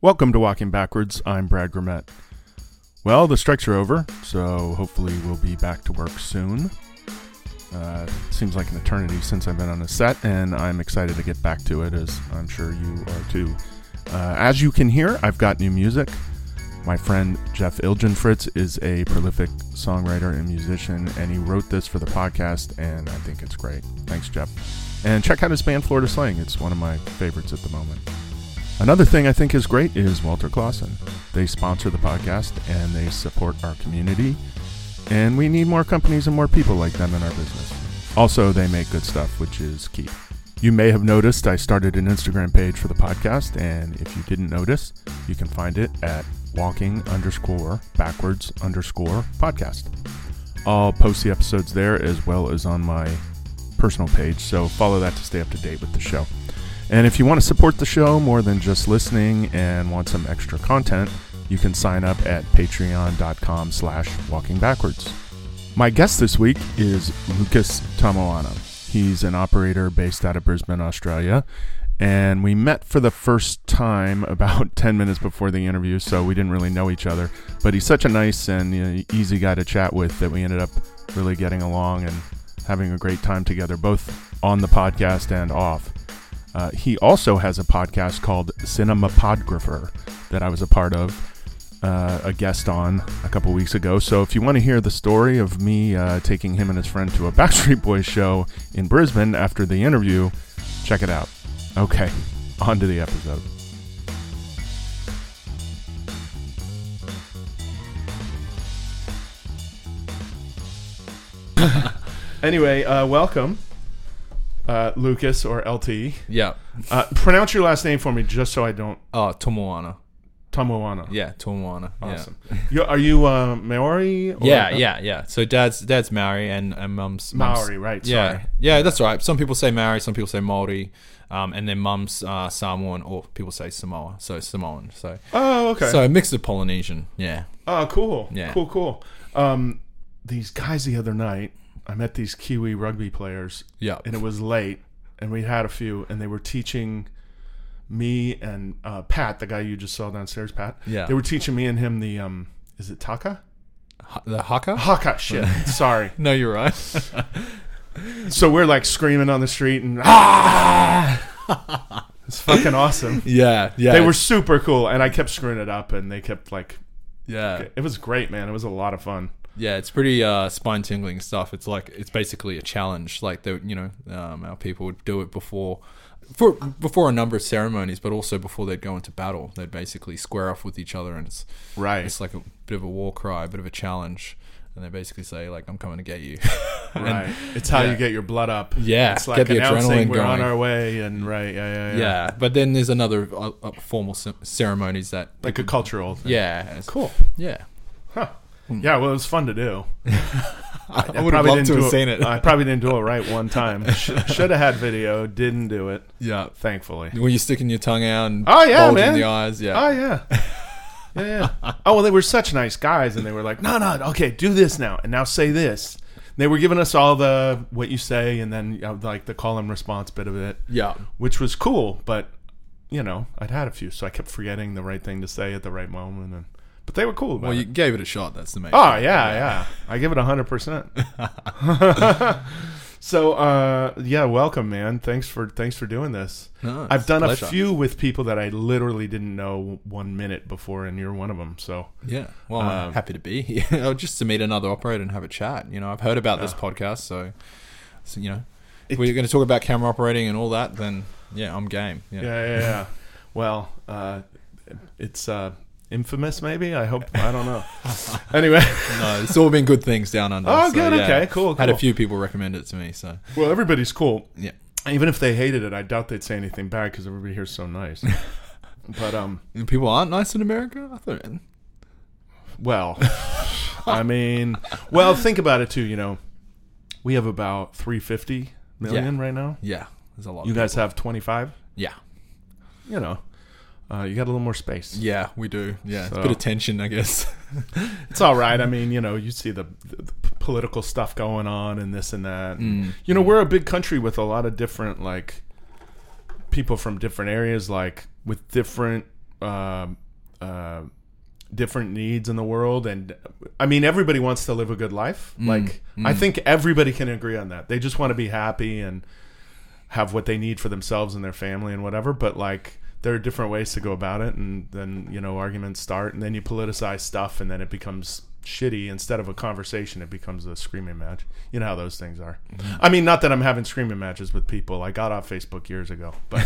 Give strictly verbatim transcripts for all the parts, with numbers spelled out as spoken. Welcome to Walking Backwards, I'm Brad Gramet. Well, the strikes are over, so hopefully we'll be back to work soon. Uh, seems like an eternity since I've been on a set, and I'm excited to get back to it, as I'm sure you are too. Uh, as you can hear, I've got new music. My friend Jeff Ilgenfritz is a prolific songwriter and musician, and he wrote this for the podcast, and I think it's great. Thanks, Jeff. And check out his band, Florida Slang. It's one of my favorites at the moment. Another thing I think is great is Walter Klassen. They sponsor the podcast and they support our community. And we need more companies and more people like them in our business. Also, they make good stuff, which is key. You may have noticed I started an Instagram page for the podcast. And if you didn't notice, you can find it at walking underscore backwards underscore podcast. I'll post the episodes there as well as on my personal page. So follow that to stay up to date with the show. And if you want to support the show more than just listening and want some extra content, you can sign up at patreon.com slash walking backwards. My guest this week is Lucas Tomoana. He's an operator based out of Brisbane, Australia. And we met for the first time about ten minutes before the interview, so we didn't really know each other. But he's such a nice and you know, easy guy to chat with that we ended up really getting along and having a great time together, both on the podcast and off. Uh, he also has a podcast called Cinemapodgrapher that I was a part of, uh, a guest on a couple weeks ago. So if you want to hear the story of me uh, taking him and his friend to a Backstreet Boys show in Brisbane after the interview, check it out. Okay, on to the episode. Anyway, uh, welcome. Uh, Lucas or L T. Yeah. Uh, pronounce your last name for me, just so I don't. Oh, uh, Tomoana. Tomoana. Yeah, Tomoana. Awesome. Yeah. You're, are you uh, Maori? Or yeah, no? yeah, yeah. So dad's dad's Maori and and mum's Maori, right? Yeah, sorry. yeah, that's right. Some people say Maori, some people say Maori, um, and then mum's uh, Samoan, or people say Samoa, so Samoan. So. Oh, okay. So mixed with Polynesian. Yeah. Oh, cool. Yeah. Cool, cool. Um, these guys the other night. I met these Kiwi rugby players, yeah, and it was late, and we had a few, and they were teaching me and uh, Pat, the guy you just saw downstairs, Pat. Yeah, they were teaching me and him the um, is it Taka? Ha- the haka? Haka shit. Sorry. No, you're right. So we're like screaming on the street and ah, it's fucking awesome. Yeah, yeah. They were super cool, and I kept screwing it up, and they kept like, yeah, it was great, man. It was a lot of fun. Yeah, it's pretty uh, spine-tingling stuff. It's like it's basically a challenge. Like the, you know, um, our people would do it before, for, before a number of ceremonies, but also before they'd go into battle. They'd basically square off with each other, and it's right. It's like a bit of a war cry, a bit of a challenge, and they basically say like, "I'm coming to get you." and, right. It's how yeah. you get your blood up. Yeah. It's like get the adrenaline we're going. On our way, and right. Yeah, yeah, yeah. Yeah, but then there's another uh, uh, formal c- ceremonies that like people, a cultural thing. Yeah. Cool. Yeah. Huh. Yeah, well, it was fun to do. I, I would have loved to have it, seen it. I probably didn't do it right one time. Should, should have had video. Didn't do it. Yeah, thankfully. Were you sticking your tongue out and oh, yeah, bulging the eyes? Yeah. Oh yeah. Yeah, yeah. Oh well, they were such nice guys, and they were like, "No, no, okay, do this now, and now say this." And they were giving us all the what you say, and then you know, like the call and response bit of it. Yeah, which was cool, but you know, I'd had a few, so I kept forgetting the right thing to say at the right moment, and. But they were cool about it. Well, you it. gave it a shot. That's the main thing. Oh, yeah, yeah, yeah. I give it one hundred percent. So, uh, yeah, welcome, man. Thanks for thanks for doing this. No, I've done a, a few with people that I literally didn't know one minute before, and you're one of them. So yeah, well, um, I'm happy to be here. Just to meet another operator and have a chat. You know, I've heard about yeah. this podcast, so, so you know, if it, we're going to talk about camera operating and all that, then, yeah, I'm game. Yeah, yeah, yeah. yeah. Well, uh, it's... Uh, infamous, maybe? I hope. I don't know. Anyway. No, it's all been good things down under. Oh, so, good. Yeah, okay, cool, cool. Had a few people recommend it to me, so. Well, everybody's cool. Yeah. Even if they hated it, I doubt they'd say anything bad because everybody here's so nice. But, um. And people aren't nice in America? I thought. Well, I mean, well, think about it too, you know. We have about three hundred fifty million yeah. right now. Yeah. There's a lot. You of guys people. Have twenty-five? Yeah. You know. Uh, you got a little more space. Yeah, we do. Yeah, so. It's a bit of tension, I guess. It's all right. I mean, you know, you see the, the, the political stuff going on and this and that. Mm. You know, we're a big country with a lot of different, like, people from different areas, like, with different um, uh, different needs in the world. And I mean, everybody wants to live a good life. Mm. Like, mm. I think everybody can agree on that. They just want to be happy and have what they need for themselves and their family and whatever. But like, there are different ways to go about it. And then, you know, arguments start, and then you politicize stuff, and then it becomes shitty. Instead of a conversation, it becomes a screaming match. You know how those things are. Mm-hmm. I mean, not that I'm having screaming matches with people. I got off Facebook years ago, but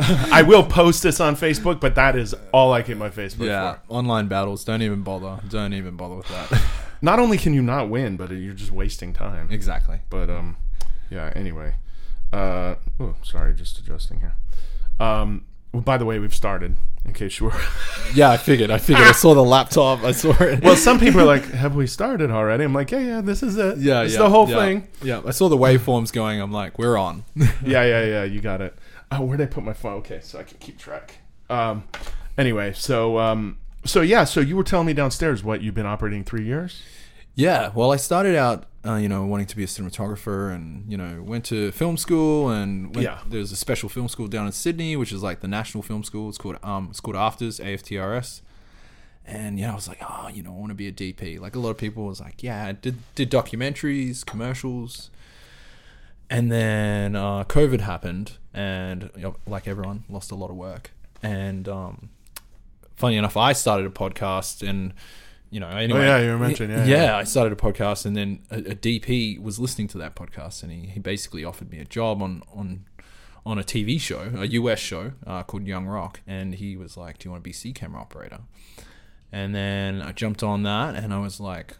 I will post this on Facebook, but that is all I keep my Facebook yeah, for. Online battles. Don't even bother. Don't even bother with that. Not only can you not win, but you're just wasting time. Exactly. But, um, yeah, anyway. Uh, oh, sorry, just adjusting here. Um, Well, by the way, we've started, in case you were... yeah, I figured. I figured. I saw the laptop. I saw it. Well, some people are like, have we started already? I'm like, yeah, yeah, this is it. Yeah, it's yeah, the whole yeah. thing. Yeah, I saw the waveforms going. I'm like, we're on. yeah, yeah, yeah. You got it. Oh, where'd I put my phone? Okay, so I can keep track. Um, anyway, so, um, so yeah, so you were telling me downstairs, what, you've been operating three years? Yeah, well, I started out, uh, you know, wanting to be a cinematographer, and, you know, went to film school, and went, yeah. there's a special film school down in Sydney, which is like the National Film School. It's called um, it's called AFTERS, A F T R S. And, yeah, I was like, oh, you know, I want to be a D P. Like, a lot of people was like, yeah, I did, did documentaries, commercials. And then uh, COVID happened, and, you know, like everyone, lost a lot of work. And um, funny enough, I started a podcast, and... You know, anyway. Oh, yeah, you were mentioning, yeah, yeah, yeah. I started a podcast, and then a, a D P was listening to that podcast, and he, he basically offered me a job on, on on a T V show, a U S show uh, called Young Rock, and he was like, do you want to be C camera operator? And then I jumped on that, and I was like,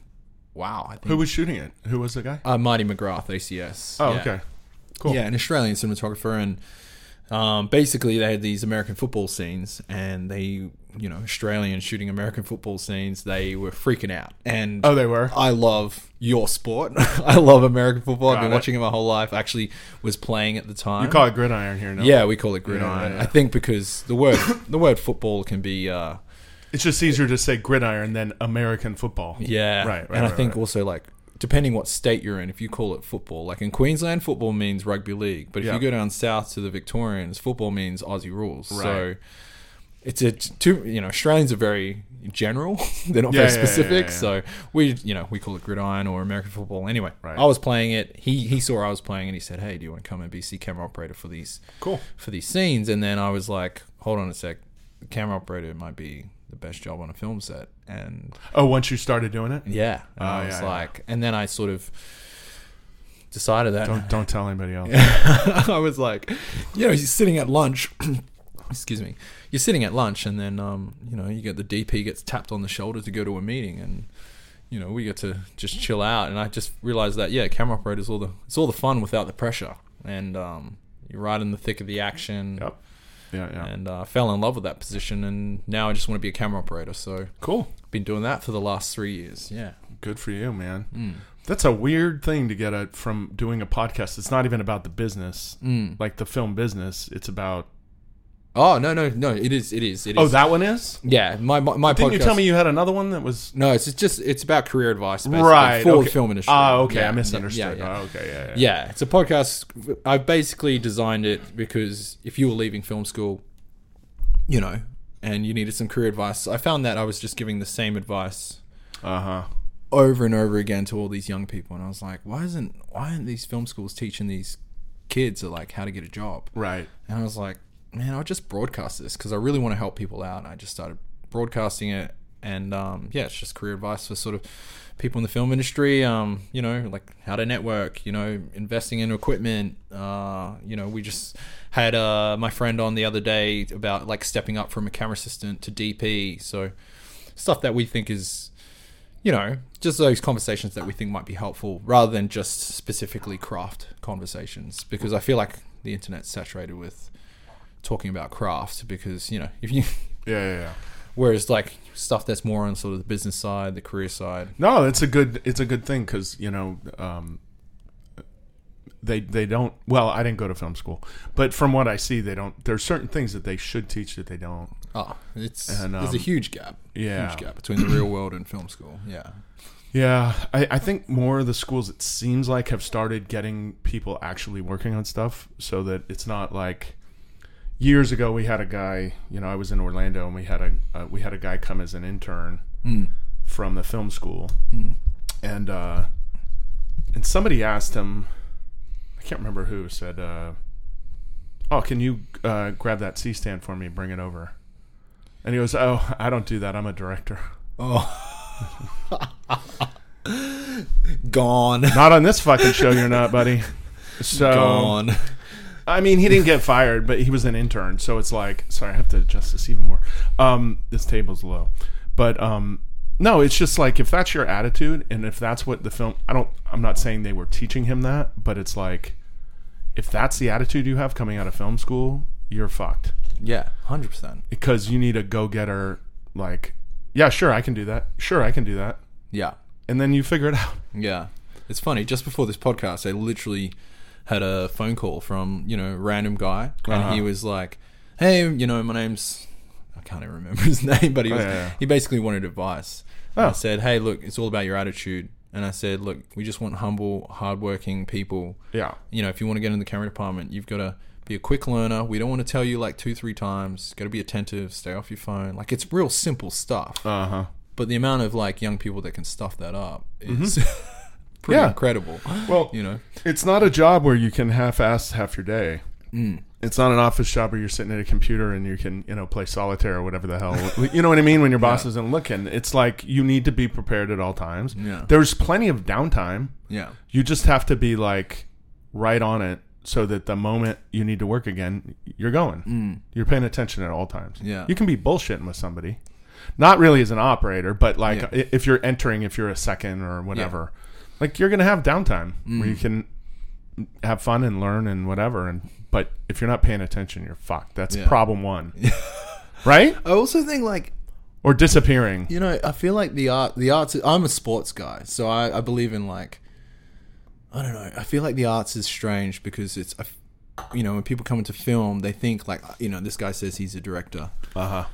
wow. I think Who was shooting it? Who was the guy? Uh, Marty McGrath, A C S. Oh, yeah. Okay. Cool. Yeah, an Australian cinematographer, and um, basically they had these American football scenes, and they... you know, Australians shooting American football scenes, they were freaking out. And oh, they were. I love your sport. I love American football. Got I've been it. watching it my whole life. I actually was playing at the time. You call it gridiron here now. Yeah, we call it gridiron. Yeah, yeah. I think because the word the word football can be... Uh, it's just easier it, to say gridiron than American football. Yeah. Right, right. And right, I think right. also, like, depending what state you're in, if you call it football, like in Queensland, football means rugby league. But if yeah. you go down south to the Victorians, football means Aussie rules. Right. So... It's a two, you know, Australians are very general. They're not yeah, very specific. Yeah, yeah, yeah, yeah. So we, you know, we call it gridiron or American football. Anyway, right. I was playing it. He he saw I was playing, and he said, "Hey, do you want to come and be C camera operator for these cool for these scenes?" And then I was like, "Hold on a sec, camera operator might be the best job on a film set." And oh, once you started doing it, yeah, and oh, I was yeah, like, yeah. and then I sort of. decided that don't don't tell anybody else. I was like, you know, he's sitting at lunch. Excuse me. You're sitting at lunch, and then um, you know, you get the D P gets tapped on the shoulder to go to a meeting, and you know, we get to just chill out. And I just realized that yeah, camera operator is all the it's all the fun without the pressure, and um, you're right in the thick of the action. Yep. Yeah, yeah. And I uh, fell in love with that position, and now I just want to be a camera operator. So cool. Been doing that for the last three years. Yeah. Good for you, man. Mm. That's a weird thing to get at from doing a podcast. It's not even about the business, mm. like the film business. It's about Oh no no no! It is it is it is. Oh, that one is. Yeah, my my, my Didn't podcast. You tell me you had another one that was? No, it's just it's about career advice, basically, right? For okay. the film industry. Oh, okay, yeah, I misunderstood. Yeah, yeah, yeah. Oh, okay, yeah, yeah. Yeah, it's a podcast. I basically designed it because if you were leaving film school, you know, and you needed some career advice, I found that I was just giving the same advice. Uh huh. Over and over again to all these young people, and I was like, why isn't why aren't these film schools teaching these kids like how to get a job? Right. And I was like, man, I'll just broadcast this because I really want to help people out. And I just started broadcasting it. And um, yeah, it's just career advice for sort of people in the film industry, um, you know, like how to network, you know, investing in equipment. Uh, you know, we just had uh, my friend on the other day about like stepping up from a camera assistant to D P. So stuff that we think is, you know, just those conversations that we think might be helpful rather than just specifically craft conversations, because I feel like the internet's saturated with talking about craft, because you know if you yeah, yeah, yeah whereas like stuff that's more on sort of the business side, the career side. No, it's a good it's a good thing because you know um they they don't well I didn't go to film school, but from what I see they don't there's certain things that they should teach that they don't. Oh, it's and, um, there's a huge gap yeah huge gap between the real world and film school. yeah Yeah, I, I think more of the schools, it seems like, have started getting people actually working on stuff so that it's not like years ago we had a guy, you know, I was in Orlando and we had a uh, we had a guy come as an intern mm. from the film school, mm. and uh, and somebody asked him, I can't remember who said, uh, "Oh, can you uh, grab that C stand for me, bring it over?" And he goes, "Oh, I don't do that. I'm a director." Oh, gone. Not on this fucking show, you're not, buddy. So gone. I mean, he didn't get fired, but he was an intern, so it's like, sorry, I have to adjust this even more. Um, this table's low, but um, no, it's just like, if that's your attitude, and if that's what the film, I don't, I'm not saying they were teaching him that, but it's like, if that's the attitude you have coming out of film school, you're fucked. Yeah, one hundred percent. Because you need a go-getter, like, yeah, sure, I can do that. Sure, I can do that. Yeah. And then you figure it out. Yeah. It's funny, just before this podcast, I literally had a phone call from, you know, random guy, and uh-huh. he was like, "Hey, you know, my name's," I can't even remember his name, but he was, oh, yeah, yeah. he basically wanted advice. Oh. I said, "Hey, look, it's all about your attitude." And I said, "Look, we just want humble, hardworking people. Yeah. You know, if you want to get in the camera department, you've got to be a quick learner. We don't want to tell you like two, three times. Got to be attentive, stay off your phone." Like, it's real simple stuff. Uh-huh. But the amount of like young people that can stuff that up is mm-hmm. pretty yeah. incredible. Well, you know, it's not a job where you can half-ass half your day. Mm. It's not an office job where you're sitting at a computer and you can, you know, play solitaire or whatever the hell. You know what I mean? When your boss yeah. isn't looking, it's like you need to be prepared at all times. Yeah. There's plenty of downtime. Yeah. You just have to be like right on it, so that the moment you need to work again, you're going. Mm. You're paying attention at all times. Yeah. You can be bullshitting with somebody. Not really as an operator, but like yeah. if you're entering, if you're a second or whatever. Yeah. Like, you're going to have downtime mm. where you can have fun and learn and whatever. And But if you're not paying attention, you're fucked. That's yeah. problem one. Right? I also think, like... Or disappearing. You know, I feel like the art... The arts... I'm a sports guy, so I, I believe in, like... I don't know. I feel like the arts is strange because it's... You know, when people come into film, they think, like... You know, this guy says he's a director. Uh-huh.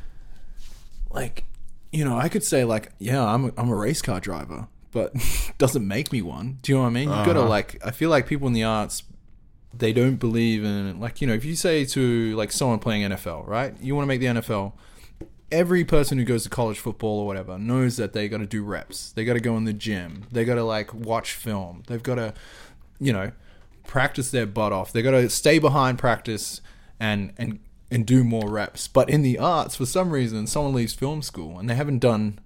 Like, you know, I could say, like, yeah, I'm a, I'm a race car driver. But doesn't make me one. Do you know what I mean? You uh-huh. gotta like. I feel like people in the arts, they don't believe in, like, you know, if you say to like someone playing N F L, right? You want to make the N F L. Every person who goes to college football or whatever knows that they got to do reps. They got to go in the gym. They got to like watch film. They've got to, you know, practice their butt off. They got to stay behind practice and and and do more reps. But in the arts, for some reason, someone leaves film school and they haven't done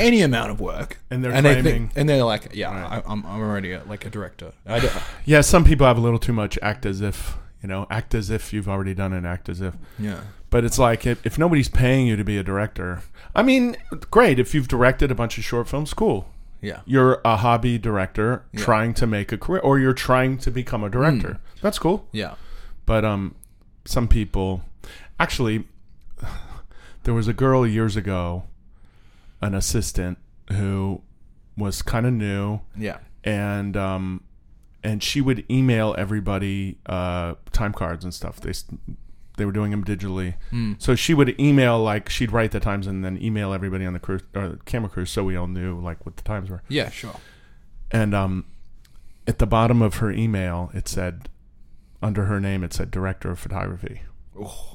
any amount of work, and they're and, they think, and they're like, yeah, right. I, I'm I'm already a, like a director. I do. Yeah, some people have a little too much act as if, you know, act as if you've already done an act as if. Yeah, but it's like if, if nobody's paying you to be a director, I mean, great if you've directed a bunch of short films, cool. Yeah, you're a hobby director yeah. trying to make a career, or you're trying to become a director. Mm. That's cool. Yeah, but um, some people actually, there was a girl years ago. An assistant who was kind of new, yeah, and um, and she would email everybody uh, time cards and stuff. They they were doing them digitally, mm. so she would email, like, she'd write the times and then email everybody on the crew or the camera crew, so we all knew like what the times were. Yeah, sure. And um, at the bottom of her email, it said, under her name, it said director of photography. Oh.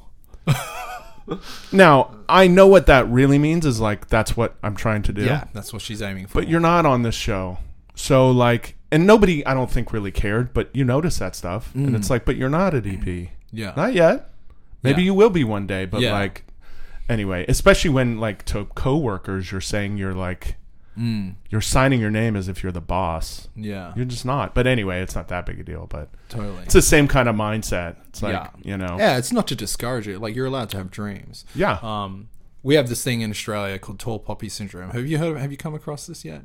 Now, I know what that really means is, like, that's what I'm trying to do. Yeah, that's what she's aiming for. But you're not on this show. So, like, and nobody, I don't think, really cared, but you notice that stuff. Mm. And it's like, but you're not a D P. Yeah. Not yet. Maybe yeah. you will be one day, but, yeah. like, anyway, especially when, like, to coworkers, you're saying you're, like, mm. you're signing your name as if you're the boss. Yeah. You're just not. But anyway, it's not that big a deal, but totally. It's the same kind of mindset. It's like, yeah. you know. Yeah, it's not to discourage it. Like, you're allowed to have dreams. Yeah. Um, we have this thing in Australia called tall poppy syndrome. Have you heard of, have you come across this yet?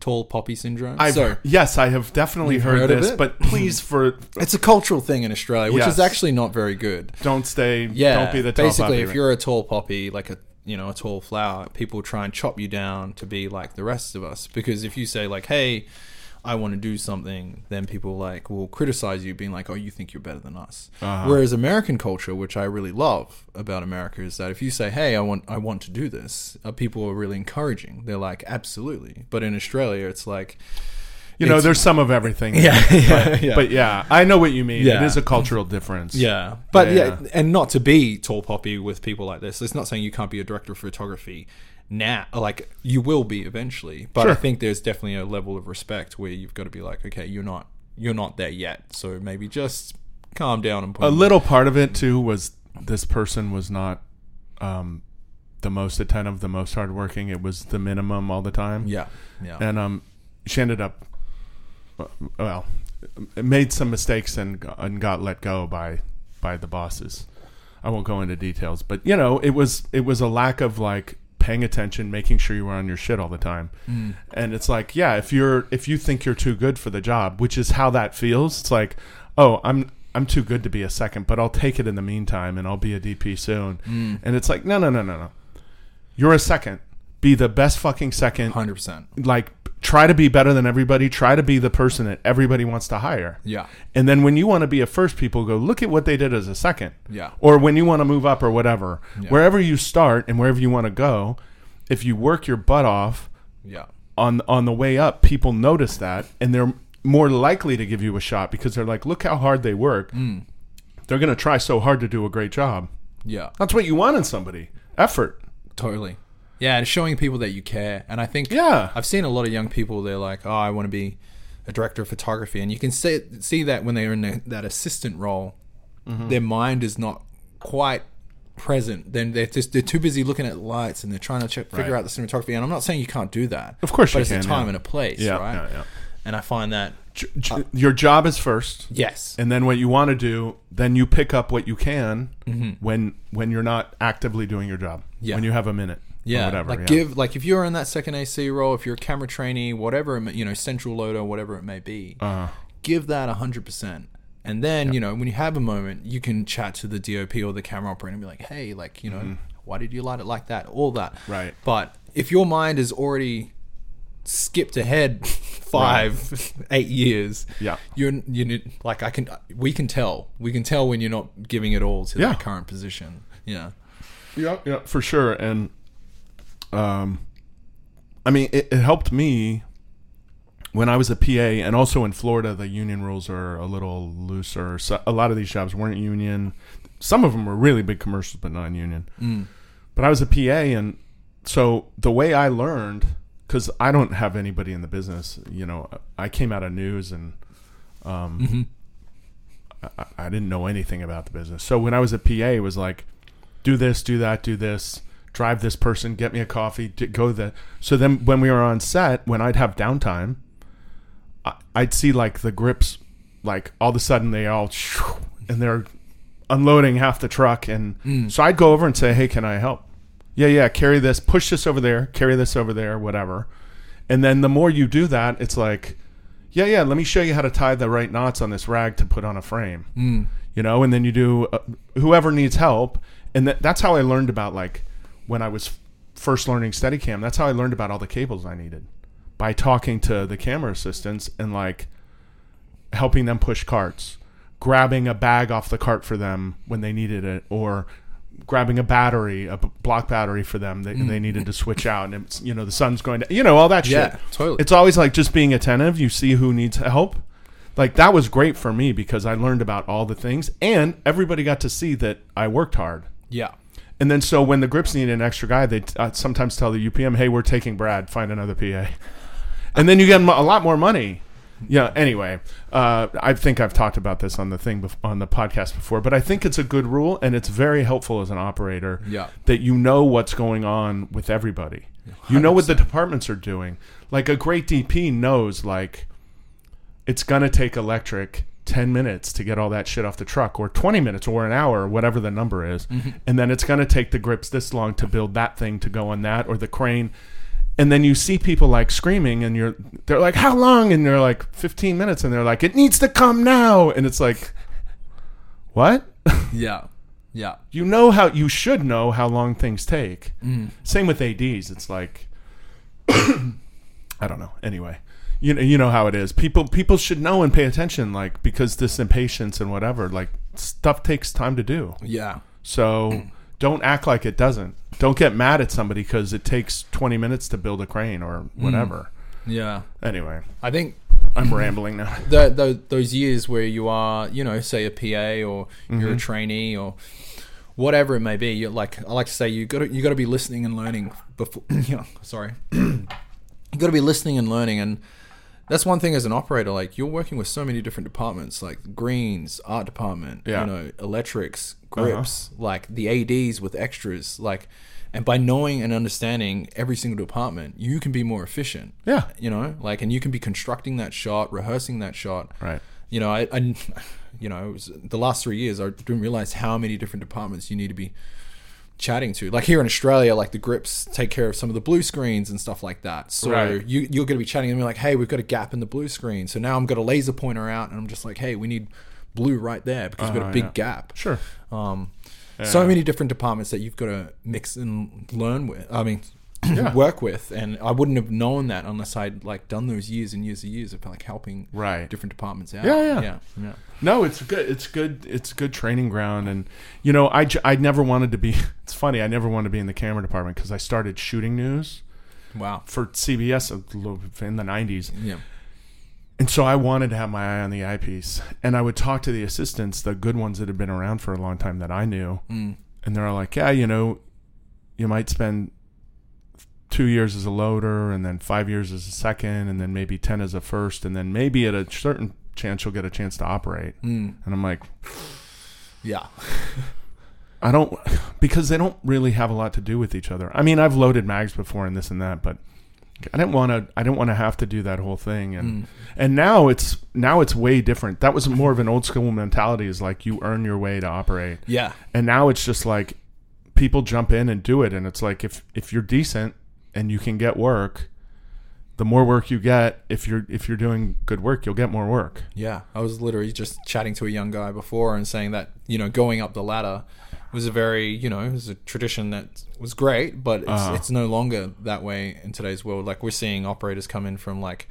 Tall poppy syndrome? I've, so, yes, I have definitely heard, heard this, but please for... It's a cultural thing in Australia, which yes. is actually not very good. Don't stay... Yeah, don't be the tall basically, poppy. Basically, if right. you're a tall poppy, like a... you know, a tall flower, people try and chop you down to be like the rest of us. Because if you say like, hey, I want to do something, then people like will criticize you being like, oh, you think you're better than us. Uh-huh. Whereas American culture, which I really love about America, is that if you say, hey, I want, I want to do this, uh, people are really encouraging. They're like, absolutely. But in Australia, it's like, you know, there's some of everything. Yeah, yeah, but, yeah. But yeah, I know what you mean. Yeah. It is a cultural difference. Yeah. But yeah. yeah, and not to be tall poppy with people like this. It's not saying you can't be a director of photography now. Like, you will be eventually. But sure. I think there's definitely a level of respect where you've got to be like, okay, you're not you're not there yet. So maybe just calm down and put a little part of it too was this person was not um the most attentive, the most hardworking. It was the minimum all the time. Yeah, yeah. And um, she ended up, well, made some mistakes and and got let go by by the bosses. I won't go into details, but you know, it was it was a lack of like paying attention, making sure you were on your shit all the time. Mm. And it's like, yeah, if you're if you think you're too good for the job, which is how that feels, it's like, oh, I'm. I'm too good to be a second, but I'll take it in the meantime and I'll be a D P soon. Mm. And it's like, no, no, no, no, no. You're a second. Be the best fucking second. one hundred percent. Like, try to be better than everybody. Try to be the person that everybody wants to hire. Yeah. And then when you want to be a first, people go, look at what they did as a second. Yeah. Or when you want to move up or whatever. Yeah. Wherever you start and wherever you want to go, if you work your butt off yeah. on on the way up, people notice that and they're more likely to give you a shot because they're like, look how hard they work. Mm. They're going to try so hard to do a great job. Yeah. That's what you want in somebody. Effort. Totally. Yeah. And showing people that you care. And I think yeah. I've seen a lot of young people, they're like, oh, I want to be a director of photography. And you can see, see that when they're in the, that assistant role, mm-hmm. their mind is not quite present. Then they're just they're too busy looking at lights and they're trying to check, figure right. out the cinematography. And I'm not saying you can't do that. Of course you can. But it's a time yeah. and a place, yeah, right? Yeah, yeah. And I find that uh, your job is first. Yes. And then what you want to do, then you pick up what you can mm-hmm. when when you're not actively doing your job. Yeah. When you have a minute. Yeah. Or whatever. Like yeah. give like if you're in that second A C role, if you're a camera trainee, whatever, you know, central loader, whatever it may be, uh-huh. give that a hundred percent. And then yep. you know when you have a moment, you can chat to the D O P or the camera operator and be like, hey, like you know, mm-hmm. why did you light it like that? All that. Right. But if your mind is already skipped ahead five right. eight years, yeah you're you like I can we can tell we can tell when you're not giving it all to yeah. that current position. Yeah yeah yeah for sure. And um I mean it, it helped me when I was a P A, and also in Florida the union rules are a little looser, so a lot of these jobs weren't union. Some of them were really big commercials but non-union. Mm. But I was a P A, and so the way I learned, because I don't have anybody in the business, you know, I came out of news and um, mm-hmm. I, I didn't know anything about the business. So when I was a P A, it was like, do this, do that, do this, drive this person, get me a coffee, go there. So then when we were on set, when I'd have downtime, I, I'd see like the grips, like all of a sudden they all, and they're unloading half the truck. And mm. so I'd go over and say, hey, can I help? Yeah, yeah, carry this, push this over there, carry this over there, whatever. And then the more you do that, it's like, yeah, yeah, let me show you how to tie the right knots on this rag to put on a frame. Mm. You know, and then you do uh, whoever needs help. And that, that's how I learned about, like, when I was first learning Steadicam, that's how I learned about all the cables I needed, by talking to the camera assistants and, like, helping them push carts, grabbing a bag off the cart for them when they needed it, or grabbing a battery, a block battery for them that they, mm. they needed to switch out. And, it's, you know, the sun's going to, you know, all that yeah, shit. Totally. It's always like just being attentive. You see who needs help. Like, that was great for me because I learned about all the things and everybody got to see that I worked hard. Yeah. And then so when the grips needed an extra guy, they uh, sometimes tell the U P M, hey, we're taking Brad, find another P A. And then you get a lot more money. Yeah. Anyway, uh, I think I've talked about this on the thing bef- on the podcast before, but I think it's a good rule and it's very helpful as an operator yeah. that you know what's going on with everybody. one hundred percent. You know what the departments are doing. Like, a great D P knows, like, it's gonna take electric ten minutes to get all that shit off the truck, or twenty minutes, or an hour, or whatever the number is, mm-hmm. and then it's gonna take the grips this long to build that thing to go on that, or the crane. And then you see people like screaming and you're, they're like, how long? And they're like, fifteen minutes. And they're like, it needs to come now. And it's like, what? Yeah. Yeah. You know how, you should know how long things take. Mm. Same with A Ds. It's like, I don't know. Anyway, you know, you know how it is. People, people should know and pay attention, like, because this impatience and whatever, like, stuff takes time to do. Yeah. So don't act like it doesn't. Don't get mad at somebody because it takes twenty minutes to build a crane or whatever. Mm. Yeah. Anyway. I think I'm rambling now. The, the, those years where you are, you know, say a P A or mm-hmm. you're a trainee or whatever it may be, you're like, I like to say, you got to you got to be listening and learning before. Sorry, you got to be listening and learning, and that's one thing as an operator. Like, you're working with so many different departments, like greens, art department, yeah. you know, electrics, grips, uh-huh. like the A Ds with extras, like, and by knowing and understanding every single department, you can be more efficient. Yeah, you know, like, and you can be constructing that shot, rehearsing that shot, right. You know, I, I you know, it was the last three years, I didn't realize how many different departments you need to be chatting to. Like here in Australia, like the grips take care of some of the blue screens and stuff like that. So right. you, you're going to be chatting and be like, hey, we've got a gap in the blue screen. So now I'm got a laser pointer out and I'm just like, hey, we need blue right there because uh, we've got a big yeah. gap. Sure. Um, yeah. So many different departments that you've got to mix and learn with. I mean, yeah. work with, and I wouldn't have known that unless I'd like done those years and years and years of like helping right. different departments out. Yeah, yeah, yeah, yeah. No, it's good. It's good. It's good training ground, and you know, I, I never wanted to be. It's funny, I never wanted to be in the camera department because I started shooting news. Wow. For C B S in the nineties. Yeah. And so I wanted to have my eye on the eyepiece, and I would talk to the assistants, the good ones that had been around for a long time that I knew, mm. and they're like, yeah, you know, you might spend two years as a loader and then five years as a second and then maybe ten as a first and then maybe at a certain chance you'll get a chance to operate. Mm. And I'm like, yeah, I don't, because they don't really have a lot to do with each other. I mean, I've loaded mags before and this and that, but I didn't want to, I didn't want to have to do that whole thing. And, mm. and now it's, now it's way different. That was more of an old school mentality, is like you earn your way to operate. Yeah. And now it's just like people jump in and do it. And it's like, if, if you're decent, and you can get work, the more work you get, if you're if you're doing good work, you'll get more work. Yeah. I was literally just chatting to a young guy before and saying that, you know, going up the ladder was a very, you know, it was a tradition that was great, but it's, uh, it's no longer that way in today's world. Like, we're seeing operators come in from like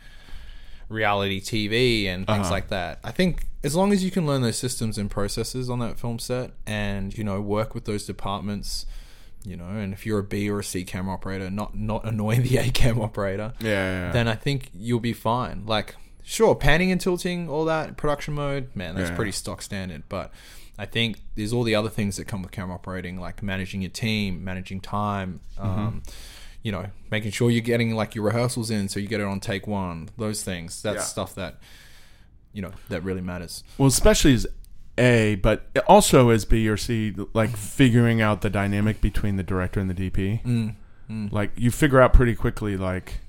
reality T V and things uh-huh. like that. I think as long as you can learn those systems and processes on that film set and, you know, work with those departments, you know, and if you're a B or a C cam operator, not not annoying the A cam operator, yeah, yeah, yeah. then I think you'll be fine. Like, sure, panning and tilting, all that, production mode, man, that's yeah. pretty stock standard. But I think there's all the other things that come with camera operating, like managing your team, managing time, mm-hmm. um, you know, making sure you're getting like your rehearsals in so you get it on take one, those things. That's yeah. stuff that, you know, that really matters. Well, especially as A, but also as B or C, like figuring out the dynamic between the director and the D P. Mm, mm. Like, you figure out pretty quickly, like,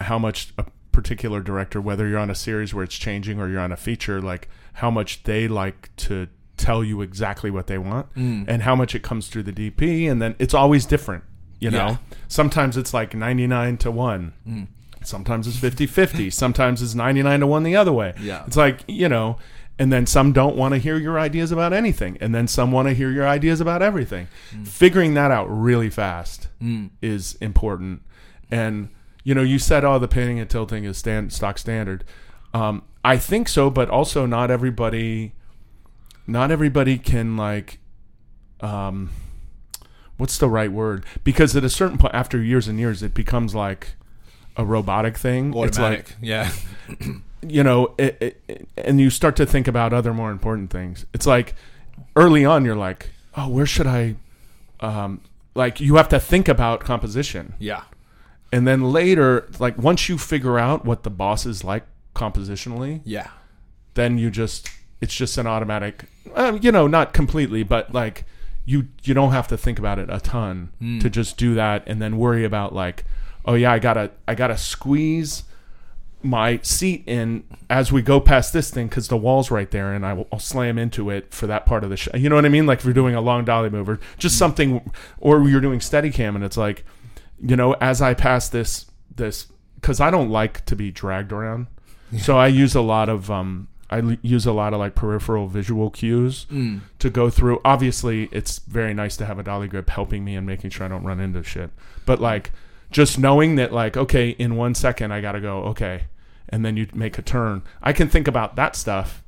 how much a particular director, whether you're on a series where it's changing or you're on a feature, like how much they like to tell you exactly what they want mm. and how much it comes through the D P. And then it's always different, you know? Yeah. Sometimes it's like ninety-nine to one. Mm. Sometimes it's fifty-fifty. Sometimes it's ninety-nine to one the other way. Yeah. It's like, you know... And then some don't want to hear your ideas about anything. And then some want to hear your ideas about everything. Mm. Figuring that out really fast mm. is important. And, you know, you said, oh, the panning and tilting is stand, stock standard. Um, I think so, but also not everybody, not everybody can, like, um, what's the right word? Because at a certain point, after years and years, it becomes like a robotic thing. Automatic, it's like, yeah. You know, it, it, it, and you start to think about other more important things. It's like early on, you're like, oh, where should I? Um, like, you have to think about composition. Yeah. And then later, like, once you figure out what the boss is like compositionally, yeah, then you just, it's just an automatic, um, you know, not completely, but like you, you don't have to think about it a ton mm. to just do that and then worry about like, oh yeah, I gotta, I gotta squeeze my seat in as we go past this thing because the wall's right there and I will, I'll slam into it for that part of the show. You know what I mean? Like if you're doing a long dolly move or just something, or you're doing Steadicam and it's like, you know, as I pass this, this, because I don't like to be dragged around. Yeah. So I use a lot of, um, I l- use a lot of like peripheral visual cues mm. to go through. Obviously, it's very nice to have a dolly grip helping me and making sure I don't run into shit. But like, just knowing that, like, okay, in one second, I got to go, okay, and then you make a turn. I can think about that stuff,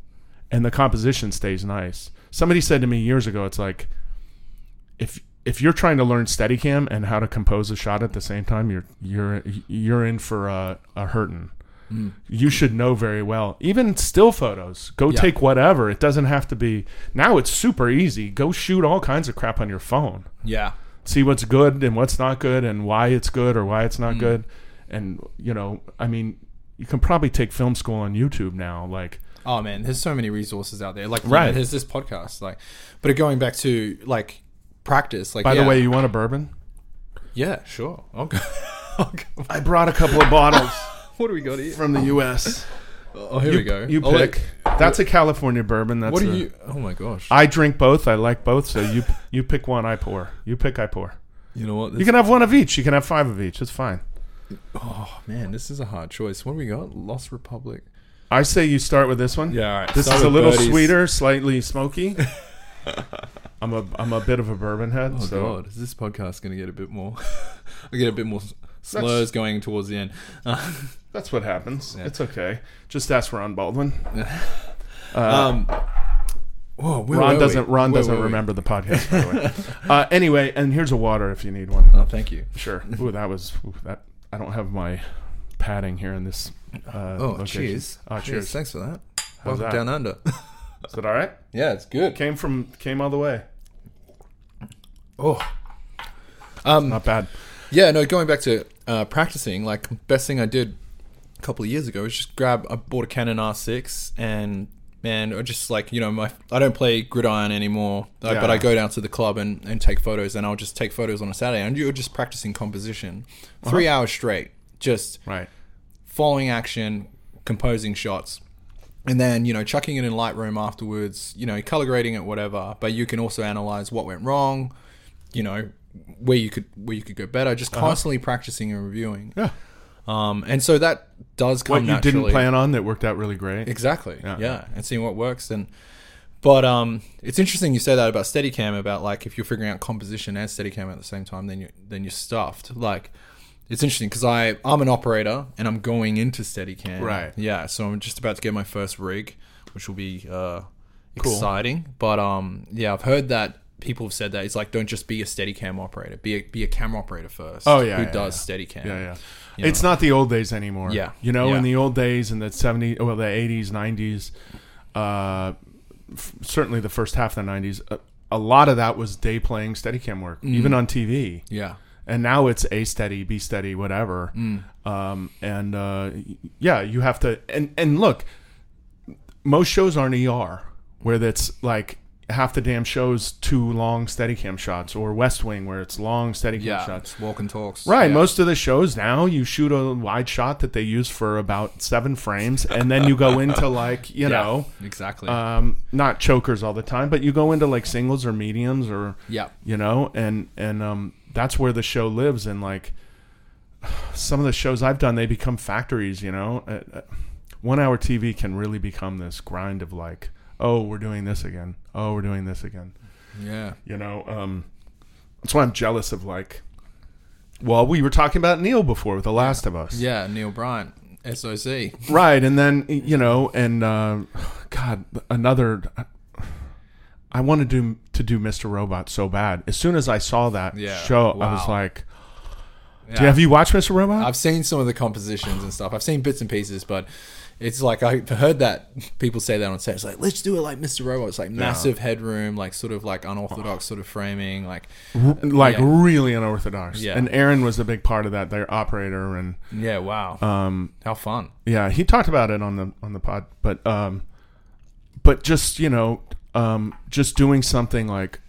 and the composition stays nice. Somebody said to me years ago, it's like, if if you're trying to learn Steadicam and how to compose a shot at the same time, you're you're you're in for a, a hurtin'. Mm. You should know very well. Even still photos. Go yeah. take whatever. It doesn't have to be. Now it's super easy. Go shoot all kinds of crap on your phone. Yeah. See what's good and what's not good and why it's good or why it's not mm. good. And, you know, I mean, you can probably take film school on YouTube now. Like, oh, man, there's so many resources out there. Like, right. Yeah, there's this podcast. Like, but going back to, like, practice. Like, By yeah. the way, you want a bourbon? Yeah, sure. I'll go. I'll go. I brought a couple of bottles. What do we got here? From the U S Oh, here you, we go. You I'll pick. Like, that's a California bourbon. That's what do you... Oh, my gosh. I drink both. I like both. So you you pick one, I pour. You pick, I pour. You know what? This, you can have one of each. You can have five of each. It's fine. Oh, man. This is a hard choice. What do we got? Lost Republic. I say you start with this one. Yeah, all right. This start is a little birdies. Sweeter, slightly smoky. I'm a I'm a bit of a bourbon head. Oh, so. God. Is this podcast going to get a bit more... I get a bit more... Slurs that's, going towards the end. Uh, that's what happens. Yeah. It's okay. Just ask Ron Baldwin. Uh, um, whoa, Ron doesn't. We? Ron where doesn't remember we? The podcast. By the way. uh, anyway, and here's a water if you need one. Oh, thank you. Sure. Ooh, that was ooh, that. I don't have my padding here in this. Uh, oh, location. Cheers! Oh, cheers. Cheers! Thanks for that. How's Welcome that? Down under. Is it all right? Yeah, it's good. Came from came all the way. Oh, um, not bad. Yeah, no, going back to uh, practicing, like, best thing I did a couple of years ago was just grab, I bought a Canon R six and, man, or just like, you know, my I don't play gridiron anymore, uh, yeah. but I go down to the club and, and take photos, and I'll just take photos on a Saturday, and you're just practicing composition. Uh-huh. Three hours straight, just right. following action, composing shots, and then, you know, chucking it in Lightroom afterwards, you know, color grading it, whatever, but you can also analyze what went wrong, you know, where you could where you could go better, just constantly uh-huh. practicing and reviewing. Yeah. Um, and so that does come naturally. What you naturally. Didn't plan on that worked out really great. Exactly. Yeah. yeah. And seeing what works. And But um, it's interesting you say that about Steadicam, about like if you're figuring out composition and Steadicam at the same time, then you're, then you're stuffed. Like, it's interesting because I'm an operator and I'm going into Steadicam. Right. Yeah. So I'm just about to get my first rig, which will be uh, cool. exciting. But um, yeah, I've heard that. People have said that it's like, don't just be a Steadicam operator, be a, be a camera operator first. Oh yeah, who yeah, does yeah. Steadicam? Yeah, yeah. You it's know. Not the old days anymore. Yeah, you know, yeah. in the old days, in the seventies, well, the eighties, nineties, uh, f- certainly the first half of the nineties, a, a lot of that was day playing Steadicam work, mm. even on T V. Yeah, and now it's A steady, B steady, whatever. Mm. Um, and uh, yeah, you have to. And and look, most shows aren't E R where that's like. Half the damn show's two long Steadicam shots, or West Wing where it's long Steadicam yeah, shots. It's walk and talks. Right. Yeah. Most of the shows now, you shoot a wide shot that they use for about seven frames, and then you go into like, you yeah, know, exactly. Um, not chokers all the time, but you go into like singles or mediums or, yeah. you know, and, and um, that's where the show lives. And like some of the shows I've done, they become factories, you know. Uh, one hour T V can really become this grind of like, oh, we're doing this again. Oh, we're doing this again. Yeah. You know, um, that's why I'm jealous of like, well, we were talking about Neil before with The Last of Us. Yeah, Neil Bryant, S O C. Right. And then, you know, and uh, God, another, I wanted to, to do Mister Robot so bad. As soon as I saw that yeah. show, wow. I was like, yeah. do you, have you watched Mister Robot? I've seen some of the compositions and stuff. I've seen bits and pieces, but... It's like, I heard that people say that on set. It's like, let's do it like Mister Robot. It's like massive yeah. headroom, like sort of like unorthodox sort of framing. Like R- like yeah. really unorthodox. Yeah. And Aaron was a big part of that, their operator. And yeah, wow. Um, how fun. Yeah, he talked about it on the on the pod. But, um, but just, you know, um, just doing something like,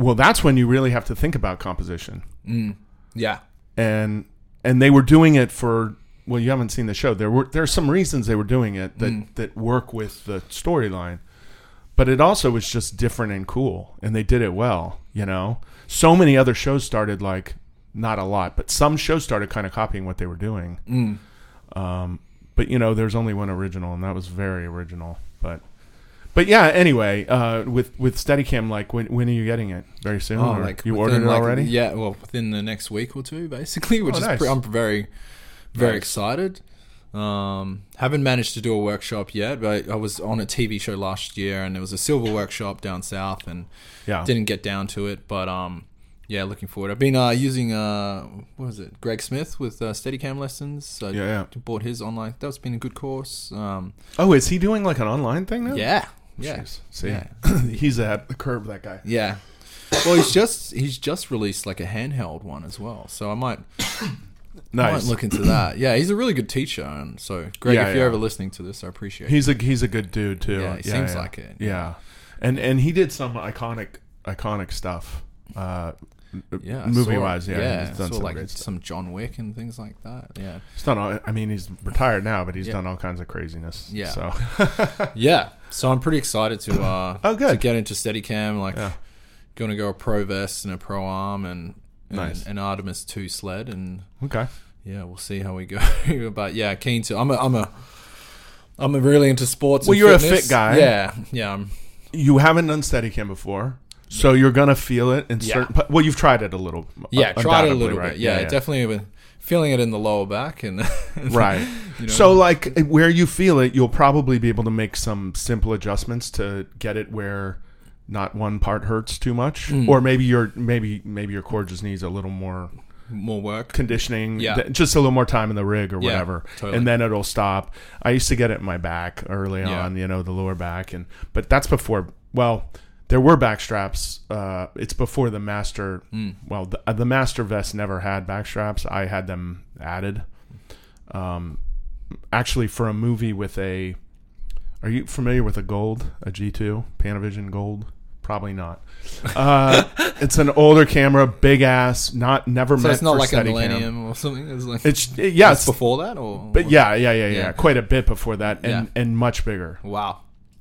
well, that's when you really have to think about composition. Mm. Yeah. And And they were doing it for... Well, you haven't seen the show. There were there are some reasons they were doing it that, mm. that work with the storyline, but it also was just different and cool, and they did it well. You know, so many other shows started like not a lot, but some shows started kind of copying what they were doing. Mm. Um, but you know, there's only one original, and that was very original. But but yeah, anyway, uh, with with Steadicam, like when when are you getting it? Very soon. Oh, like you within, ordered it like, already? Yeah, well, within the next week or two, basically. Which oh, is nice. pre- I'm very. Very nice. Excited. Um, haven't managed to do a workshop yet, but I was on a T V show last year, and it was a silver workshop down south, and yeah. didn't get down to it. But um, Yeah, looking forward. I've been uh, using, uh, what was it, Greg Smith with uh, Steadicam lessons. So yeah, yeah. Bought his online. That's been a good course. Um, oh, is he doing like an online thing now? Yeah. Yeah. Jeez. See, yeah. He's at the curb, that guy. Yeah. Well, he's just he's just released like a handheld one as well. So I might, nice. I might look into that. Yeah, he's a really good teacher. And so, Greg, yeah, if yeah. you're ever listening to this, I appreciate he's it. A, he's a good dude, too. Yeah, he yeah, seems yeah. like it. Yeah. And and he did some iconic iconic stuff. Uh, yeah, movie wise, yeah, yeah, he's done some like some John Wick and things like that. Yeah, he's done. All, I mean, he's retired now, but he's yeah. done all kinds of craziness. Yeah, so yeah, so I'm pretty excited to uh, oh, good. to get into Steadicam. Like, yeah. going to go a Pro Vest and a Pro Arm and, and nice. an Artemis two sled. And okay, yeah, we'll see how we go. But yeah, keen to. I'm a, I'm a, I'm a really into sports. Well, and you're fitness. a fit guy. Yeah, yeah. I'm, you haven't done Steadicam before. So you're going to feel it in yeah. certain... Well, you've tried it a little. Yeah, tried it a little right? bit. Yeah, yeah, yeah, definitely been feeling it in the lower back. and Right. You know. So, like, where you feel it, you'll probably be able to make some simple adjustments to get it where not one part hurts too much. Mm. Or maybe your maybe maybe your core just needs a little more... More work. Conditioning. Yeah. Th- just a little more time in the rig or whatever. Yeah, totally. And then it'll stop. I used to get it in my back early yeah. on, you know, the lower back. and But that's before... Well... There were back straps. Uh, it's before the Master... Mm. Well, the, the Master Vest never had back straps. I had them added. Um, actually, for a movie with a... Are you familiar with a Gold? A G two? Panavision Gold? Probably not. Uh, it's an older camera, big ass, not never so meant for Steadicam. So it's not like a Millennium cam. or something? It's like... It's, yeah, it's, before that? or but yeah, yeah, yeah, yeah, yeah. Quite a bit before that and, yeah. and much bigger. Wow.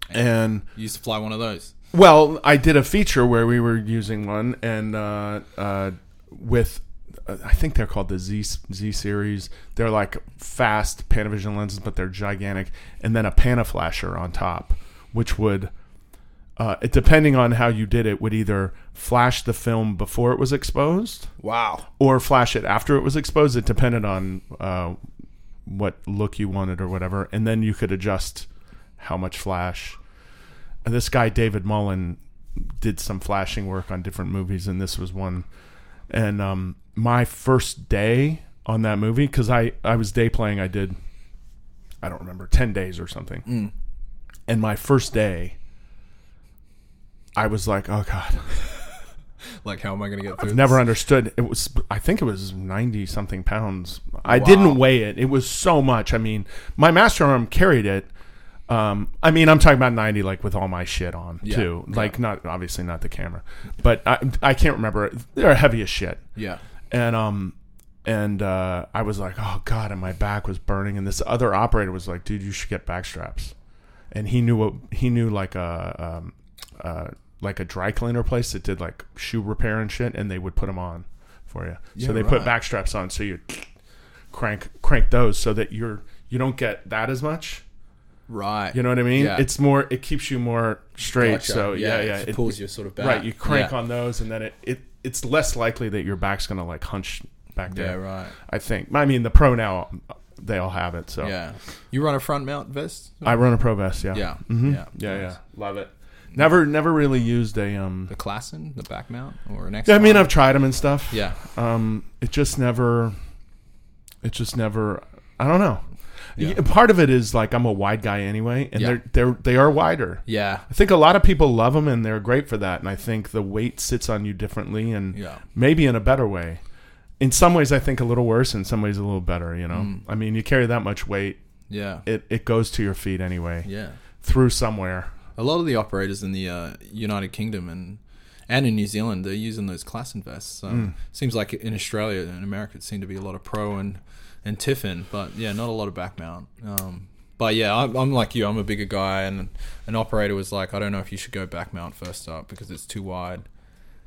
And, and... You used to fly one of those. Well, I did a feature where we were using one, and uh, uh, with uh, I think they're called the Z Z series. They're like fast Panavision lenses, but they're gigantic, and then a Panaflasher on top, which would, uh, it, depending on how you did it, would either flash the film before it was exposed, wow, or flash it after it was exposed. It depended on uh, what look you wanted or whatever, and then you could adjust how much flash. This guy, David Mullen, did some flashing work on different movies, and this was one. And um, my first day on that movie, because I, I was day playing, I did, I don't remember, ten days or something. Mm. And my first day, I was like, oh, God. Like, how am I going to get through I've this? never understood. It was, I think it was ninety-something pounds. I wow. didn't weigh it. It was so much. I mean, my master arm carried it. Um, I mean, I'm talking about ninety, like with all my shit on yeah, too. Like, yeah. not obviously not the camera, but I I can't remember. They're heavy as shit. Yeah. And um, and uh, I was like, oh God, and my back was burning. And this other operator was like, dude, you should get back straps. And he knew what he knew, like a um, uh, like a dry cleaner place that did like shoe repair and shit, and they would put them on for you. Yeah, so they right. put back straps on, so you crank crank those so that you're you don't get that as much. Right. You know what I mean? Yeah. It's more, it keeps you more straight. Gotcha. So yeah, yeah. yeah. It, it pulls you sort of back. Right. You crank yeah. on those, and then it, it it's less likely that your back's going to like hunch back there. Yeah, right. I think. I mean, the Pro now, they all have it. So yeah. You run a front mount vest? I run a Pro Vest, yeah. Yeah. Mm-hmm. Yeah. Yeah, yeah. Love it. Never never really used a... um The Klassen, the back mount or an extra. Yeah, I mean, I've tried them and stuff. Yeah. Um, It just never, it just never, I don't know. Yeah. Part of it is like I'm a wide guy anyway, and yeah. they're they're they are wider. Yeah, I think a lot of people love them, and they're great for that. And I think the weight sits on you differently, and yeah. maybe in a better way. In some ways, I think a little worse. In some ways, a little better. You know, mm. I mean, you carry that much weight. Yeah, it it goes to your feet anyway. Yeah, through somewhere. A lot of the operators in the uh, United Kingdom and and in New Zealand, they're using those Klassen vests. Um, mm. Seems like in Australia and America, it seemed to be a lot of Pro and. And Tiffin, but yeah, not a lot of back mount. Um, but yeah, I'm, I'm like you. I'm a bigger guy, and an operator was like, I don't know if you should go back mount first up because it's too wide.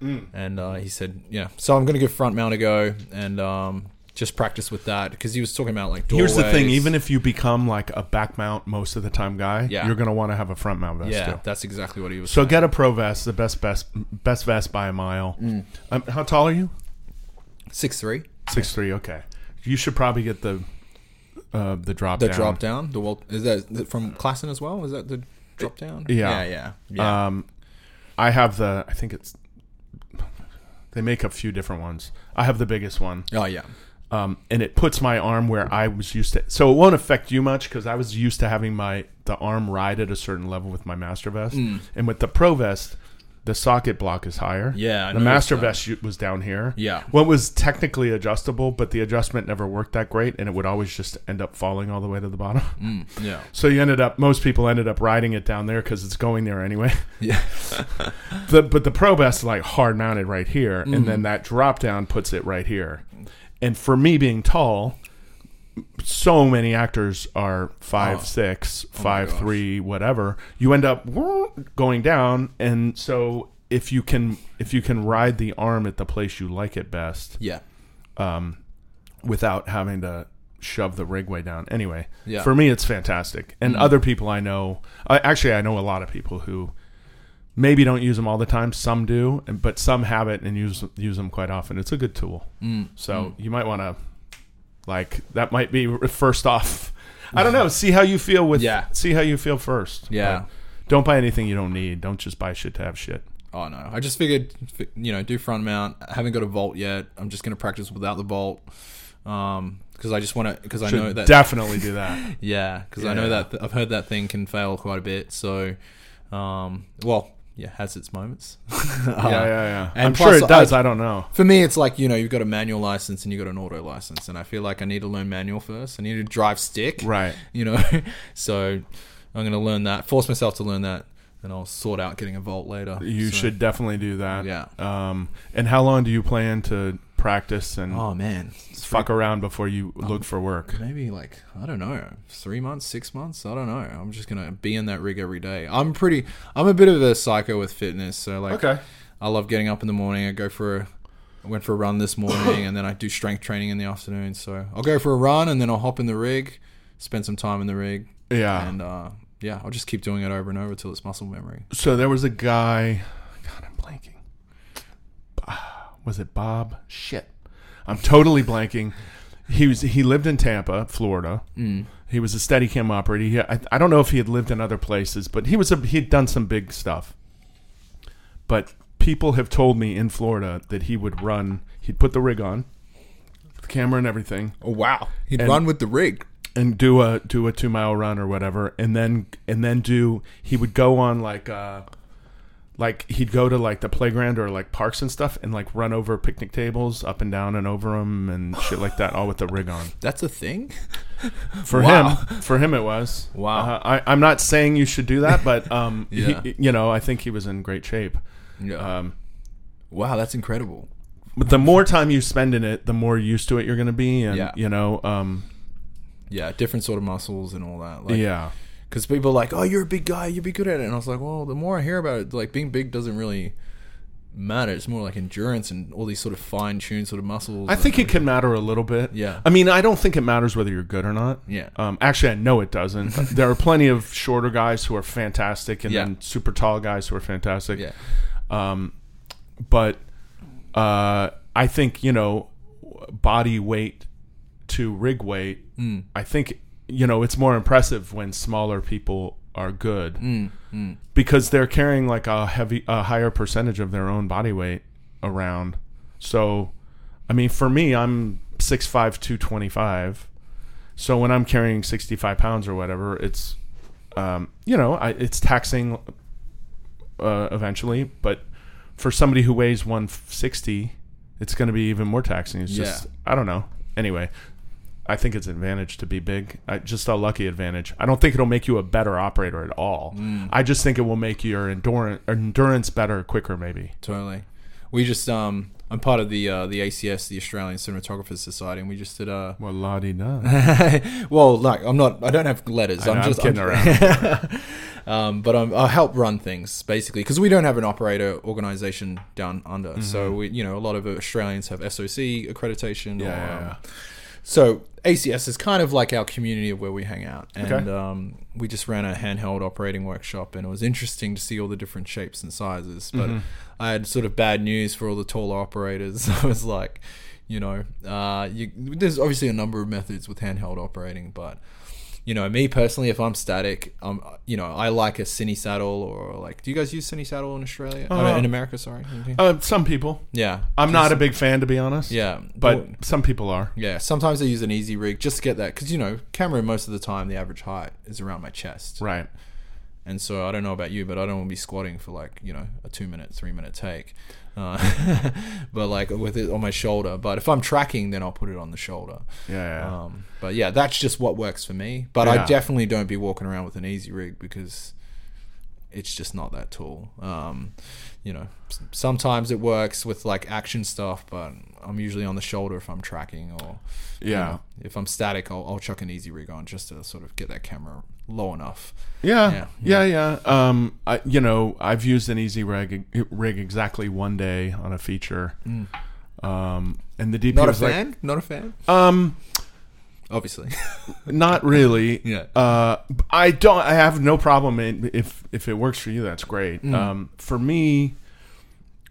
Mm. And uh, he said, yeah. So I'm going to give front mount a go and um, just practice with that because he was talking about like doorways. Here's the thing. Even if you become like a back mount most of the time guy, yeah. you're going to want to have a front mount vest yeah, too. Yeah, that's exactly what he was so saying. So get a Pro Vest, the best best, best vest by a mile. Mm. Um, how tall are you? six three six three okay. You should probably get the uh, the drop the down. The drop down? The Walt, is that from Klassen as well? Is that the drop down? Yeah. Yeah, yeah. yeah. Um, I have the, I think it's, They make a few different ones. I have the biggest one. Oh, yeah. Um, and it puts my arm where I was used to. So it won't affect you much because I was used to having my the arm ride at a certain level with my Master Vest. Mm. And with the Pro Vest, the socket block is higher. Yeah. I the Master Vest was down here. Yeah. What was technically adjustable, but the adjustment never worked that great. And it would always just end up falling all the way to the bottom. Mm. Yeah. So you ended up, most people ended up riding it down there because it's going there anyway. Yeah. the, but the Pro Vest is like hard mounted right here. Mm-hmm. And then that drop down puts it right here. And for me being tall, so many actors are five, oh. six, five, oh three, whatever. You end up going down. And so if you can if you can ride the arm at the place you like it best, yeah, um, without having to shove the rig way down. Anyway, yeah. for me, it's fantastic. And mm-hmm. other people I know, I, actually, I know a lot of people who maybe don't use them all the time. Some do, but some have it and use use them quite often. It's a good tool. Mm. So mm. you might want to... Like that might be first off. I don't know. See how you feel with. Yeah. See how you feel first. Yeah. But don't buy anything you don't need. Don't just buy shit to have shit. Oh no! I just figured, you know, do front mount. I haven't got a vault yet. I'm just gonna practice without the vault. Um, because I just want to. Because I know that definitely do that. Yeah, because yeah. I know that th- I've heard that thing can fail quite a bit. So, um, well. Yeah, has its moments. uh, yeah, yeah, yeah. And I'm sure it does. I, I don't know. For me, it's like, you know, you've got a manual license and you've got an auto license. And I feel like I need to learn manual first. I need to drive stick. Right. You know, so I'm going to learn that, force myself to learn that. Then I'll sort out getting a vault later. You so. should definitely do that. Yeah. Um, and how long do you plan to practice and oh, man. fuck three, around before you look um, for work? Maybe like, I don't know, three months, six months. I don't know. I'm just going to be in that rig every day. I'm pretty, I'm a bit of a psycho with fitness. So like, okay. I love getting up in the morning. I go for a, I went for a run this morning and then I do strength training in the afternoon. So I'll go for a run and then I'll hop in the rig, spend some time in the rig. Yeah. And uh, yeah, I'll just keep doing it over and over till it's muscle memory. So there was a guy, God, I'm blanking. Was it Bob? Shit. I'm totally blanking. He was. He lived in Tampa, Florida. Mm. He was a Steadicam operator. He, I, I don't know if he had lived in other places, but he was a, he'd done some big stuff. But people have told me in Florida that he would run. He'd put the rig on, the camera and everything. Oh, wow. He'd and, run with the rig. And do a do a two-mile run or whatever. And then and then do... He would go on like... Uh, Like, he'd go to, like, the playground or, like, parks and stuff and, like, run over picnic tables up and down and over them and shit like that, all with the rig on. That's a thing? For wow. him. For him it was. Wow. Uh, I, I'm not saying you should do that, but, um, yeah. he, you know, I think he was in great shape. Yeah. Um, wow, that's incredible. But the more time you spend in it, the more used to it you're going to be. And, yeah. you know. Um, yeah, different sort of muscles and all that. Like, yeah. Because people are like, oh, you're a big guy, you'd be good at it. And I was like, well, the more I hear about it, like being big doesn't really matter. It's more like endurance and all these sort of fine-tuned sort of muscles. I think it can matter a little bit. Yeah. I mean, I don't think it matters whether you're good or not. Yeah. Um, actually, I know it doesn't. There are plenty of shorter guys who are fantastic and yeah. then super tall guys who are fantastic. Yeah. Um, but uh, I think, you know, body weight to rig weight, mm. I think... You know, it's more impressive when smaller people are good mm, mm. because they're carrying like a heavy, a higher percentage of their own body weight around. So, I mean, for me, I'm six five, two twenty-five. So when I'm carrying sixty-five pounds or whatever, it's, um, you know, I, it's taxing uh, eventually. But for somebody who weighs one sixty, it's going to be even more taxing. It's yeah. just, I don't know. Anyway. I think it's an advantage to be big. I, just a lucky advantage. I don't think it'll make you a better operator at all. Mm. I just think it will make your endurance endurance better, quicker, maybe. Totally. We just um, I'm part of the uh, the A C S, the Australian Cinematographers Society, and we just did a. Well, la di da. Well, like I'm not. I don't have letters. Know, I'm just I'm kidding I'm, around. um, but I'm, I help run things basically because we don't have an operator organization down under. Mm-hmm. So we, you know, a lot of Australians have S O C accreditation. Yeah. Or, um, yeah. So A C S is kind of like our community of where we hang out. And okay. um, we just ran a handheld operating workshop and it was interesting to see all the different shapes and sizes. But mm-hmm. I had sort of bad news for all the taller operators. I was like, you know, uh, you, there's obviously a number of methods with handheld operating, but you know, me personally, if I'm static, I'm, you know, I like a Cinesaddle or like, do you guys use Cinesaddle in Australia? Uh, I mean, in America, sorry. Uh, some people. Yeah. I'm not a big fan, to be honest. Yeah. But well, some people are. Yeah. Sometimes I use an Easy Rig just to get that. Because, you know, camera, most of the time, the average height is around my chest. Right. And so I don't know about you, but I don't want to be squatting for like, you know, a two minute, three minute take. Uh, but like with it on my shoulder. But if I'm tracking, then I'll put it on the shoulder. Yeah. yeah. Um, but yeah, that's just what works for me. But yeah. I definitely don't be walking around with an Easy Rig because it's just not that tool. Um, you know, sometimes it works with like action stuff, but I'm usually on the shoulder if I'm tracking or, yeah, you know, if I'm static, I'll, I'll chuck an Easy Rig on just to sort of get that camera low enough. Yeah, yeah, yeah. yeah, yeah. Um, I, you know, I've used an Easy Rig rig exactly one day on a feature. Mm. Um, and the D P not was a fan? Like, not a fan? Um, obviously, not really. Yeah. Uh, I don't. I have no problem in, if if it works for you. That's great. Mm. Um, for me,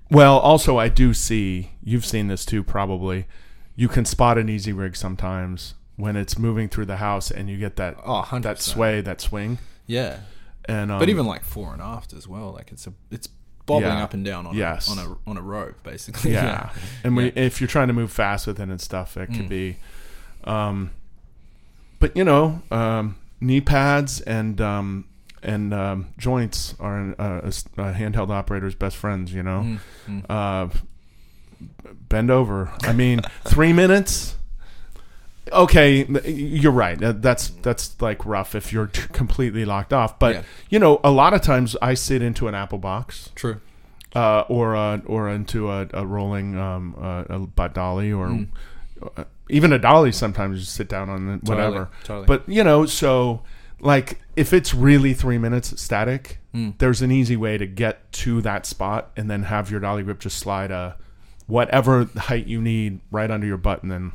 well, also I do see you've seen this too. Probably, you can spot an Easy Rig sometimes when it's moving through the house and you get that oh, that sway, that swing. Yeah. And um, but even like fore and aft as well. Like it's a it's bobbing yeah. up and down on yes. a, on a on a rope basically. Yeah. yeah. And we, yeah. if you're trying to move fast with it and stuff, it can mm. be. Um, but you know, um, knee pads and um, and um, joints are an, uh, a, a handheld operator's best friends. You know, mm-hmm. uh, bend over. I mean, three minutes. Okay, you're right. That's that's like rough if you're t- completely locked off. But yeah. you know, a lot of times I sit into an Apple box, true, uh, or a, or into a, a rolling um, a, a butt dolly or. Mm. Uh, even a dolly sometimes you sit down on it, whatever. Totally, totally. But, you know, so, like, if it's really three minutes static, mm. there's an easy way to get to that spot and then have your dolly grip just slide a whatever height you need right under your butt and then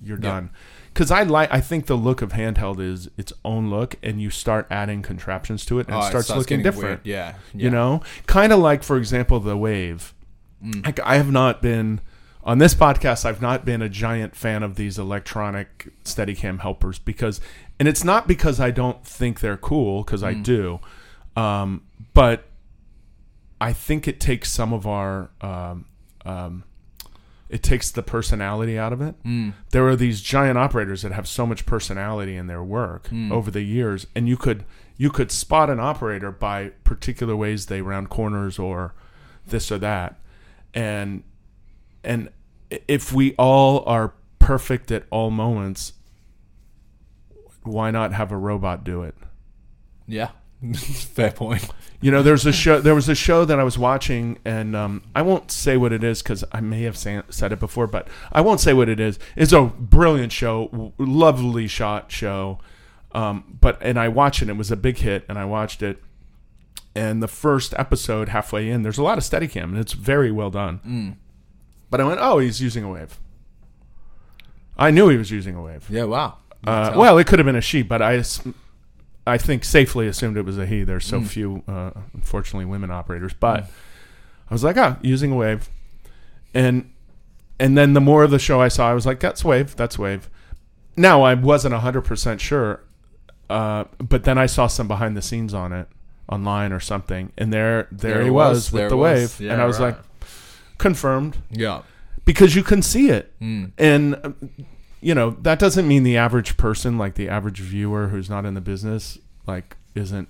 you're done. Because yeah. I like, I think the look of handheld is its own look and you start adding contraptions to it and oh, it starts, starts looking different. Yeah. yeah. You know? Kind of like, for example, the Wave. Mm. Like, I have not been... On this podcast, I've not been a giant fan of these electronic Steadicam helpers because, and it's not because I don't think they're cool, because mm. I do, um, but I think it takes some of our, um, um, it takes the personality out of it. Mm. There are these giant operators that have so much personality in their work mm. over the years, and you could you could spot an operator by particular ways they round corners or this or that, and and if we all are perfect at all moments, why not have a robot do it? Yeah, fair point. You know, there's a show. There was a show that I was watching, and um, I won't say what it is because I may have say, said it before, but I won't say what it is. It's a brilliant show, lovely shot show. Um, but and I watched it. It was a big hit, and I watched it. And the first episode, halfway in, there's a lot of Steadicam, and it's very well done. Mm. But I went, oh, he's using a Wave. I knew he was using a Wave. Yeah, wow. Uh, well, it could have been a she, but I, I think safely assumed it was a he. There's so mm. few, uh, unfortunately, women operators. But mm. I was like, oh, using a Wave. And and then the more of the show I saw, I was like, that's Wave, that's Wave. Now, I wasn't one hundred percent sure, uh, but then I saw some behind the scenes on it, online or something. And there there, there he was, was with the was. Wave. Yeah, and I was right. like, confirmed. Yeah. Because you can see it. Mm. And, you know, that doesn't mean the average person, like the average viewer who's not in the business, like, isn't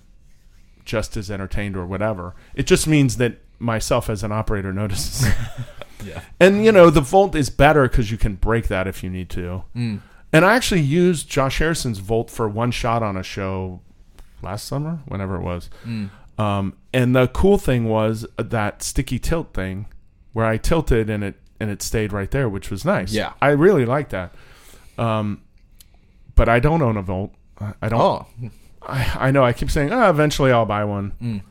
just as entertained or whatever. It just means that myself as an operator notices. yeah. And, you know, the Volt is better because you can break that if you need to. Mm. And I actually used Josh Harrison's Volt for one shot on a show last summer, whenever it was. Mm. Um, and the cool thing was that sticky tilt thing. Where I tilted and it and it stayed right there, which was nice. Yeah, I really like that. Um, but I don't own a Volt. I don't. Oh. I, I know. I keep saying, oh, eventually I'll buy one. Mm.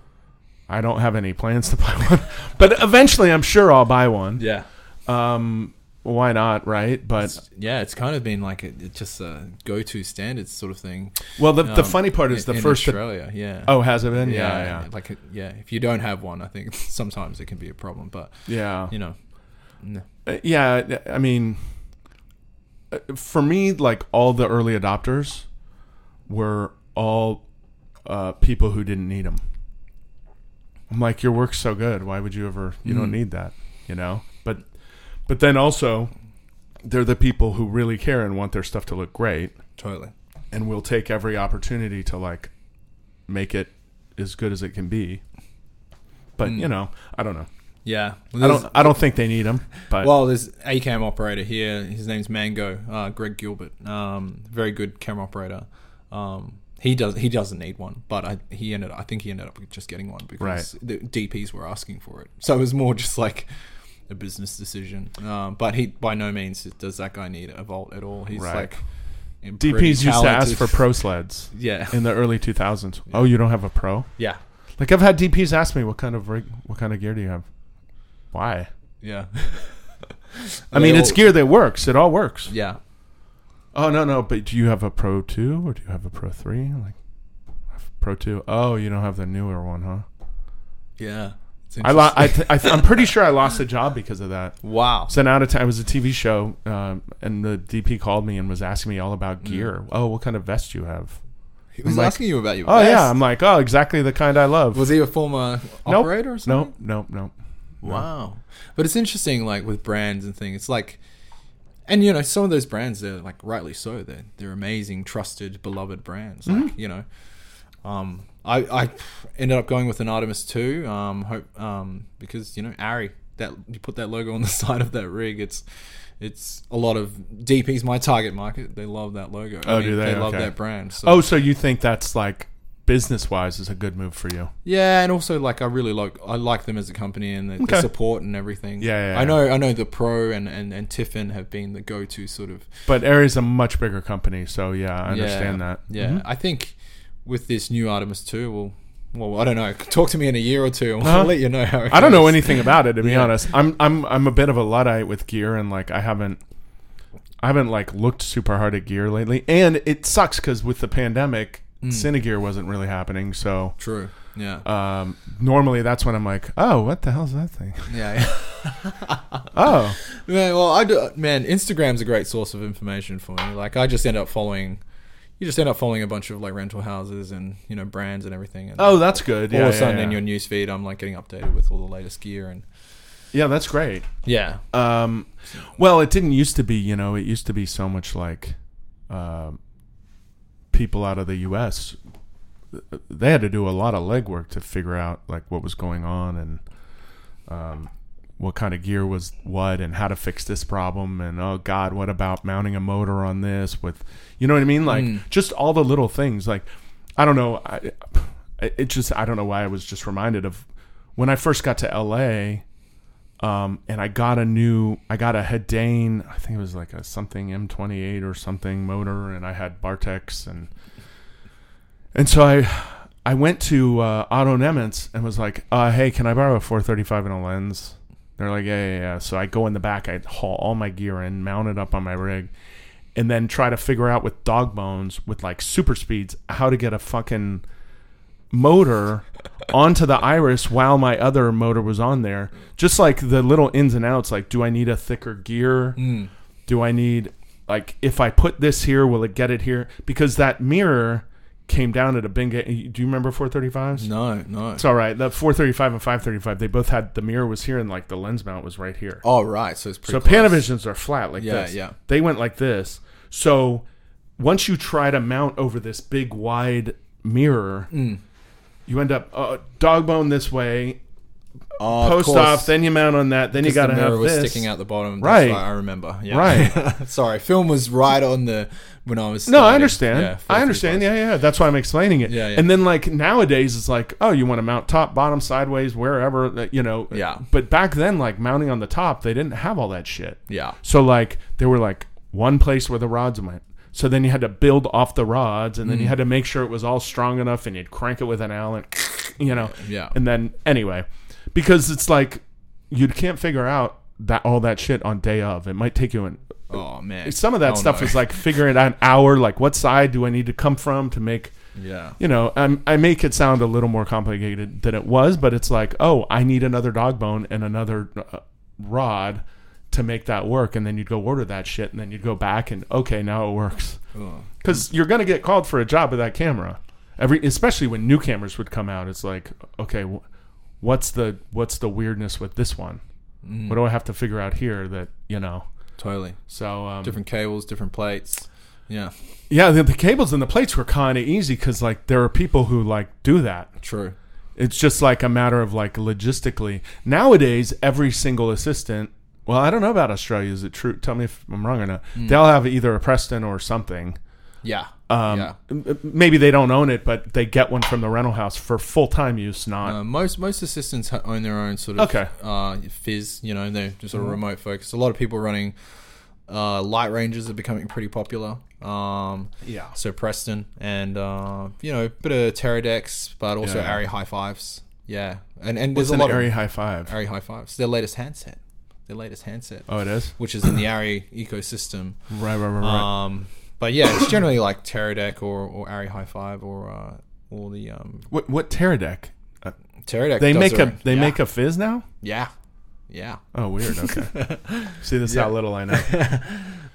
I don't have any plans to buy one, but eventually I'm sure I'll buy one. Yeah. Um, why not, right? But it's, yeah, it's kind of been like a, it's just a go-to standards sort of thing. Well, the um, the funny part is the in first Australia, th- yeah. Oh, has it been? Yeah, yeah. yeah. Like, a, yeah, if you don't have one, I think sometimes it can be a problem. But yeah, you know, no. uh, yeah. I mean, for me, like all the early adopters were all uh, people who didn't need them. I'm like, your work's so good. Why would you ever? You mm. don't need that, you know. But, but then also, they're the people who really care and want their stuff to look great. Totally. And will take every opportunity to like make it as good as it can be. But mm. you know, I don't know. Yeah, well, I don't. I don't think they need him. But. Well, there's a cam operator here. His name's Mango, uh, Greg Gilbert. Um, very good cam operator. Um, he does. He doesn't need one, but I he ended. I think he ended up just getting one because right. the D Ps were asking for it. So it was more just like a business decision. Um, but he by no means does that guy need a vault at all. He's right. like. D Ps used to ask for pro sleds. Yeah. In the early two thousands. Yeah. Oh, you don't have a pro? Yeah. Like I've had D Ps ask me, what kind of rig, what kind of gear do you have? Why? Yeah. I mean, all, it's gear that works. It all works. Yeah. Oh, no, no. But do you have a Pro two or do you have a Pro three? Like, I have Pro two. Oh, you don't have the newer one, huh? Yeah. It's I lo- I th- I th- I'm pretty sure I lost a job because of that. Wow. So now it was a T V show, um, and the D P called me and was asking me all about gear. Mm. Oh, what kind of vest do you have? He was like, asking you about your oh, vest? Oh, yeah. I'm like, oh, exactly the kind I love. Was he a former nope. operator or something? Nope, nope, nope. Wow. Yeah. But it's interesting, like, with brands and things. It's like, and, you know, some of those brands, they're, like, rightly so. They're, they're amazing, trusted, beloved brands. Like, mm-hmm. you know, um, I, I ended up going with an Artemis two, um, hope, um, because, you know, Arri, that you put that logo on the side of that rig. It's it's a lot of D Ps, my target market. They love that logo. Oh, I mean, do they? They okay. love that brand. So. Oh, so you think that's, like... business-wise is a good move for you. Yeah, and also like I really like I like them as a company and the, okay. the support and everything. Yeah, yeah. I know yeah. I know the Pro and, and, and Tiffin have been the go-to sort of. But Ari's a much bigger company, so yeah, I understand yeah, that. Yeah, mm-hmm. I think with this new Artemis two, we'll well, I don't know. Talk to me in a year or two. And uh-huh. I'll let you know how. It I don't goes. know anything about it to be yeah. honest. I'm I'm I'm a bit of a Luddite with gear and like I haven't I haven't like looked super hard at gear lately, and it sucks because with the pandemic. Mm. Cinegear wasn't really happening, so true. Yeah. Um, normally, that's when I'm like, "Oh, what the hell's that thing?" Yeah. yeah. oh. Man, well, I do, man. Instagram's a great source of information for me. Like, I just end up following. You just end up following a bunch of like rental houses and you know brands and everything. And, oh, that's like, good. All yeah, of a sudden, yeah, yeah. in your newsfeed, I'm like getting updated with all the latest gear and. Yeah, that's great. Yeah. Um, well, it didn't used to be. You know, it used to be so much like. Um, people out of the U S they had to do a lot of legwork to figure out like what was going on and um, what kind of gear was what and how to fix this problem and oh god what about mounting a motor on this with you know what I mean like mm. just all the little things like I don't know I, it just I don't know why I was just reminded of when I first got to L A um, and I got a new I got a Hidane I think it was like a something M twenty-eight or something motor and I had Bartex and and so I I went to uh, Otto Nemitz and was like uh, hey can I borrow a four thirty-five and a lens they're like yeah yeah yeah so I go in the back I haul all my gear in mount it up on my rig and then try to figure out with dog bones with like super speeds how to get a fucking motor onto the Iris while my other motor was on there just like the little ins and outs like do I need a thicker gear mm. do I need like if I put this here will it get it here because that mirror came down at a Benga do you remember four thirty-fives no no it's all right the four thirty-five and five thirty-five they both had the mirror was here and like the lens mount was right here oh right so it's pretty so close. Panavisions are flat like yeah, this yeah they went like this so once you try to mount over this big wide mirror mm. you end up uh, dog bone this way, oh, post of off, then you mount on that, then you got to have this. The mirror was sticking out the bottom. Right. I remember. Yeah. Right. Sorry. Film was right on the, when I was starting. No, I understand. Yeah, I understand. Yeah, yeah. That's why I'm explaining it. Yeah, yeah. And then like nowadays it's like, oh, you want to mount top, bottom, sideways, wherever, you know. Yeah. But back then like mounting on the top, they didn't have all that shit. Yeah. So like there were like one place where the rods went. So then you had to build off the rods, and then mm. you had to make sure it was all strong enough, and you'd crank it with an Allen, you know. Yeah. And then anyway, because it's like you can't figure out that all that shit on day of. It might take you an. Oh man. Some of that oh, stuff no. is like figuring out an hour. Like what side do I need to come from to make? Yeah. You know, I'm, I make it sound a little more complicated than it was, but it's like, oh, I need another dog bone and another uh, rod. to make that work, and then you'd go order that shit, and then you'd go back and okay, now it works. Because you're gonna get called for a job with that camera. Every, especially when new cameras would come out, it's like, okay, what's the what's the weirdness with this one? Mm. What do I have to figure out here? That you know, totally. So um, different cables, different plates. Yeah, yeah. The, the cables and the plates were kind of easy because like there are people who like do that. True. It's just like a matter of like logistically. Nowadays, every single assistant. Well, I don't know about Australia. Is it true? Tell me if I'm wrong or not. Mm. They'll have either a Preston or something. Yeah. Um, yeah. Maybe they don't own it, but they get one from the rental house for full-time use, not... Uh, most most assistants own their own sort of okay. uh, fizz, you know, they're just sort of mm. remote focused. A lot of people running uh, light ranges are becoming pretty popular. Um, yeah. So Preston and, uh, you know, a bit of Teradeks, but also yeah. Arri High Fives. Yeah. And, and there's What's a lot an Arri High Five? Arri High Fives. Their latest handset. Their latest handset. Oh, it is? Which is in the Arri ecosystem. Right, right, right, right. Um... But yeah, it's generally like Teradek or, or Arri High Five or uh, all the um. What what Teradek? Uh, Teradek. They does make their, a they yeah. make a fizz now. Yeah, yeah. Oh, weird. Okay. See, this yeah. how little I know.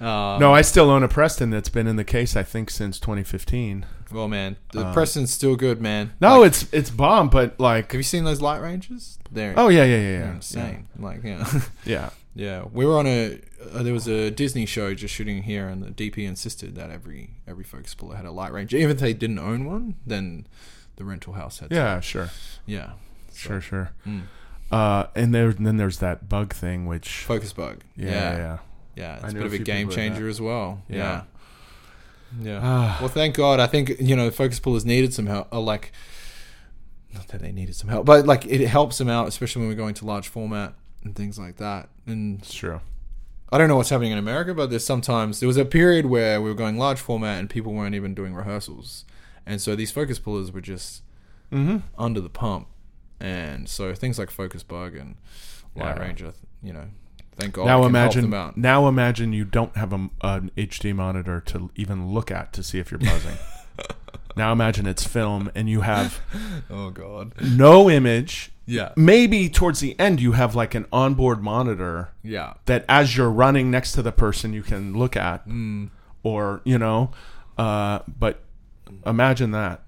um, no, I still own a Preston that's been in the case I think since twenty fifteen. Well, man, the um, Preston's still good, man. No, like, it's it's bomb, but like, have you seen those light ranges? There. Oh yeah, yeah, yeah, yeah. Insane. Yeah. Like yeah, yeah. Yeah, we were on a. Uh, there was a Disney show just shooting here, and the D P insisted that every every focus puller had a light range. Even if they didn't own one, then the rental house had. Yeah, to. Sure. Yeah, so. sure, sure. Mm. Uh, and there, and then there's that bug thing, which focus bug. Yeah, yeah, yeah. yeah it's I a bit of a, a game changer as well. Yeah, yeah. yeah. Well, thank God. I think you know focus pullers needed some help. Uh, like, not that they needed some help, but like it helps them out, especially when we're going to large format. And things like that. And it's true. I don't know what's happening in America, but there's sometimes... There was a period where we were going large format and people weren't even doing rehearsals. And so these focus pullers were just mm-hmm. under the pump. And so things like Focus Bug and Light yeah. Ranger, you know, thank God now we can imagine, help them out. Now imagine you don't have a, an H D monitor to even look at to see if you're buzzing. Now imagine it's film and you have... oh, God. No image... Yeah. Maybe towards the end you have like an onboard monitor. Yeah. That as you're running next to the person you can look at, mm. or you know, uh, but imagine that,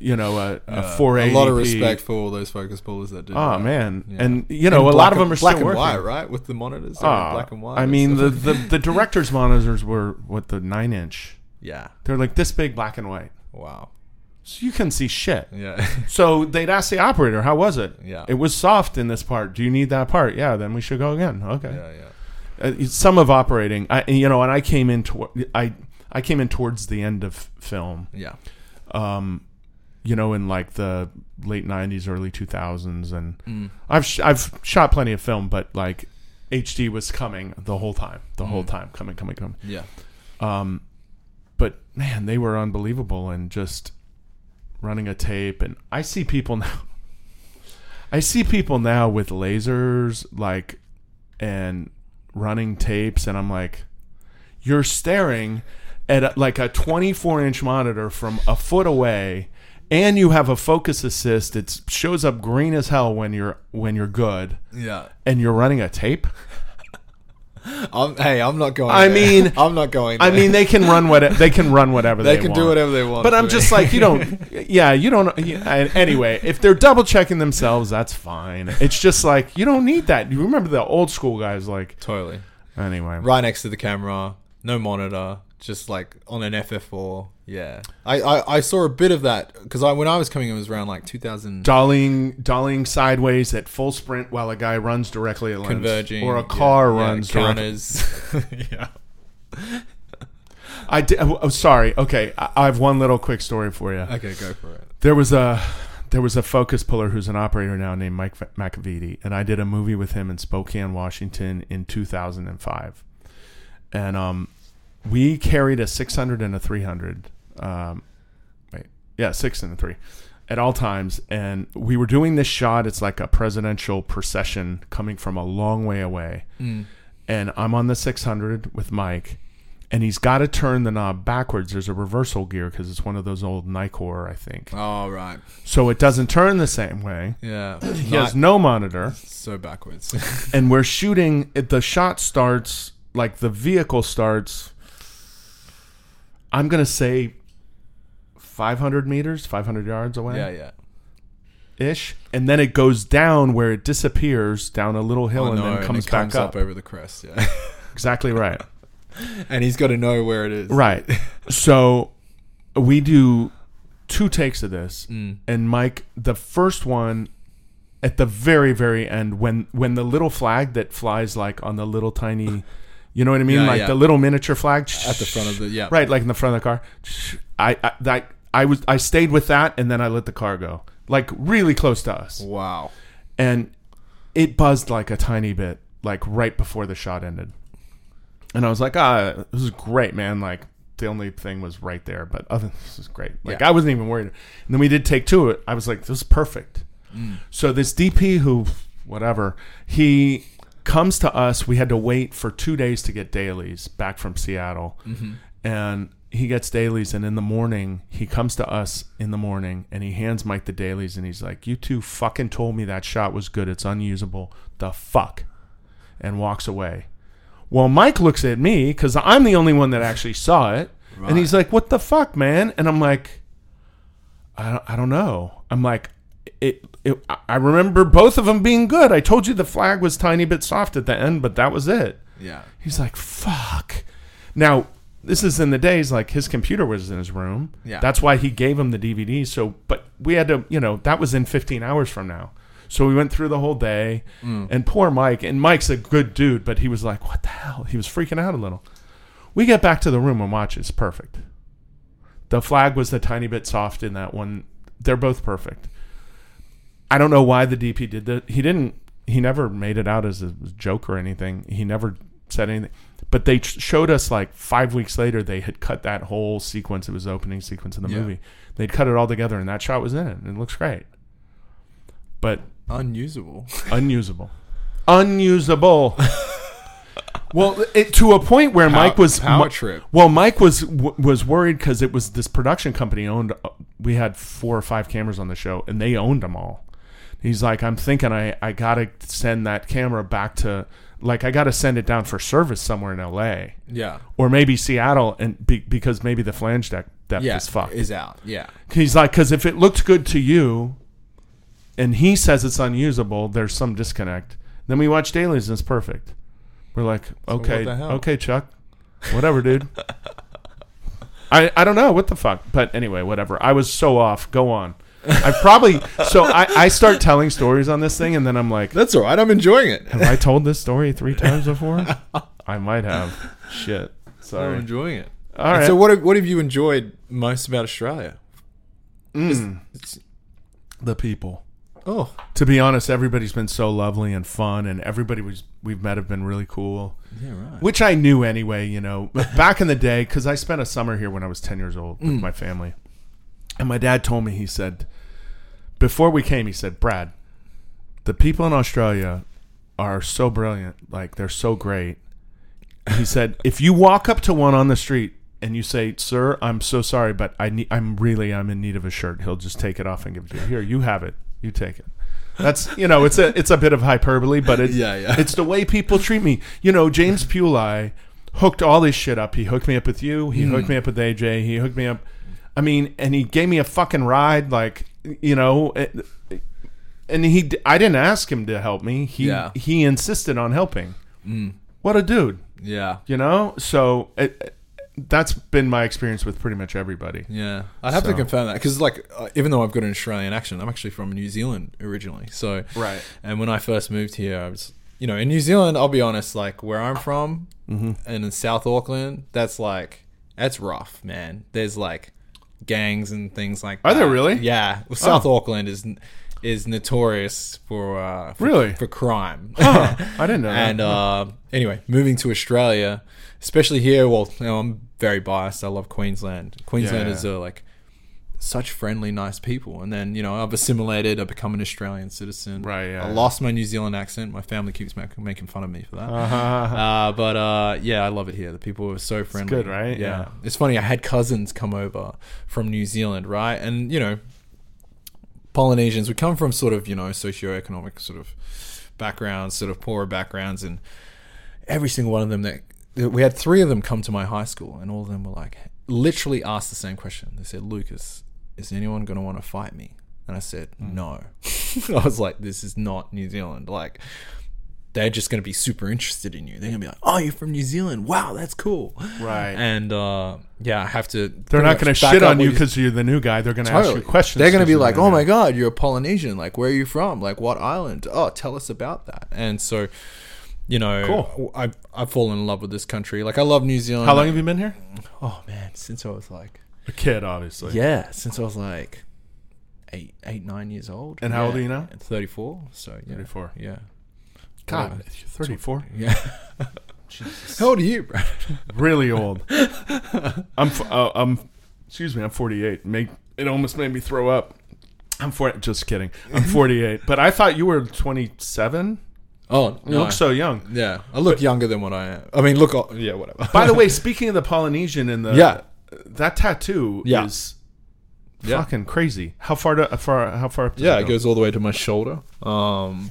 you know, a, a uh, four eighty. A lot of respect for all those focus pullers that do. Oh that. man, yeah. And you know, and a lot of them are still black and working. White, right? With the monitors, oh, black and white. I mean, the, the the director's monitors were what the nine inch. Yeah. They're like this big, black and white. Wow. So you couldn't see shit. Yeah. So they'd ask the operator, how was it? Yeah. It was soft in this part. Do you need that part? Yeah, then we should go again. Okay. Yeah, yeah. Uh, some of operating, I you know, and I came in to, I I came in towards the end of film. Yeah. Um you know, in like the late nineties, early two thousands, and mm. I've sh- I've shot plenty of film, but like H D was coming the whole time. The mm. whole time coming coming coming. Yeah. Um but man, they were unbelievable and just running a tape, and I see people now. I see people now with lasers, like, and running tapes, and I'm like, you're staring at a, like a twenty-four inch monitor from a foot away, and you have a focus assist. It shows up green as hell when you're when you're good. Yeah, and you're running a tape. I'm, hey, I'm not going. I there. mean, I'm not going. There. I mean, they can run what they can run whatever they, they can want. do whatever they want. But I'm just like, you don't. Yeah, you don't. Yeah, anyway, if they're double checking themselves, that's fine. It's just like you don't need that. You remember the old school guys, like totally. Anyway, right next to the camera, no monitor, just like on an F F four. Yeah, I, I, I saw a bit of that because I when I was coming, it was around like two thousand. Dollying, dollying sideways at full sprint while a guy runs directly at lens, converging, or a car yeah, runs yeah, directly. yeah. I did. Oh, sorry. Okay, I, I have one little quick story for you. Okay, go for it. There was a there was a focus puller who's an operator now named Mike McAvity, and I did a movie with him in Spokane, Washington, in two thousand five, and um, we carried a six hundred and a three hundred. Um, wait, yeah, six and a three at all times. And we were doing this shot. It's like a presidential procession coming from a long way away. Mm. And I'm on the six hundred with Mike, and he's got to turn the knob backwards. There's a reversal gear because it's one of those old Nikkor, I think. Oh, right. So it doesn't turn the same way. Yeah. He Not, has no monitor. So backwards. And we're shooting. The shot starts, like the vehicle starts, I'm going to say five hundred meters, five hundred yards away. Yeah, yeah. Ish, and then it goes down where it disappears down a little hill, oh, and no, then comes and it back comes up. up over the crest. Yeah, exactly right. And he's got to know where it is. Right. So we do two takes of this, mm. and Mike, the first one at the very, very end, when when the little flag that flies like on the little tiny, you know what I mean, yeah, like yeah. the little miniature flag at the front of the yeah, right, like in the front of the car. I I that, I was I stayed with that, and then I let the car go. Like, really close to us. Wow. And it buzzed, like, a tiny bit, like, right before the shot ended. And I was like, ah, this is great, man. Like, the only thing was right there. But other this is great. Like, yeah. I wasn't even worried. And then we did take two. I was like, this is perfect. Mm. So this D P who, whatever, he comes to us. We had to wait for two days to get dailies back from Seattle. Mm-hmm. And he gets dailies, and in the morning he comes to us in the morning and he hands Mike the dailies and he's like, you two fucking told me that shot was good, it's unusable, the fuck, and walks away. Well, Mike looks at me because I'm the only one that actually saw it, right. And he's like, what the fuck, man? And I'm like, I don't, I don't know. I'm like, it, it I remember both of them being good. I told you the flag was tiny bit soft at the end, but that was it. Yeah. He's like, fuck. Now, this is in the days, like, his computer was in his room. Yeah. That's why he gave him the D V D. So, but we had to, you know, that was in fifteen hours from now. So we went through the whole day. Mm. And poor Mike, and Mike's a good dude, but he was like, what the hell? He was freaking out a little. We get back to the room and watch. It's perfect. The flag was a tiny bit soft in that one. They're both perfect. I don't know why the D P did that. He didn't, he never made it out as a joke or anything. He never said anything. But they showed us, like, five weeks later, they had cut that whole sequence. It was the opening sequence of the yeah. movie. They'd cut it all together, and that shot was in it. And it looks great. But unusable. Unusable. Unusable. Well, it, to a point where power, Mike was... Power trip. Well, Mike was w- was worried because it was this production company owned... Uh, we had four or five cameras on the show, and they owned them all. He's like, I'm thinking I, I got to send that camera back to... Like, I got to send it down for service somewhere in L A. Yeah. Or maybe Seattle, and be, because maybe the flange depth, depth yeah, is fucked. is out. Yeah. He's like, because if it looked good to you, and he says it's unusable, there's some disconnect. Then we watch dailies, and it's perfect. We're like, okay, so okay, Chuck. Whatever, dude. I, I don't know. What the fuck? But anyway, whatever. I was so off. Go on. I probably so I, I start telling stories on this thing, and then I'm like, that's all right, I'm enjoying it. Have I told this story three times before? I might have. Shit, sorry. I'm enjoying it. All right. And so what what have you enjoyed most about Australia? Mm. It's, it's, the people. Oh, to be honest, everybody's been so lovely and fun, and everybody was, we've met have been really cool. Yeah, right. Which I knew anyway, you know, back in the day, because I spent a summer here when I was ten years old with mm. my family, and my dad told me, he said. Before we came, he said, Brad, the people in Australia are so brilliant. Like, they're so great. He said, if you walk up to one on the street and you say, sir, I'm so sorry, but I need, I'm really, I'm in need of a shirt. He'll just take it off and give it to you. Here, you have it. You take it. That's, you know, it's a, it's a bit of hyperbole, but it, yeah, yeah. it's the way people treat me. You know, James Puli hooked all this shit up. He hooked me up with you. He mm. hooked me up with A J. He hooked me up. I mean, and he gave me a fucking ride, like, you know, and he, I didn't ask him to help me. He yeah. he insisted on helping. Mm. What a dude. Yeah. You know, so it, that's been my experience with pretty much everybody. Yeah. I'd have so. to confirm that because, like, even though I've got an Australian accent, I'm actually from New Zealand originally. So, right. And when I first moved here, I was, you know, in New Zealand, I'll be honest, like, where I'm from mm-hmm. and in South Auckland, that's like, that's rough, man. There's like, gangs and things like that. Are there really? Yeah. Well, South oh. Auckland is is notorious for uh for, really? for crime. Huh. I didn't know that. And uh, anyway, moving to Australia, especially here, well, you know, I'm very biased. I love Queensland. Queenslanders yeah. are like such friendly, nice people. And then, you know, I've assimilated, I've become an Australian citizen. Right, yeah. I lost my New Zealand accent. My family keeps making fun of me for that. Uh-huh. Uh, but, uh, yeah, I love it here. The people are so friendly. It's good, right? Yeah. yeah. It's funny. I had cousins come over from New Zealand, right? And, you know, Polynesians, we come from sort of, you know, socioeconomic sort of backgrounds, sort of poorer backgrounds. And every single one of them that... We had three of them come to my high school, and all of them were like... literally asked the same question. They said, Lucas... is anyone going to want to fight me? And I said, no. I was like, this is not New Zealand. Like, they're just going to be super interested in you. They're going to be like, oh, you're from New Zealand. Wow, that's cool. Right. And, uh, yeah, I have to... They're not going to shit on you because you're the new guy. They're going to totally. ask you questions. They're going to be like, oh, my God, you're a Polynesian. Like, where are you from? Like, what island? Oh, tell us about that. And so... You know, cool. I've, I've fallen in love with this country. Like, I love New Zealand. How long have you been here? Oh, man, since I was like... A kid, obviously. Yeah, since I was like eight, eight, nine years old. And yeah. How old are you now? thirty-four. So, yeah. thirty-four. Yeah. God, thirty-four? Yeah. Jesus. How old are you, bro? Really old. I'm, uh, I'm, excuse me, I'm forty-eight. Make, it almost made me throw up. I'm for, just kidding. I'm forty-eight. But I thought you were twenty-seven. Oh, no. You look so young. Yeah, I look but, younger than what I am. I mean, look, yeah, whatever. By the way, speaking of the Polynesian and the yeah, that tattoo yeah. is yeah. fucking crazy. How far? To, how far? How far? Up yeah, it go? goes all the way to my shoulder. Um,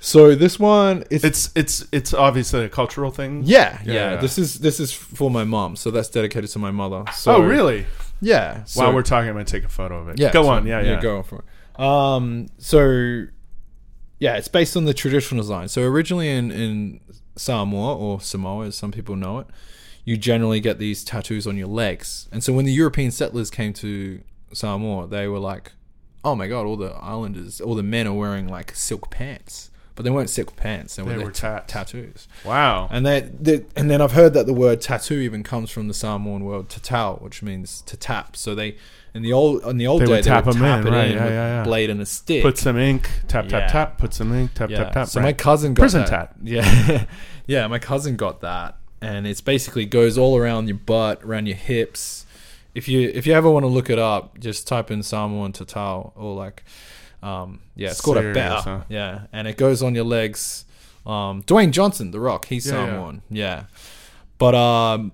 so this one, it's it's it's, it's obviously a cultural thing. Yeah, yeah, yeah. This is this is for my mom. So that's dedicated to my mother. So, oh, really? Yeah. So, while we're talking, I'm gonna take a photo of it. Yeah, go so, on. Yeah, yeah, yeah. Go on for it. Um, so. Yeah, it's based on the traditional design. So originally in, in Samoa, or Samoa as some people know it, you generally get these tattoos on your legs. And so when the European settlers came to Samoa, they were like, oh my God, all the islanders, all the men are wearing like silk pants. But they weren't silk pants. They, they were, were t- tattoos. Wow. And they, they and then I've heard that the word tattoo even comes from the Samoan word tatau, which means to tap. So they... In the old, in the old they day, would tap they would tap in, it right, in yeah, with a yeah, yeah. blade and a stick. Put some ink, tap, tap, yeah. tap. Put some ink, tap, yeah. tap, tap. So right. my cousin got Prison that. Prison tat. Yeah. yeah, my cousin got that. And it's basically goes all around your butt, around your hips. If you if you ever want to look it up, just type in Samoan tatau or like, um, yeah, it's called Serious, a bea. Huh? Yeah, and it goes on your legs. Um, Dwayne Johnson, The Rock, he's yeah, Samoan. Yeah. yeah. But... um.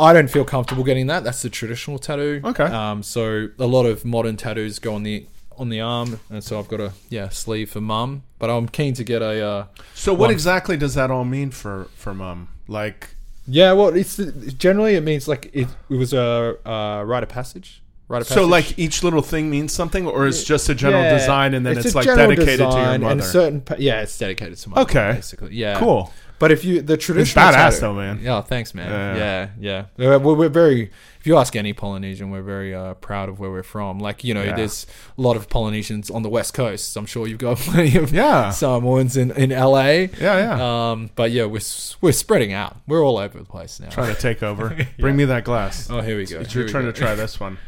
I don't feel comfortable getting that. That's the traditional tattoo. Okay. Um, so a lot of modern tattoos go on the on the arm, and so I've got a yeah sleeve for mum. But I'm keen to get a. Uh, so what one. exactly does that all mean for for mum? Like. Yeah, well, it's generally it means like it, it was a uh, rite of passage. Right so like each little thing means something, or it's just a general yeah, design, and then it's, it's like dedicated to your mother. And certain, yeah, it's dedicated to my okay. mother, basically. Yeah, cool. But if you the traditional it's badass tattoo, though, man. Yeah, oh, thanks, man. Yeah, yeah. yeah. We're, we're very. If you ask any Polynesian, we're very uh, proud of where we're from. Like you know, yeah. there's a lot of Polynesians on the West Coast. I'm sure you've got plenty of yeah. Samoans in, in L A. Yeah, yeah. Um, but yeah, we're we're spreading out. We're all over the place now. Trying to take over. yeah. Bring me that glass. Oh, here we go. It's your turn to try this one.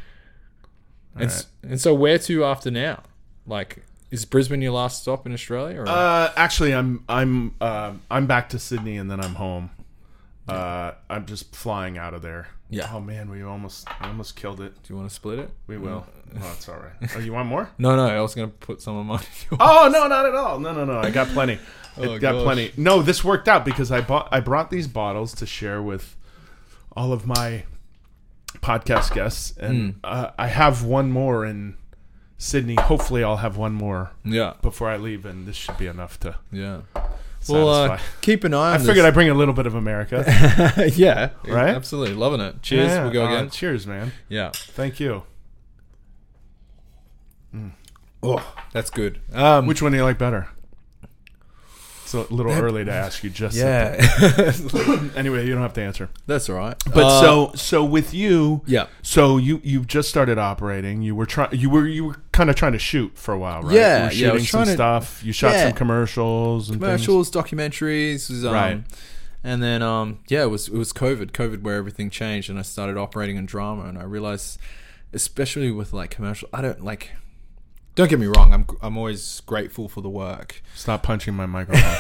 And, right. and so where to after now? Like, is Brisbane your last stop in Australia? Or? Uh, actually, I'm I'm uh, I'm back to Sydney and then I'm home. Yeah. Uh, I'm just flying out of there. Yeah. Oh man, we almost we almost killed it. Do you want to split it? We will. No. Oh, it's all right. Oh, you want more? no, no. I was gonna put some of mine. Oh no, not at all. No, no, no. I got plenty. I oh, got gosh. plenty. No, this worked out because I bought I brought these bottles to share with all of my podcast guests, and mm. uh, I have one more in Sydney. Hopefully I'll have one more yeah. before I leave, and this should be enough to yeah. satisfy. Well, uh, keep an eye on I this. figured I'd bring a little bit of America. yeah. Right? Absolutely. Loving it. Cheers. Yeah. We'll go uh, again. Cheers, man. Yeah. Thank you. Mm. Oh, that's good. Um, Which one do you like better? It's a little early to ask you just yeah. Anyway, you don't have to answer. That's all right. But uh, so so with you, yeah. So you you just started operating. You were trying. You were you were kind of trying to shoot for a while, right? Yeah, you were shooting yeah, some to, stuff. You shot yeah. some commercials, and commercials, things. documentaries, um, right? And then um, yeah, it was it was COVID, COVID where everything changed, and I started operating in drama, and I realized, especially with like commercial, I don't like. Don't get me wrong. I'm I'm always grateful for the work. Stop punching my microphone.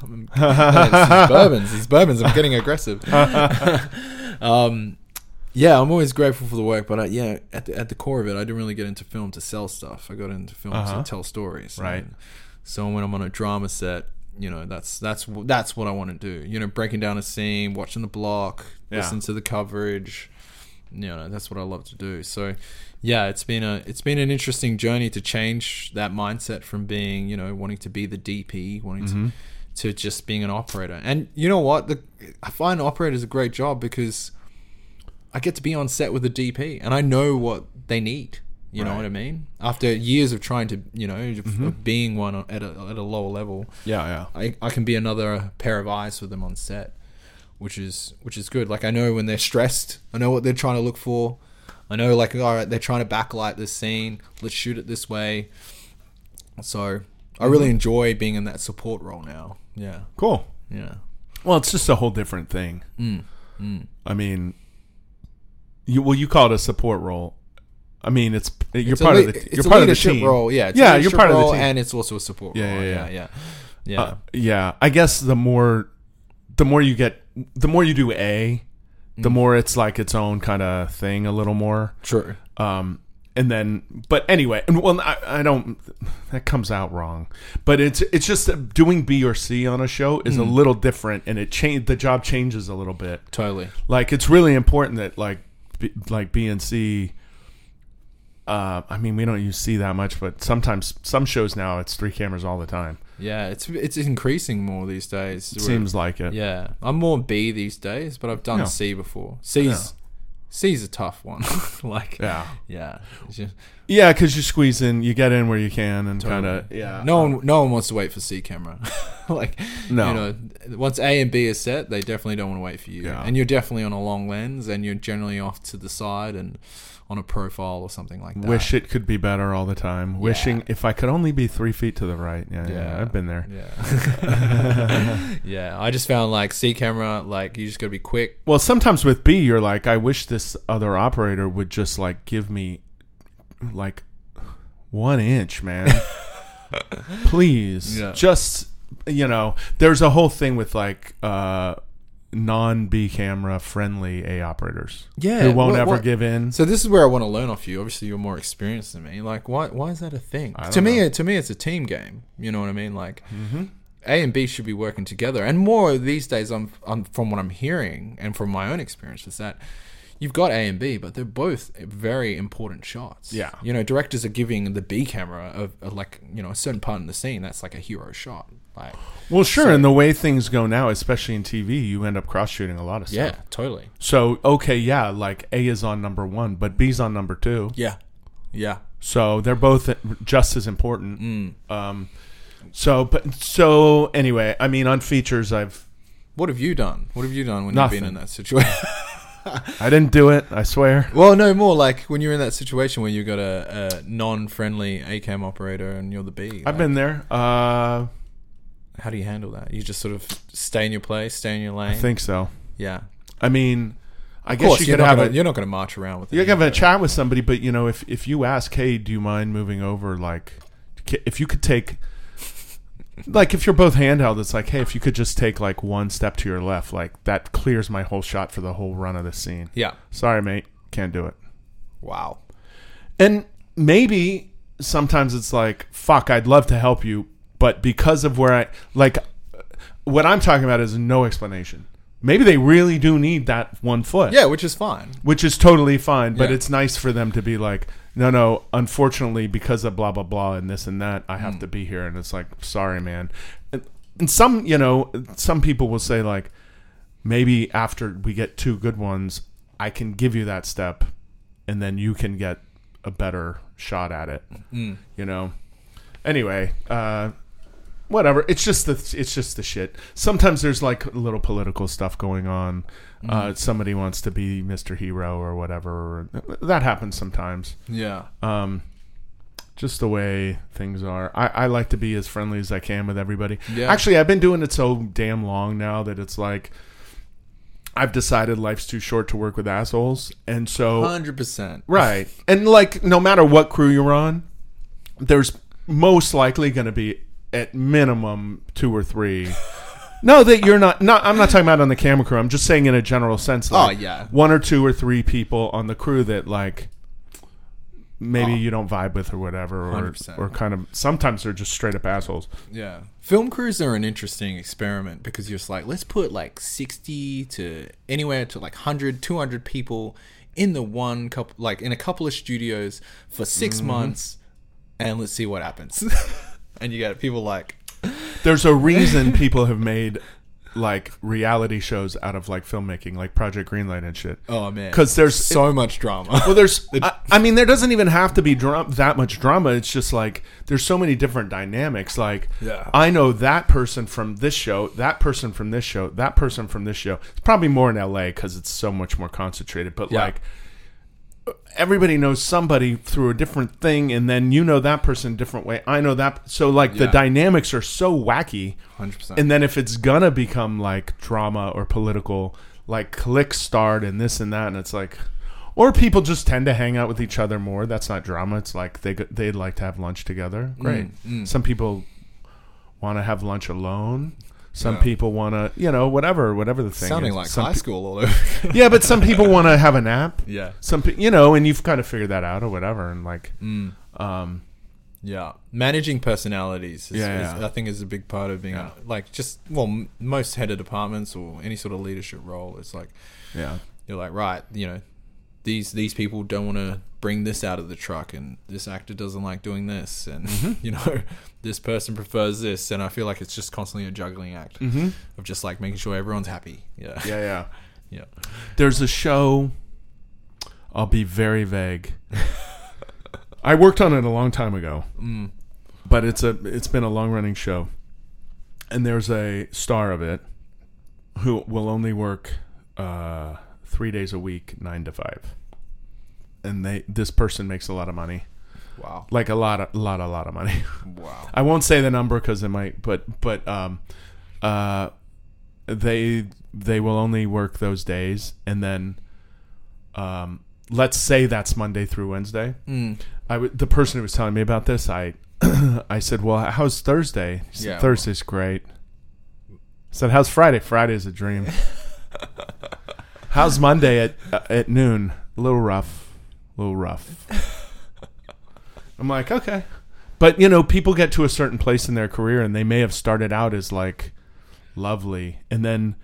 I'm, it's, it's bourbons. It's bourbons. I'm getting aggressive. um, Yeah, I'm always grateful for the work, but I, yeah, at the at the core of it, I didn't really get into film to sell stuff. I got into film uh-huh. to tell stories. Right. And so when I'm on a drama set, you know, that's that's that's what I want to do. You know, breaking down a scene, watching the block, yeah. listening to the coverage. You know, that's what I love to do. So, yeah, it's been a it's been an interesting journey to change that mindset from being, you know, wanting to be the D P, wanting mm-hmm. to to just being an operator. And you know what? The, I find operator's a great job because I get to be on set with a D P and I know what they need. You right. know what I mean? After years of trying to, you know, mm-hmm. of being one at a, at a lower level. Yeah, yeah. I, I can be another pair of eyes for them on set, which is which is good. Like, I know when they're stressed, I know what they're trying to look for. I know, like, all right, they're trying to backlight this scene. Let's shoot it this way. So I really enjoy being in that support role now. Yeah. Cool. Yeah. Well, it's just a whole different thing. Mm. Mm. I mean... You, well, you call it a support role. I mean, it's you're it's part a, of the you're part of the team role. Yeah, it's yeah, you're part of the team, and it's also a support yeah, role. Yeah, yeah, yeah, yeah. Uh, yeah, I guess the more the more you get, the more you do a, the mm. more it's like its own kind of thing a little more. Sure. Um, and then, but anyway, and well, I, I don't. That comes out wrong, but it's it's just that doing B or C on a show is mm. a little different, and it change the job changes a little bit. Totally. Like, it's really important that like. B, like B and C, uh, I mean, we don't use C that much, but sometimes some shows now it's three cameras all the time. Yeah, it's it's increasing more these days. It seems like it. Yeah, I'm more B these days, but I've done no. C before. C's yeah. C's a tough one. Like yeah, yeah, just, yeah, because you squeeze in, you get in where you can, and totally. kind of yeah. No one no one wants to wait for C camera. Like no. you know, once A and B are set, they definitely don't want to wait for you. Yeah. And you're definitely on a long lens, and you're generally off to the side and on a profile or something like that. Wish it could be better all the time. Yeah. Wishing if I could only be three feet to the right. Yeah, yeah, yeah I've been there. Yeah, yeah. I just found like C camera, like you just got to be quick. Well, sometimes with B, you're like, I wish this other operator would just like give me like one inch, man. Please, yeah. just. You know, there's a whole thing with like uh, non-B camera friendly A operators. Yeah, who won't what, ever what? give in. So this is where I want to learn off you. Obviously, you're more experienced than me. Like, why? Why is that a thing? To know. me, to me, it's a team game. You know what I mean? Like, mm-hmm. A and B should be working together. And more these days, I'm, I'm from what I'm hearing and from my own experience is that you've got A and B, but they're both very important shots. Yeah, you know, directors are giving the B camera a, a like you know a certain part in the scene that's like a hero shot. Like, well, sure, so, and the way things go now, especially in T V, you end up cross-shooting a lot of stuff. Yeah, totally. So, okay, yeah, like A is on number one, but B's on number two. Yeah, yeah. So they're both just as important. Mm. Um, so, but so anyway, I mean, on features, I've. What have you done? What have you done when nothing. you've been in that situation? I didn't do it, I swear. Well, no, more like when you're in that situation where you've got a, a non-friendly A-cam operator and you're the B. Like, I've been there. Uh... How do you handle that? You just sort of stay in your place, stay in your lane? I think so. Yeah. I mean, I of guess course, you could have gonna, a... You're not going to march around with it. You're going to have a chat with somebody, but, you know, if, if you ask, hey, do you mind moving over, like, if you could take... Like, if you're both handheld, it's like, hey, if you could just take, like, one step to your left, like, that clears my whole shot for the whole run of the scene. Yeah. Sorry, mate. Can't do it. Wow. And maybe sometimes it's like, fuck, I'd love to help you, but because of where I, like, what I'm talking about is no explanation. Maybe they really do need that one foot. Yeah, which is fine. Which is totally fine, but yeah. It's nice for them to be like, no, no, unfortunately, because of blah, blah, blah, and this and that, I have mm. to be here. And it's like, sorry, man. And, and some, you know, some people will say like, maybe after we get two good ones, I can give you that step, and then you can get a better shot at it, mm. you know? Anyway, uh, whatever. It's just the it's just the shit. Sometimes there's like little political stuff going on. Mm-hmm. Uh, somebody wants to be Mister Hero or whatever. That happens sometimes. Yeah. Um, just the way things are. I, I like to be as friendly as I can with everybody. Yeah. Actually, I've been doing it so damn long now that it's like I've decided life's too short to work with assholes, and so one hundred percent right. And like no matter what crew you're on, there's most likely going to be at minimum two or three No, that you're not. Not I'm not talking about on the camera crew. I'm just saying in a general sense. Like, oh yeah, one or two or three people on the crew that like maybe oh. you don't vibe with or whatever, or one hundred percent. Or kind of sometimes they're just straight up assholes. Yeah, film crews are an interesting experiment because you're just like, let's put like sixty to anywhere to like one hundred, two hundred people in the one couple, like in a couple of studios for six mm-hmm. months, and let's see what happens. And you get people like. There's a reason people have made like reality shows out of like filmmaking, like Project Greenlight and shit. Oh man, because there's so it, much drama. Well, there's I, I mean, there doesn't even have to be dra- that much drama. It's just like there's so many different dynamics. Like yeah. I know that person from this show, that person from this show, that person from this show. It's probably more in L A because it's so much more concentrated. But yeah. like. Everybody knows somebody through a different thing, and then you know that person a different way. I know that. So, like, yeah. the dynamics are so wacky. one hundred percent. And then if it's going to become, like, drama or political, like, cliques start and this and that, and it's like... Or people just tend to hang out with each other more. That's not drama. It's like they, they'd like to have lunch together. Great. Mm, mm. Some people want to have lunch alone. Some yeah. people want to, you know, whatever, whatever the thing Sounding is. Sounding like some high pe- school all over. Yeah, but some people want to have a nap. Yeah. Some, pe- you know, and you've kind of figured that out or whatever. And like, mm. um, yeah. Managing personalities is, yeah, is, yeah. I think is a big part of being yeah. like just, well, m- most head of departments or any sort of leadership role. It's like, yeah, you're like, right, you know, these, these people don't want to bring this out of the truck, and this actor doesn't like doing this, and mm-hmm. you know, this person prefers this, and I feel like it's just constantly a juggling act mm-hmm. of just like making sure everyone's happy. Yeah, yeah, yeah, yeah. There's a show. I'll be very vague. I worked on it a long time ago, mm. but it's a it's been a long running show, and there's a star of it who will only work uh, three days a week, nine to five. And they, this person makes a lot of money. Wow. Like a lot, a lot, a lot of money. Wow. I won't say the number because it might, but, but, um, uh, they, they will only work those days. And then, um, let's say that's Monday through Wednesday. Mm. I w- the person who was telling me about this, I, I said, well, how's Thursday? He said, yeah, Thursday's well. great. I said, how's Friday? Friday's a dream. How's Monday at, uh, at noon? A little rough. A little rough. I'm like, okay. But, you know, people get to a certain place in their career and they may have started out as, like, lovely. And then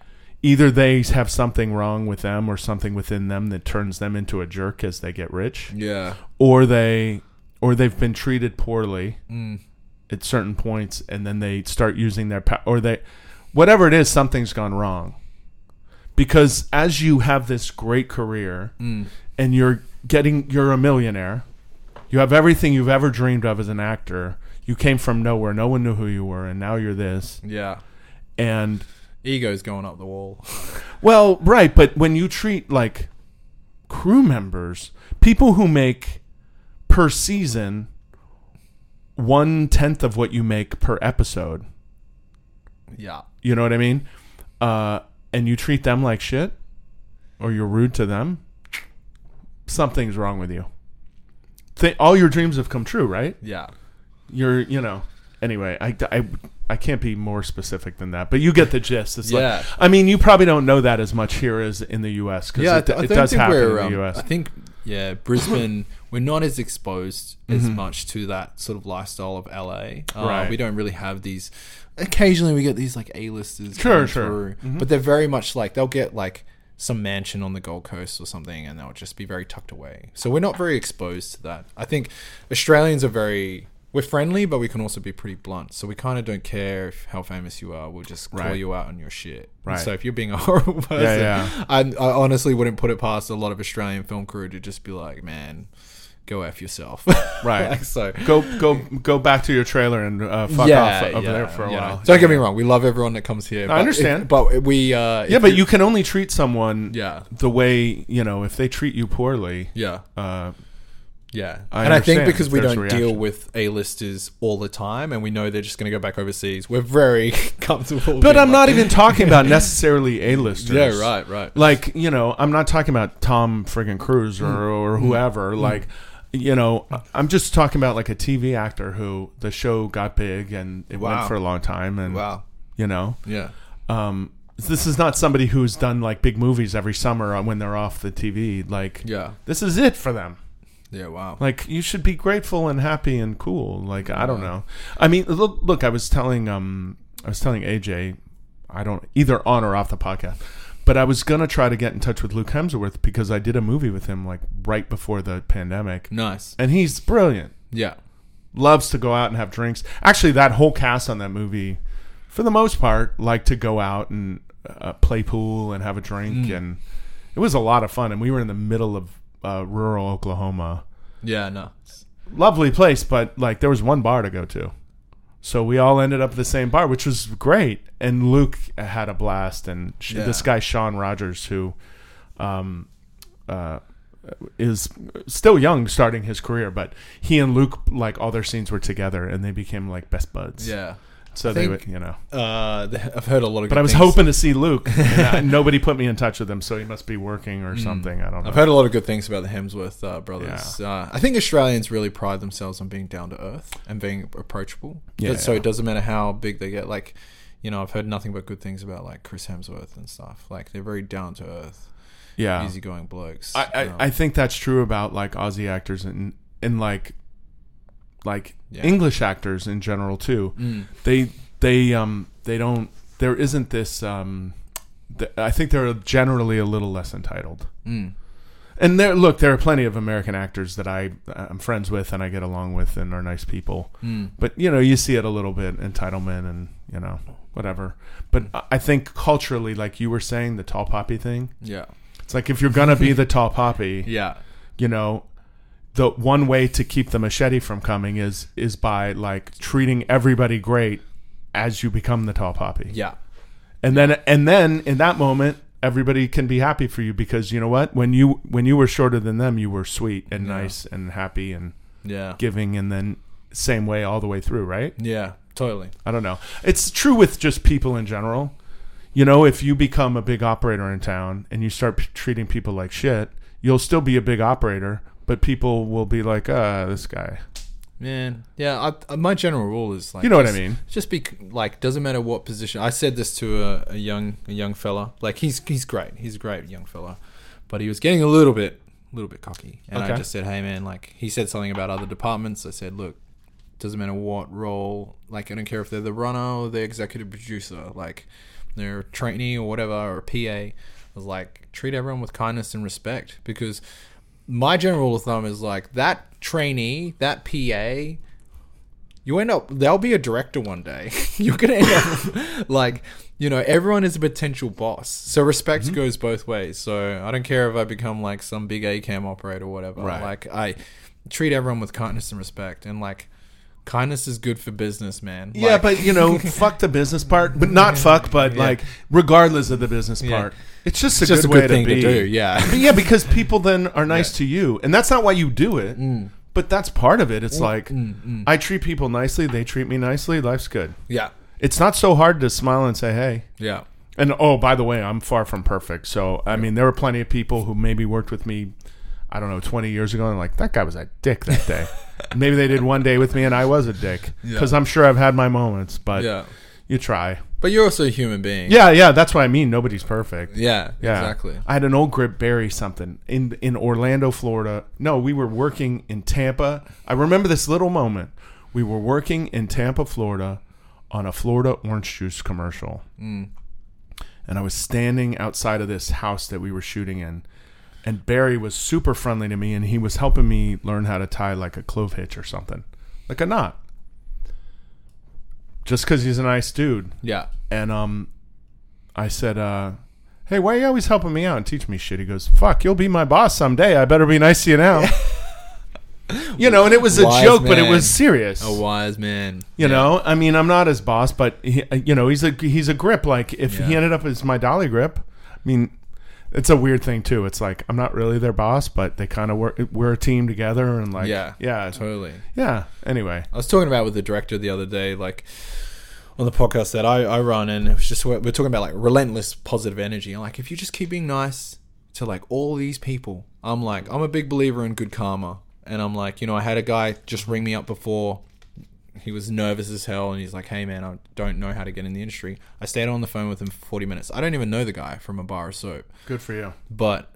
either they have something wrong with them or something within them that turns them into a jerk as they get rich. Yeah. Or, they, or they've been treated poorly mm. at certain points, and then they start using their power. Or they, whatever it is, something's gone wrong. Because as you have this great career mm. and you're... Getting, you're a millionaire. You have everything you've ever dreamed of as an actor. You came from nowhere. No one knew who you were, and now you're this. Yeah. And ego's going up the wall. Well, right, but when you treat like crew members, people who make per season one tenth of what you make per episode. Yeah. You know what I mean? Uh, and you treat them like shit, or you're rude to them. Something's wrong with you. Th- all your dreams have come true, right? Yeah. You're, you know, anyway, I, I, I can't be more specific than that, but you get the gist. It's yeah. like, I mean, you probably don't know that as much here as in the U S because yeah, it, I th- it I does think happen in the um, U S I think, yeah, Brisbane, we're not as exposed as mm-hmm. much to that sort of lifestyle of L A. Uh, right. We don't really have these. Occasionally we get these like A-listers. Sure, sure. Mm-hmm. But they're very much like, they'll get like, some mansion on the Gold Coast or something, and they'll just be very tucked away. So we're not very exposed to that. I think Australians are very... We're friendly, but we can also be pretty blunt. So we kind of don't care if, how famous you are. We'll just call right. you out on your shit. Right. So if you're being a horrible person, yeah, yeah. I, I honestly wouldn't put it past a lot of Australian film crew to just be like, man... Go F yourself. Right. Like, so go go go back to your trailer and uh, fuck yeah, off over yeah, there for a yeah. while. Don't yeah. get me wrong. We love everyone that comes here. I but understand. If, but we... Uh, yeah, but you, you can only treat someone yeah. the way, you know, if they treat you poorly. Yeah. Uh, yeah. I and I think because we don't deal with A-listers all the time and we know they're just going to go back overseas, we're very comfortable. But I'm like, not even talking about necessarily A-listers. Yeah, right, right. Like, you know, I'm not talking about Tom friggin' Cruise or, mm. or whoever. Mm. Like... You know, I'm just talking about like a T V actor who the show got big and it wow. went for a long time. And, wow. you know, yeah. Um, this is not somebody who's done like big movies every summer when they're off the T V. Like, yeah, this is it for them. Yeah, wow. Like, you should be grateful and happy and cool. Like, I don't know. I mean, look, look I was telling, um, I was telling A J, I don't either on or off the podcast, but I was gonna try to get in touch with Luke Hemsworth because I did a movie with him like right before the pandemic. Nice. And he's brilliant. Yeah. Loves to go out and have drinks. Actually, that whole cast on that movie, for the most part, like to go out and uh, play pool and have a drink, mm. and it was a lot of fun. And we were in the middle of Uh, rural Oklahoma. Yeah, no. Lovely place, but like there was one bar to go to. So we all ended up at the same bar, which was great. And Luke had a blast. And she, yeah. this guy, Sean Rogers, who um, uh, is still young, starting his career, but he and Luke, like all their scenes were together and they became like best buds. Yeah. So I they think, would, you know. Uh, I've heard a lot of good But I was things. hoping to see Luke. And I, nobody put me in touch with him, so he must be working or mm. something. I don't know. I've heard a lot of good things about the Hemsworth uh, brothers. Yeah. Uh, I think Australians really pride themselves on being down to earth and being approachable. Yeah, yeah. So it doesn't matter how big they get. Like, you know, I've heard nothing but good things about like Chris Hemsworth and stuff. Like, they're very down to earth. Yeah. Easygoing blokes. I, I, um, I think that's true about like Aussie actors and, and like... like yeah. English actors in general too. Mm. They they um they don't there isn't this um th- I think they're generally a little less entitled. Mm. And there look there are plenty of American actors that I I'm friends with and I get along with and are nice people. Mm. But you know, you see it a little bit, entitlement and you know, whatever. But mm. I think culturally, like you were saying, the tall poppy thing. Yeah. It's like if you're going to be the tall poppy, yeah. you know, the one way to keep the machete from coming is is by like treating everybody great as you become the tall poppy. Yeah. And then and then in that moment everybody can be happy for you because you know what? When you when you were shorter than them you were sweet and yeah. nice and happy and yeah. giving and then same way all the way through, right? Yeah, totally. I don't know. It's true with just people in general. You know, if you become a big operator in town and you start p- treating people like shit, you'll still be a big operator. But people will be like, uh, this guy. Man. Yeah, I, my general rule is like... You know just, what I mean. Just be like, doesn't matter what position. I said this to a, a young a young fella. Like, he's he's great. He's a great young fella. But he was getting a little bit, little bit cocky. And okay. I just said, hey, man, like, he said something about other departments. I said, look, doesn't matter what role. Like, I don't care if they're the runner or the executive producer. Like, they're a trainee or whatever, or a P A. I was like, treat everyone with kindness and respect because... My general rule of thumb is like that trainee, that P A, you end up, they'll be a director one day. You're going to end up like, you know, everyone is a potential boss. So respect mm-hmm. goes both ways. So I don't care if I become like some big A C A M operator or whatever. Right. Like I treat everyone with kindness and respect. And like kindness is good for business, man. Yeah, like, but you know, fuck the business part, but not fuck, but yeah. like regardless of the business part. Yeah. It's just a, it's good, just a way good thing to, be. to do, yeah. But yeah, because people then are nice yeah. to you. And that's not why you do it, mm. but that's part of it. It's mm, like, mm, mm. I treat people nicely, they treat me nicely, life's good. Yeah. It's not so hard to smile and say, hey. Yeah. And oh, by the way, I'm far from perfect. So, I yeah. mean, there were plenty of people who maybe worked with me, I don't know, twenty years ago, and like, that guy was a dick that day. Maybe they did one day with me and I was a dick. Because yeah. I'm sure I've had my moments, but yeah. you try. But you're also a human being. Yeah, yeah, that's what I mean. Nobody's perfect. Yeah, yeah. exactly. I had an old grip bury something in in Orlando, Florida. No, we were working in Tampa. I remember this little moment. We were working in Tampa, Florida on a Florida orange juice commercial. Mm. And I was standing outside of this house that we were shooting in. And Barry was super friendly to me. And he was helping me learn how to tie like a clove hitch or something. Like a knot. Just because he's a nice dude. Yeah. And um, I said, uh, hey, why are you always helping me out and teaching me shit? He goes, fuck, you'll be my boss someday. I better be nice to you now. You know, and it was a wise joke, man. But it was serious. A wise man. You yeah. know, I mean, I'm not his boss, but, he, you know, he's a he's a grip. Like, if yeah. he ended up as my dolly grip, I mean, it's a weird thing, too. It's like, I'm not really their boss, but they kind of work. We're a team together. And like, yeah, yeah, totally. Yeah. Anyway, I was talking about with the director the other day, like on the podcast that I, I run. And it was just, we're talking about like relentless positive energy. And like, if you just keep being nice to like all these people, I'm like, I'm a big believer in good karma. And I'm like, you know, I had a guy just ring me up before he was nervous as hell, and he's like, hey man, I don't know how to get in the industry. I stayed on the phone with him for forty minutes. I don't even know the guy from a bar of soap. Good for you. But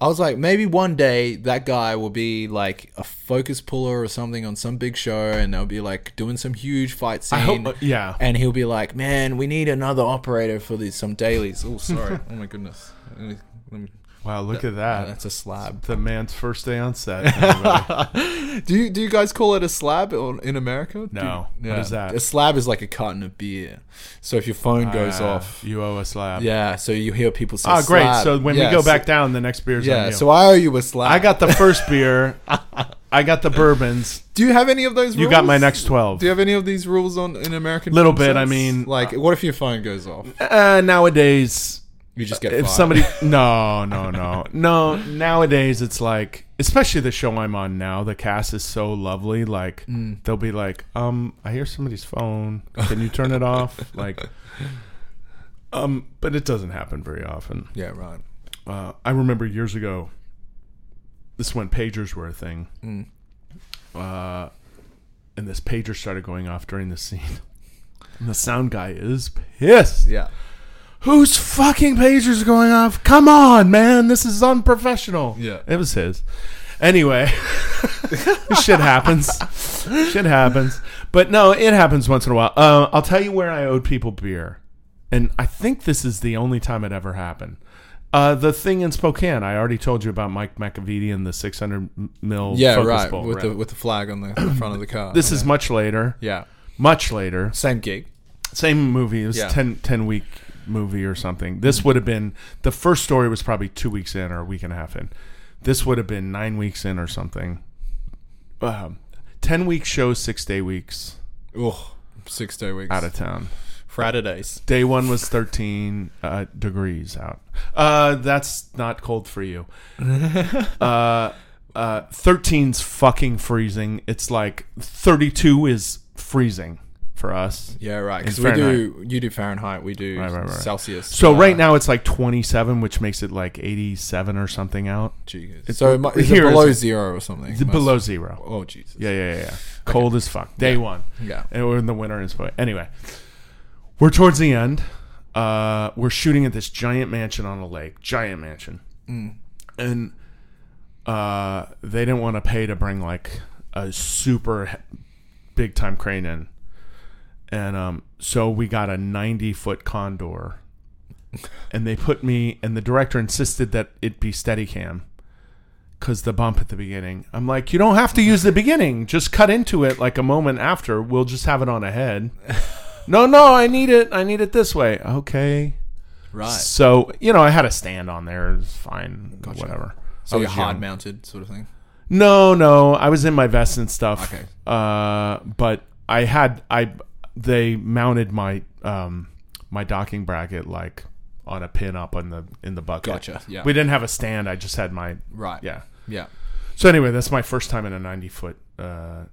I was like, maybe one day that guy will be like a focus puller or something on some big show, and they'll be like doing some huge fight scene. I hope, yeah. And he'll be like, man, we need another operator for these some dailies. Oh, sorry. Oh my goodness. Let me, let me, wow, look that, at that. That's a slab. It's the man's first day on set. do you do you guys call it a slab in America? No. You, yeah. What is that? A slab is like a carton of beer. So if your phone uh, goes off, you owe a slab. Yeah. So you hear people say, "Oh, great!" Slab. So when yeah, we go so, back down, the next beer's yeah, on you. So I owe you a slab. I got the first beer. I got the bourbons. Do you have any of those rules? You got my next twelve. Do you have any of these rules on in American? Little bit. I mean, like, what if your phone goes off? Uh, nowadays. You just get fired. If somebody no no no no nowadays it's like, especially the show I'm on now, the cast is so lovely, like mm. they'll be like, um I hear somebody's phone, can you turn it off? Like um but it doesn't happen very often. Yeah, right. uh I remember years ago, this when pagers were a thing, mm. uh and this pager started going off during the scene, and the sound guy is pissed. Yeah. Whose fucking pager's going off? Come on, man. This is unprofessional. Yeah. It was his. Anyway, shit happens. Shit happens. But no, it happens once in a while. Uh, I'll tell you where I owed people beer. And I think this is the only time it ever happened. Uh, the thing in Spokane, I already told you about Mike McAvity and the six hundred mil yeah, Focus right, Bowl, with right? The, with the flag on the front of the car. This yeah. is much later. Yeah. Much later. Same gig. Same movie. It was yeah. ten, ten week movie or something. This would have been, the first story was probably two weeks in or a week and a half in. This would have been nine weeks in or something. Um, ten week shows, six day weeks. Oh, six day weeks. Out of town. Fridays. Day one was thirteen uh, degrees out. Uh, that's not cold for you. uh, uh, thirteen's fucking freezing. It's like thirty-two is freezing. For us, yeah, right. Because we do, you do Fahrenheit, we do right, right, right. Celsius. So uh, right now it's like twenty-seven, which makes it like eighty-seven or something out. Jesus. It's so it might, is it below is zero or something. It's below zero. Oh Jesus. Yeah, yeah, yeah. yeah. Cold okay. as fuck. Day yeah. one. Yeah. And we're in the winter. And it's anyway, we're towards the end. Uh, we're shooting at this giant mansion on a lake. Giant mansion. Mm. And uh, they didn't want to pay to bring like a super big time crane in. And um, so we got a ninety-foot Condor, and they put me, and the director insisted that it be Steadicam, because the bump at the beginning. I'm like, you don't have to use the beginning. Just cut into it like a moment after. We'll just have it on ahead. no, no, I need it. I need it this way. Okay. Right. So, you know, I had a stand on there. It was fine. Gotcha. Whatever. So you're hard-mounted sort of thing? No, no. I was in my vest and stuff. Okay. Uh, but I had... I. They mounted my um, my docking bracket like on a pin up on the in the bucket. Gotcha. Yeah. We didn't have a stand. I just had my right. Yeah. Yeah. So anyway, that's my first time in a ninety foot uh,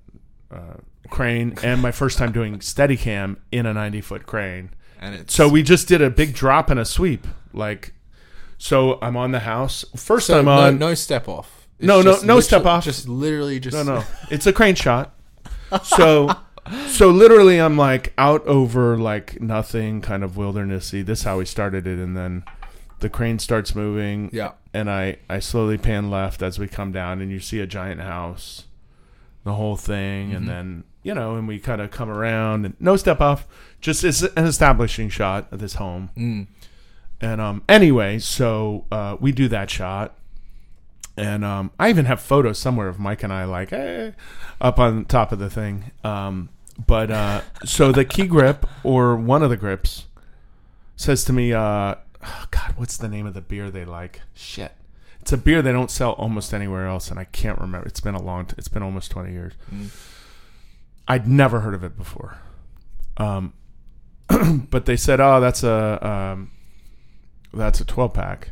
uh, crane, and my first time doing Steadicam in a ninety foot crane. And it's... so we just did a big drop and a sweep. Like, so I'm on the house first. So I'm on no, no step off. It's no, no, no step off. Just literally just no, no. It's a crane shot. So. So literally I'm like out over like nothing, kind of wildernessy. This is how we started it, and then the crane starts moving. Yeah. And I, I slowly pan left as we come down, and you see a giant house, the whole thing, mm-hmm. and then you know, and we kind of come around and no step off, just it's an establishing shot of this home. Mm. And um anyway, so uh, we do that shot. And um, I even have photos somewhere of Mike and I, like, hey, up on top of the thing. Um, but uh, so the key grip, or one of the grips, says to me, uh, oh God, what's the name of the beer they like? Shit. It's a beer they don't sell almost anywhere else, and I can't remember. It's been a long t- It's been almost twenty years. Mm. I'd never heard of it before. Um, but they said, oh, that's a um, that's a twelve-pack.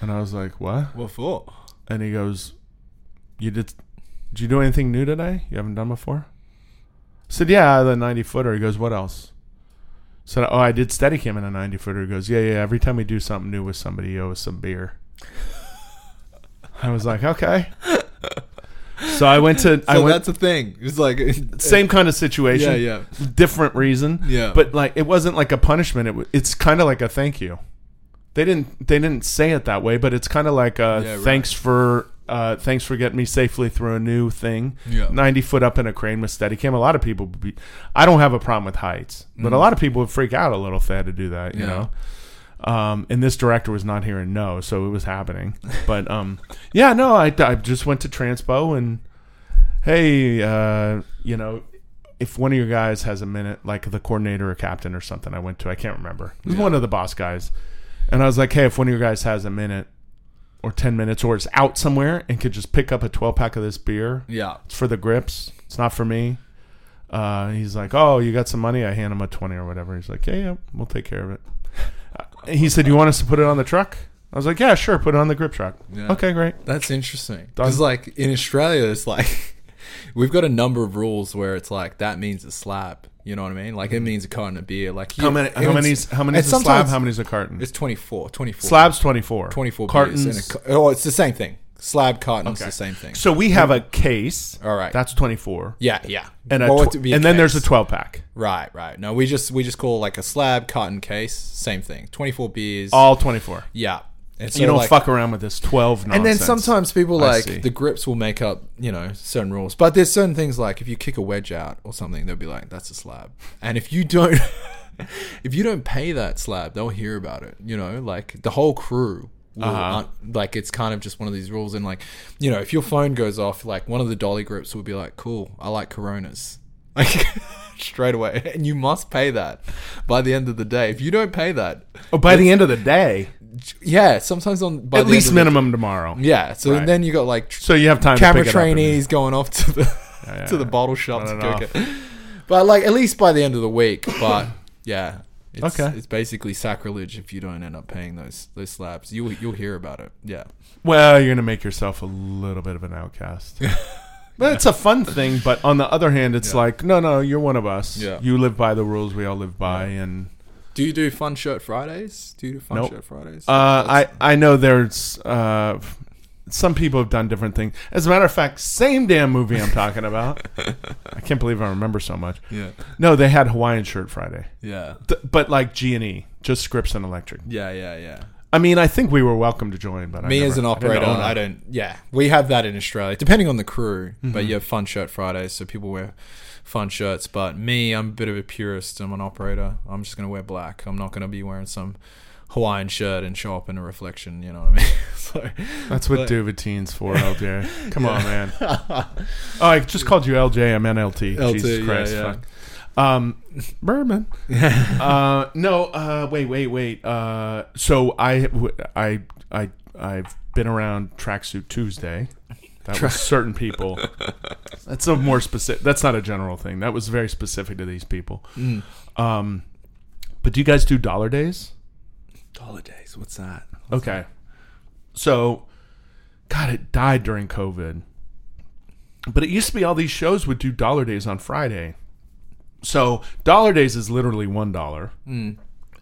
And I was like, what? What for? And he goes, you did, did you do anything new today you haven't done before? I said, yeah, the ninety-footer. He goes, what else? I said, oh, I did Steadicam in a ninety-footer. He goes, yeah, yeah, every time we do something new with somebody, you owe us some beer. I was like, okay. So I went to. So I went, that's a thing. It's like same kind of situation. Yeah, yeah. Different reason. Yeah. But like, it wasn't like a punishment. It was, it's kind of like a thank you. They didn't. They didn't say it that way, but it's kind of like a yeah, right. thanks for. Uh, thanks for getting me safely through a new thing. Yeah. ninety foot up in a crane with Steadicam. A lot of people, be, I don't have a problem with heights, but mm-hmm. a lot of people would freak out a little if they had to do that, you yeah. know? Um, and this director was not hearing no, so it was happening. But um, yeah, no, I, I just went to Transpo and, hey, uh, you know, if one of your guys has a minute, like the coordinator or captain or something I went to, I can't remember. It was yeah. one of the boss guys. And I was like, hey, if one of your guys has a minute, or ten minutes, or it's out somewhere and could just pick up a twelve pack of this beer. Yeah. It's for the grips. It's not for me. Uh, he's like, oh, you got some money? I hand him a twenty or whatever. He's like, yeah, yeah, we'll take care of it. And he said, you want us to put it on the truck? I was like, yeah, sure. Put it on the grip truck. Yeah. Okay, great. That's interesting. Because like in Australia, it's like we've got a number of rules where it's like that means a slab. You know what I mean? Like, it means a carton of beer. Like How many? How many's, how many's a slab? How many's a carton? It's twenty-four. twenty-four. Slab's twenty-four. twenty-four cartons. Beers and a, oh, it's the same thing. Slab, carton's okay. the same thing. So we have a case. All right. That's twenty-four. Yeah, yeah. And, a tw- and then case. There's a twelve pack. Right, right. No, we just we just call like a slab, carton, case. Same thing. twenty-four beers. All twenty-four. Yeah. And so you don't like, fuck around with this twelve nonsense. And then sometimes people like the grips will make up, you know, certain rules. But there's certain things like if you kick a wedge out or something, they'll be like, that's a slab. And if you don't, if you don't pay that slab, they'll hear about it. You know, like the whole crew. Will, uh-huh. un- like it's kind of just one of these rules. And like, you know, if your phone goes off, like one of the dolly grips will be like, cool, I like Coronas. Like straight away. And you must pay that by the end of the day. If you don't pay that. Oh, by the end of the day. Yeah, sometimes on by at the least end of minimum the, tomorrow. Yeah, so right. then you got like so you have time camera to pick trainees it up going off to the yeah, yeah, to the bottle shop to cook it, it, but like at least by the end of the week. But yeah, it's, okay, it's basically sacrilege if you don't end up paying those those slabs. You you'll hear about it. Yeah. Well, you're gonna make yourself a little bit of an outcast. But it's a fun thing. But on the other hand, it's yeah. like no, no, you're one of us. Yeah. You live by the rules we all live by, yeah. and. Do you do Fun Shirt Fridays? Do you do Fun nope. Shirt Fridays? Uh, I, I know there's... Uh, some people have done different things. As a matter of fact, same damn movie I'm talking about. I can't believe I remember so much. Yeah. No, they had Hawaiian Shirt Friday. Yeah. Th- but like G and E, just Scripps and Electric. Yeah, yeah, yeah. I mean, I think we were welcome to join, but Me I Me as an operator, I don't, I don't... Yeah, we have that in Australia, depending on the crew. Mm-hmm. But you have Fun Shirt Fridays, so people wear... fun shirts, but me, I'm a bit of a purist. I'm an operator. I'm just gonna wear black. I'm not gonna be wearing some Hawaiian shirt and show up in a reflection. You know what I mean? So, that's what Duvetine's for, L J. Come yeah. on, man. Oh, I just called you L J. I meant L T. L T, Jesus Christ. Yeah, yeah. Fuck. Um, bourbon. uh, no. Uh, wait, wait, wait. Uh, so I, I, I, I've been around Tracksuit Tuesday. That was certain people. That's a more specific. That's not a general thing. That was very specific to these people. Mm. Um, but do you guys do dollar days? Dollar days. What's that? What's okay. That? So, God, it died during COVID. But it used to be all these shows would do dollar days on Friday. So dollar days is literally one dollar, mm.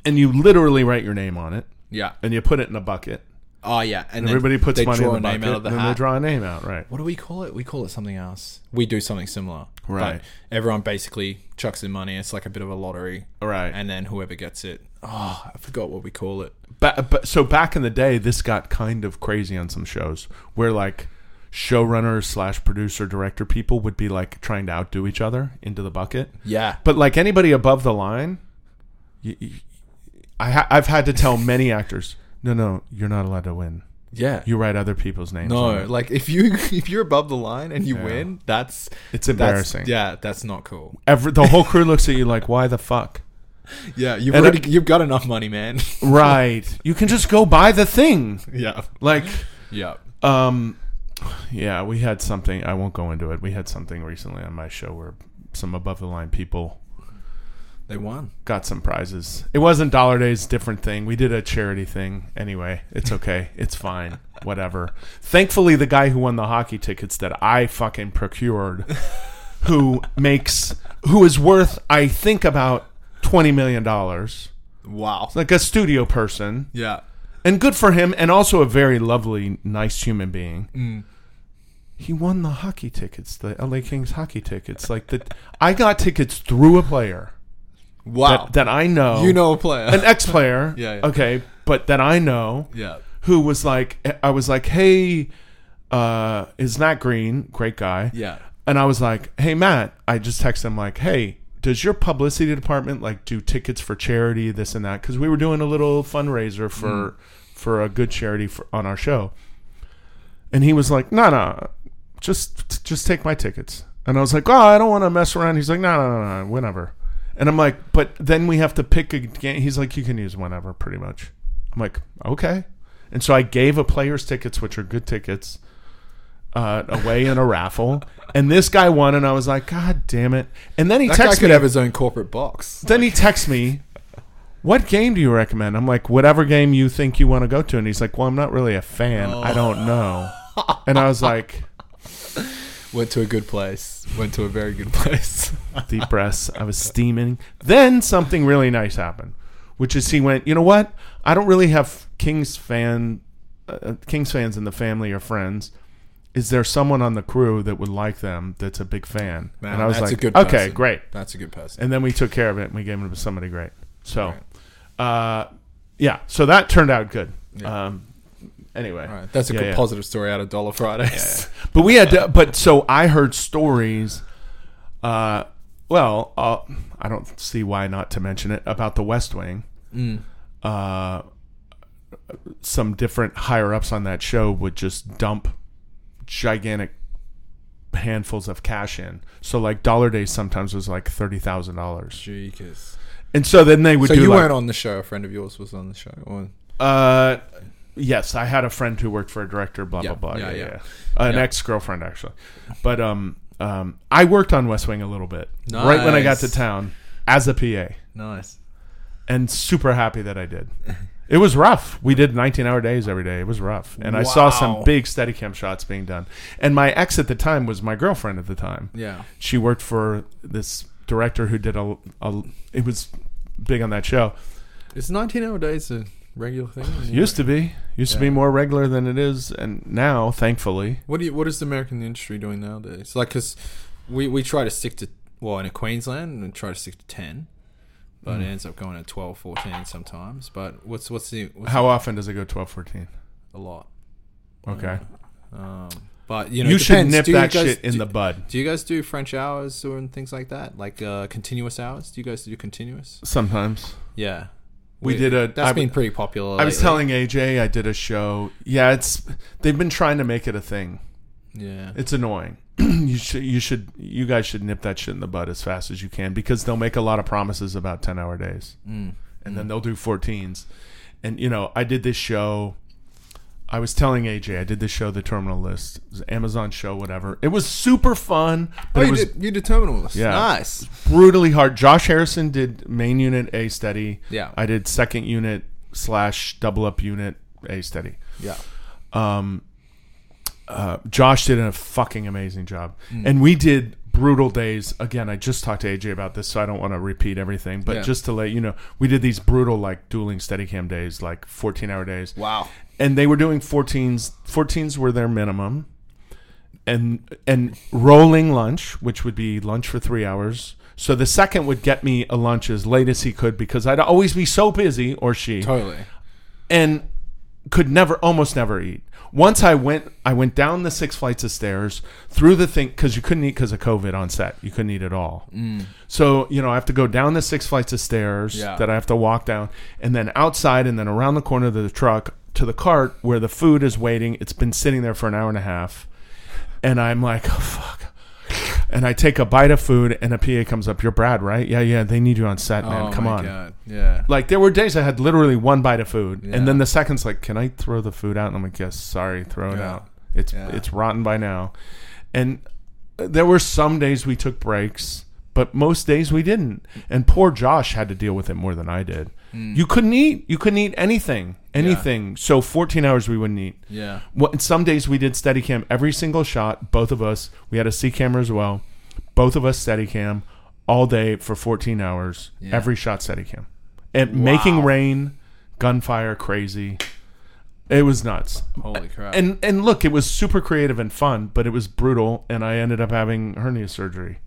and you literally write your name on it. Yeah, and you put it in a bucket. Oh yeah, and, and everybody puts money in the bucket, out of the and hat. They draw a name out, right? What do we call it? We call it something else. We do something similar, right? But everyone basically chucks in money. It's like a bit of a lottery, right? And then whoever gets it, oh, I forgot what we call it. But, but so back in the day, this got kind of crazy on some shows where like showrunner slash producer director people would be like trying to outdo each other into the bucket. Yeah, but like anybody above the line, you, you, I ha- I've had to tell many actors. No, no, you're not allowed to win. Yeah, you write other people's names. No, like if you if you're above the line and you yeah. win, that's it's embarrassing. That's, yeah, that's not cool. Every the whole crew looks at you like, why the fuck? Yeah, you've and already I, you've got enough money, man. Right, you can just go buy the thing. Yeah, like yeah, um, yeah. We had something. I won't go into it. We had something recently on my show where some above the line people. They won. Got some prizes. It wasn't Dollar Days, different thing. We did a charity thing. Anyway, it's okay. It's fine. Whatever. Thankfully, the guy who won the hockey tickets that I fucking procured, who makes, who is worth, I think, about twenty million dollars. Wow. Like a studio person. Yeah. And good for him, and also a very lovely, nice human being. Mm. He won the hockey tickets, the L A Kings hockey tickets. Like the, I got tickets through a player. Wow. That, that I know. You know a player. An ex-player. yeah, yeah. Okay. But that I know. Yeah. Who was like, I was like, hey, uh, is Matt Green, great guy. Yeah. And I was like, hey, Matt, I just texted him like, hey, does your publicity department like do tickets for charity, this and that? Because we were doing a little fundraiser for mm. for a good charity for, on our show. And he was like, no, no, just just take my tickets. And I was like, oh, I don't want to mess around. He's like, no, no, no, no, whenever. And I'm like, but then we have to pick a game. He's like, you can use whenever, pretty much. I'm like, okay. And so I gave a player's tickets, which are good tickets, uh, away in a raffle. And this guy won, and I was like, God damn it. And then he texted me. That guy could have his own corporate box. Then he texts me, what game do you recommend? I'm like, whatever game you think you want to go to. And he's like, well, I'm not really a fan. Oh. I don't know. And I was like... Went to a good place. Went to a very good place. Deep breaths. I was steaming. Then something really nice happened, which is he went, you know what? I don't really have Kings fan, uh, Kings fans in the family or friends. Is there someone on the crew that would like them that's a big fan? Man, and I was that's like, a good okay, person. Great. That's a good person. And then we took care of it and we gave it to somebody great. So, right. uh, yeah. So that turned out good. Yeah. Um, Anyway, right. That's a yeah, good yeah. positive story out of Dollar Fridays. Yeah, yeah. But we had, to, but so I heard stories. Uh, well, uh, I don't see why not to mention it about the West Wing. Mm. Uh, some different higher ups on that show would just dump gigantic handfuls of cash in. So like Dollar Days sometimes was like thirty thousand dollars. Jeekers. And so then they would. So do you like, weren't on the show. A friend of yours was on the show. Or... Uh. Yes, I had a friend who worked for a director, blah, yeah, blah, blah. Yeah, yeah. yeah. An yeah. ex-girlfriend, actually. But um, um, I worked on West Wing a little bit. Nice. Right when I got to town as a P A. Nice. And super happy that I did. It was rough. We did nineteen-hour days every day. It was rough. And wow. I saw some big Steadicam shots being done. And my ex at the time was my girlfriend at the time. Yeah. She worked for this director who did a... a it was big on that show. It's nineteen-hour days... A- regular thing used to be used yeah. to be more regular than it is, and now thankfully what do you, what is the American industry doing nowadays? Like, because we, we try to stick to, well, in Queensland we try to stick to ten, but mm. it ends up going to twelve, fourteen sometimes. But what's what's the what's how the, often does it go twelve, fourteen? A lot. Okay. Um, but you know, you should nip do that guys, shit in do, the bud. Do you guys do French hours or things like that, like uh, continuous hours? Do you guys do continuous sometimes? Yeah. We, we did a. That's I, been pretty popular. I lately. was telling A J I did a show. Yeah, it's they've been trying to make it a thing. Yeah, it's annoying. you should, you should, you guys should nip that shit in the bud as fast as you can, because they'll make a lot of promises about ten-hour days, mm. and mm. then they'll do fourteens. And you know, I did this show. I was telling A J I did this show, The Terminal List, it was an Amazon show, whatever. It was super fun. But oh, you, it was, did, you did Terminal List. Yeah, nice. Brutally hard. Josh Harrison did main unit A steady. Yeah. I did second unit slash double up unit A steady. Yeah. Um. Uh, Josh did a fucking amazing job, mm. and we did brutal days. Again, I just talked to A J about this, so I don't want to repeat everything. But yeah. just to let you know, we did these brutal, like dueling Steadicam days, like fourteen-hour days. Wow. And they were doing fourteens. fourteens were their minimum. And and rolling lunch, which would be lunch for three hours. So the second would get me a lunch as late as he could, because I'd always be so busy, or she. Totally. And could never, almost never eat. Once I went I went down the six flights of stairs, through the thing, because you couldn't eat because of COVID on set. You couldn't eat at all. Mm. So, you know, I have to go down the six flights of stairs yeah. that I have to walk down, and then outside, and then around the corner of the truck, to the cart where the food is waiting. It's been sitting there for an hour and a half, and I'm like, oh, fuck. And I take a bite of food, and a P A comes up. You're Brad, right? Yeah, yeah. They need you on set, man. Oh, Come my on. God. Yeah. Like, there were days I had literally one bite of food, yeah. and then the second's like, can I throw the food out? And I'm like, yes, sorry, throw it yeah. out. It's yeah. it's rotten by now. And there were some days we took breaks, but most days we didn't. And poor Josh had to deal with it more than I did. Mm. You couldn't eat. You couldn't eat anything. Anything. Yeah. So fourteen hours we wouldn't eat. Yeah. What, some days we did Steadicam every single shot. Both of us. We had a C camera as well. Both of us Steadicam all day for fourteen hours. Yeah. Every shot Steadicam. And wow. making rain, gunfire, crazy. It was nuts. Holy crap. And and look, it was super creative and fun, but it was brutal, and I ended up having hernia surgery.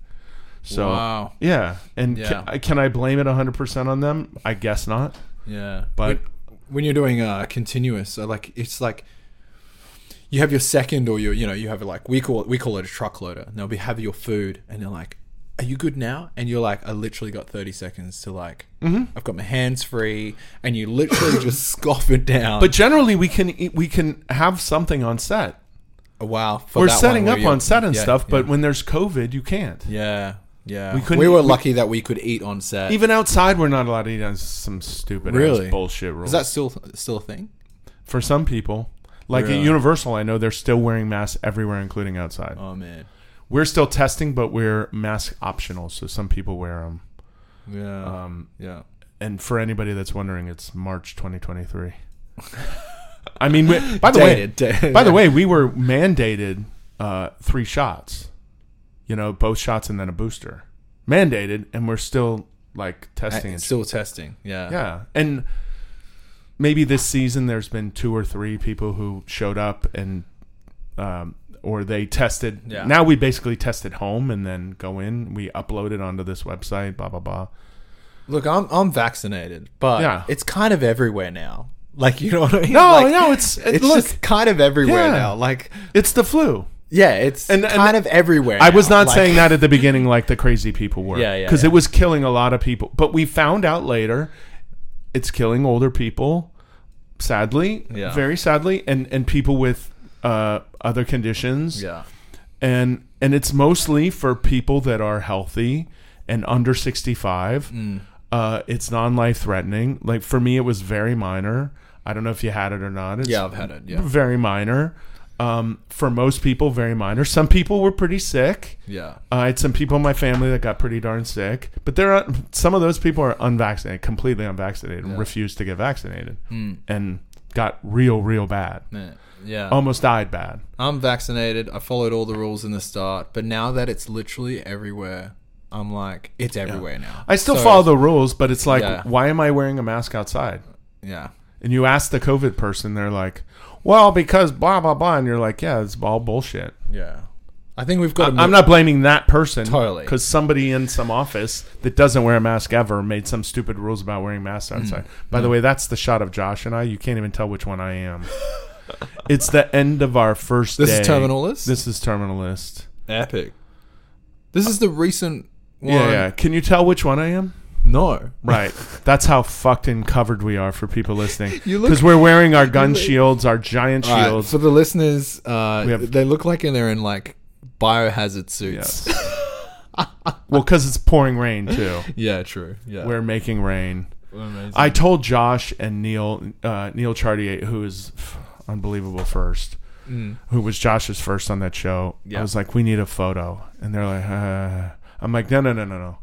So, wow. Yeah. And yeah. Can, can I blame it one hundred percent on them? I guess not. Yeah. But when, when you're doing uh, continuous, uh, like it's like you have your second or your, you know, you have like, we call, we call it a truck loader. And they'll be, have your food, and they're like, are you good now? And you're like, I literally got thirty seconds to like, mm-hmm. I've got my hands free, and you literally just scoff it down. But generally we can eat, we can have something on set. Oh, wow. For We're that setting one, up on set and yeah, stuff, yeah. But when there's COVID, you can't. Yeah. Yeah, we, we were lucky we, that we could eat on set. Even outside, we're not allowed to eat on some stupid really? ass bullshit rules. Is that still still a thing? For some people. Like really? At Universal, I know they're still wearing masks everywhere, including outside. Oh, man. We're still testing, but we're mask optional, so some people wear them. Yeah. Um, yeah. And for anybody that's wondering, it's March twenty twenty-three. I mean, we, by the dated, way, dated. by the way, we were mandated uh, three shots. You know, both shots and then a booster, mandated, and we're still like testing. And still testing, yeah, yeah. And maybe this season there's been two or three people who showed up and, um, or they tested. Yeah. Now we basically test at home and then go in. We upload it onto this website. Blah blah blah. Look, I'm I'm vaccinated, but yeah. It's kind of everywhere now. Like, you know what I mean? No, like, no, it's it's look, just kind of everywhere yeah. now. Like, it's the flu. Yeah, it's and, kind and of everywhere. I now. was not like, saying that at the beginning like the crazy people were. Yeah, yeah. Because yeah. it was killing a lot of people. But we found out later it's killing older people, sadly, yeah. very sadly, and, and people with uh, other conditions. Yeah. And and it's mostly for people that are healthy and under sixty-five. Mm. Uh, it's non-life threatening. Like, for me, it was very minor. I don't know if you had it or not. It's yeah, I've had it. Yeah. Very minor. Um, for most people, very minor. Some people were pretty sick. Yeah. Uh, I had some people in my family that got pretty darn sick. But there are some of those people are unvaccinated, completely unvaccinated, yeah. and refused to get vaccinated, mm. and got real, real bad. Yeah. yeah. Almost died bad. I'm vaccinated. I followed all the rules in the start. But now that it's literally everywhere, I'm like, it's everywhere yeah. now. I still so, follow the rules, but it's like, yeah. why am I wearing a mask outside? Yeah. And you ask the COVID person, they're like, well, because blah, blah, blah. And you're like, yeah, it's all bullshit. Yeah. I think we've got to... I'm not blaming that person. Totally. Because somebody in some office that doesn't wear a mask ever made some stupid rules about wearing masks outside. Mm. By mm. the way, that's the shot of Josh and I. You can't even tell which one I am. It's the end of our first this day. This is Terminal List? This is Terminal List. Epic. This is the recent one. Yeah, yeah. Can you tell which one I am? No. Right. That's how fucked and covered we are for people listening. Because we're wearing our gun look, shields, our giant shields. Right, for the listeners, uh, have, they look like they're in like biohazard suits. Yes. Well, because it's pouring rain too. Yeah, true. Yeah. We're making rain. Amazing. I told Josh and Neil, uh, Neil Chartier, who is unbelievable first, mm. who was Josh's first on that show. Yep. I was like, we need a photo. And they're like, uh. I'm like, no, no, no, no, no.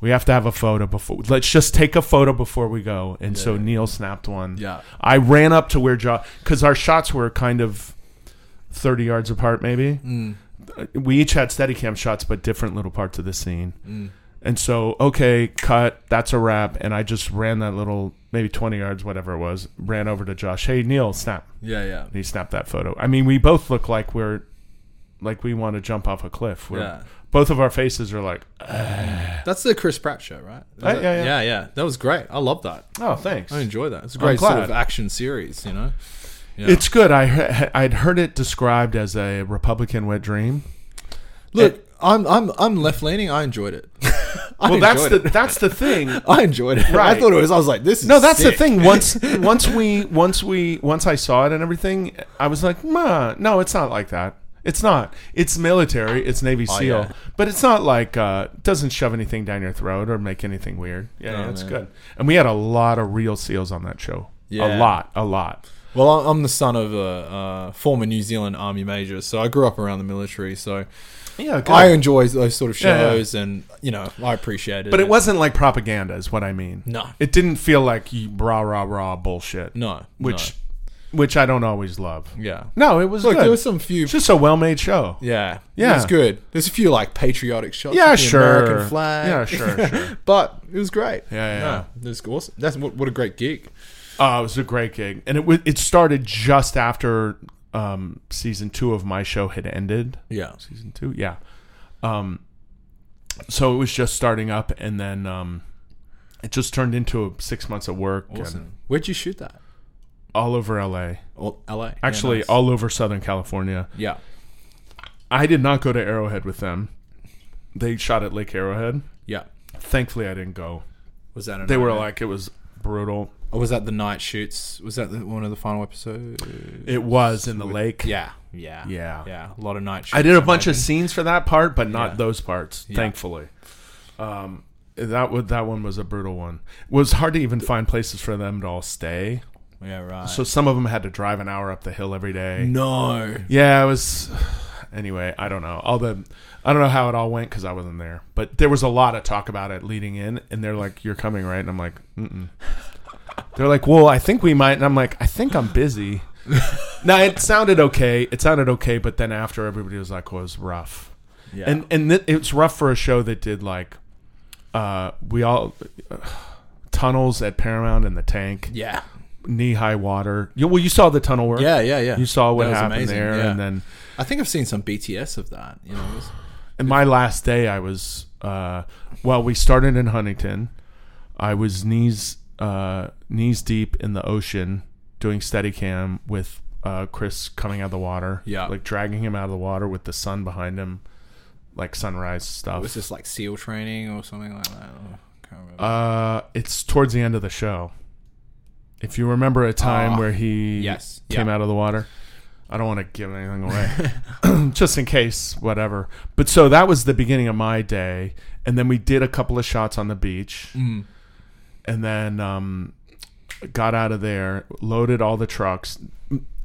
We have to have a photo before. Let's just take a photo before we go. And yeah. so Neil snapped one. Yeah. I ran up to where Josh, because our shots were kind of thirty yards apart, maybe. Mm. We each had Steadicam shots, but different little parts of the scene. Mm. And so, okay, cut. That's a wrap. And I just ran that little, maybe twenty yards, whatever it was, ran over to Josh. Hey, Neil, snap. Yeah, yeah. And he snapped that photo. I mean, we both look like we're, like we want to jump off a cliff. We're, yeah. Both of our faces are like... Ugh. That's the Chris Pratt show, right? Uh, yeah, yeah. yeah, yeah. That was great. I love that. Oh, thanks. I enjoy that. It's a great sort of action series, you know? Yeah. It's good. I, I'd heard it described as a Republican wet dream. Look, it, I'm I'm I'm left-leaning. I enjoyed it. I well, enjoyed that's it. the that's the thing. I enjoyed it. Right. I thought it was... I was like, this is No, that's sick. the thing. Once once we... Once we... Once I saw it and everything, I was like, ma, no, it's not like that. It's not. It's military. It's Navy SEAL. Oh, yeah. But it's not like, uh, doesn't shove anything down your throat or make anything weird. Yeah, oh, yeah it's man. good. And we had a lot of real SEALs on that show. Yeah. A lot, a lot. Well, I'm the son of a uh, former New Zealand Army major, so I grew up around the military, so... Yeah, good. I enjoy those sort of shows, yeah, yeah. and you know, I appreciate it. But it wasn't like propaganda, is what I mean. No, it didn't feel like rah rah rah bullshit. No, which. No. Which I don't always love. Yeah. No, it was Look, good. There was some few... It's just a well-made show. Yeah. Yeah. It was good. There's a few, like, patriotic shots. Yeah, with the sure. American flag. Yeah, sure, sure. But it was great. Yeah, yeah. yeah. It was awesome. That's, what, what a great gig. Oh, it was a great gig. And it w- it started just after um, season two of my show had ended. Yeah. Season two, yeah. Um, so it was just starting up, and then um, it just turned into six months of work. Awesome. And where'd you shoot that? All over L A. All, L A? Actually, yeah, nice. All over Southern California. Yeah. I did not go to Arrowhead with them. They shot at Lake Arrowhead. Yeah. Thankfully, I didn't go. Was that an They were like, it was brutal. Or was that the night shoots? Was that the, one of the final episodes? It was in the lake. Yeah. Yeah. Yeah. Yeah. A lot of night shoots. I did a bunch of scenes for that part, but not yeah. those parts, yeah. thankfully. Um, that would, that one was a brutal one. It was hard to even find places for them to all stay. Yeah, right. So some of them had to drive an hour up the hill every day. No. Yeah, it was... Anyway, I don't know. All the, I don't know how it all went because I wasn't there. But there was a lot of talk about it leading in, and they're like, "You're coming, right?" And I'm like, "Mm-mm." They're like, "Well, I think we might," and I'm like, "I think I'm busy." Now it sounded okay. It sounded okay, but then after everybody was like, well, "It was rough," yeah. and and th- it's rough for a show that did like, uh, we all uh, tunnels at Paramount and the tank, yeah, knee high water. You, well, you saw the tunnel work, yeah, yeah, yeah. You saw what happened amazing. there, yeah. and then. I think I've seen some B T S of that. You know, it was, and my last day, I was uh, well. We started in Huntington. I was knees uh, knees deep in the ocean doing Steadicam with uh, Chris coming out of the water. Yeah, like dragging him out of the water with the sun behind him, like sunrise stuff. Was this like SEAL training or something like that? Oh, I can't remember. Uh, it's towards the end of the show. If you remember a time uh, where he yes. came yeah. out of the water. I don't want to give anything away, just in case, whatever. But so that was the beginning of my day, and then we did a couple of shots on the beach, mm. and then um, got out of there, loaded all the trucks.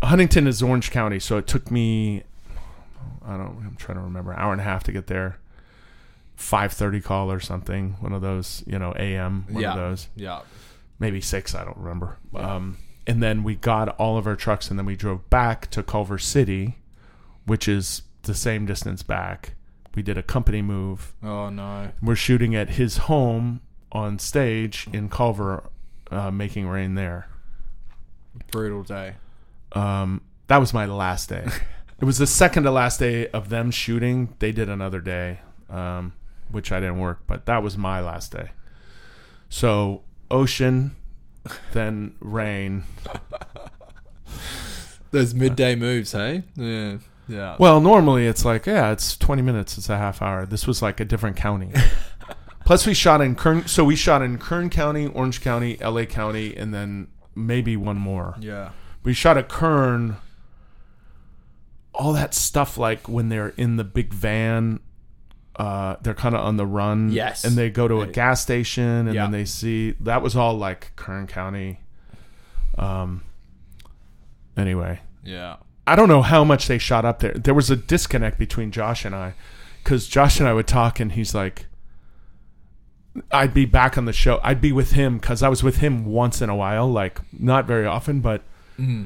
Huntington is Orange County, so it took me, I don't, I'm trying to remember, an hour and a half to get there. five thirty call or something, one of those, you know, A M, one yeah. of those, yeah, maybe six, I don't remember. Yeah. Um, And then we got all of our trucks, and then we drove back to Culver City, which is the same distance back. We did a company move. Oh, no. We're shooting at his home on stage in Culver, uh, making rain there. Brutal day. Um, that was my last day. It was the second to last day of them shooting. They did another day, um, which I didn't work, but that was my last day. So, ocean... Then rain. Those midday moves, hey? Yeah. Yeah. Well, normally it's like, yeah, it's twenty minutes, it's a half hour. This was like a different county. Plus we shot in Kern so we shot in Kern County, Orange County, L A County, and then maybe one more. Yeah. We shot at Kern, all that stuff like when they're in the big van. Uh, they're kind of on the run, yes, and they go to a gas station, and yeah. then they see that was all like Kern County. Um. Anyway, yeah, I don't know how much they shot up there. There was a disconnect between Josh and I, because Josh and I would talk, and he's like, "I'd be back on the show. I'd be with him because I was with him once in a while, like not very often, but." Mm.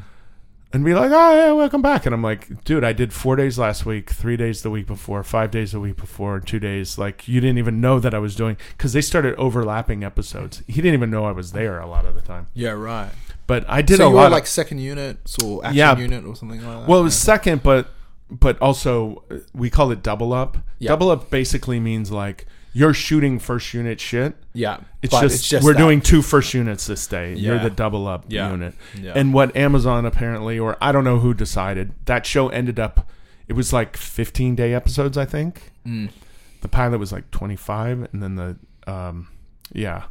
And be like, oh, yeah, welcome back. And I'm like, dude, I did four days last week, three days the week before, five days the week before, two days. Like, you didn't even know that I was doing... Because they started overlapping episodes. He didn't even know I was there a lot of the time. Yeah, right. But I did so a lot... So you were like of, second unit or action yeah, unit or something like that? Well, it was right? second, but but also we call it double up. Yeah. Double up basically means like... You're shooting first unit shit. Yeah. It's, just, it's just we're that. doing two first units this day. Yeah. You're the double up yeah. unit. Yeah. And what Amazon apparently, or I don't know who decided, that show ended up, it was like fifteen day episodes, I think. Mm. The pilot was like twenty-five. And then the, um, yeah.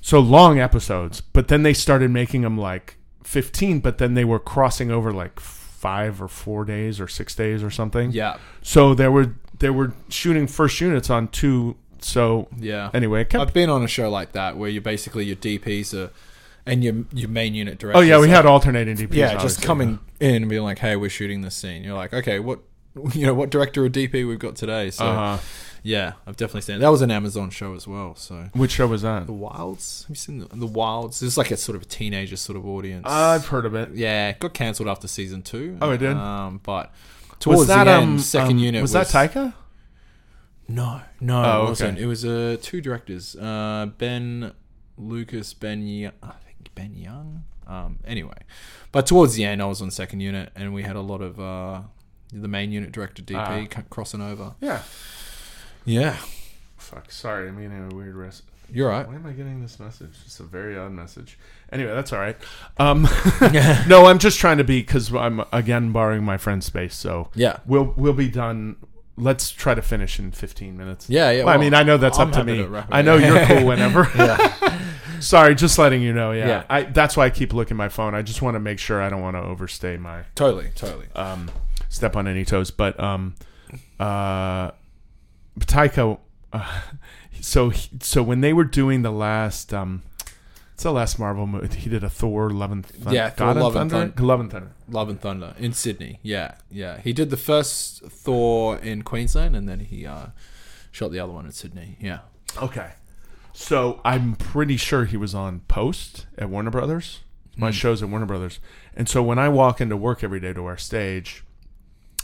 So long episodes. But then they started making them like fifteen, but then they were crossing over like five or four days or six days or something. Yeah. So there were, they were shooting first units on two. So yeah. Anyway, kept... I've been on a show like that where you basically your D Ps are, and your your main unit directors. Oh yeah, we like, had alternating D Ps. Yeah, just coming yeah. in and being like, "Hey, we're shooting this scene." You're like, "Okay, what you know, what director or D P we've got today?" So uh-huh. yeah, I've definitely seen it. That was an Amazon show as well. So which show was that? The Wilds. Have you seen the, the Wilds? It's like a sort of a teenager sort of audience. Uh, I've heard of it. Yeah, it got cancelled after season two. Oh, it did. Um, but towards was that, the end, um, second um, unit was, was that Taika? No, no, oh, okay. It wasn't. It was uh, two directors, uh, Ben Lucas, Ben Young, I think Ben Young, Um, anyway, but towards the end, I was on second unit, and we had a lot of uh, the main unit director D P uh, c- crossing over. Yeah, yeah. Fuck. Sorry, I'm getting a weird rest. You're right. Why am I getting this message? It's a very odd message. Anyway, that's all right. Um, no, I'm just trying to be, because I'm again borrowing my friend's space. So yeah, we'll we'll be done. Let's try to finish in fifteen minutes. Yeah, yeah. Well, well, I mean, I know that's I'm up to me. To I know you're cool whenever. Yeah. Sorry, just letting you know. Yeah, yeah. I, that's why I keep looking at my phone. I just want to make sure I don't want to overstay my totally, totally um, step on any toes. But um, uh, Taika, uh, so so when they were doing the last, um, it's the last Marvel movie. He did a Thor: Love and Thunder. Yeah, Thor: Love and Thunder. Love and Thunder. Love and Thunder in Sydney. Yeah, yeah. He did the first Thor in Queensland, and then he uh, shot the other one in Sydney. Yeah. Okay. So I'm pretty sure he was on Post at Warner Brothers. My mm. show's at Warner Brothers, and so when I walk into work every day to our stage,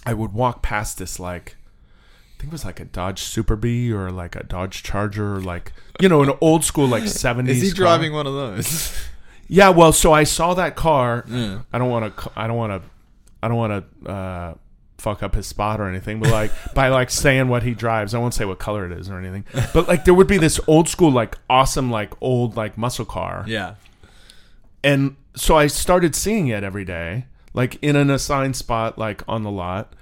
I would walk past this, like, I think it was like a Dodge Super Bee or like a Dodge Charger, or like, you know, an old school like seventies. Is he car. driving one of those? Yeah. Well, so I saw that car. Mm. I don't want to. I don't want to. I don't want to. Uh, fuck up his spot or anything, but like by like saying what he drives, I won't say what color it is or anything, but like there would be this old school like awesome like old like muscle car. Yeah. And so I started seeing it every day, like in an assigned spot, like on the lot.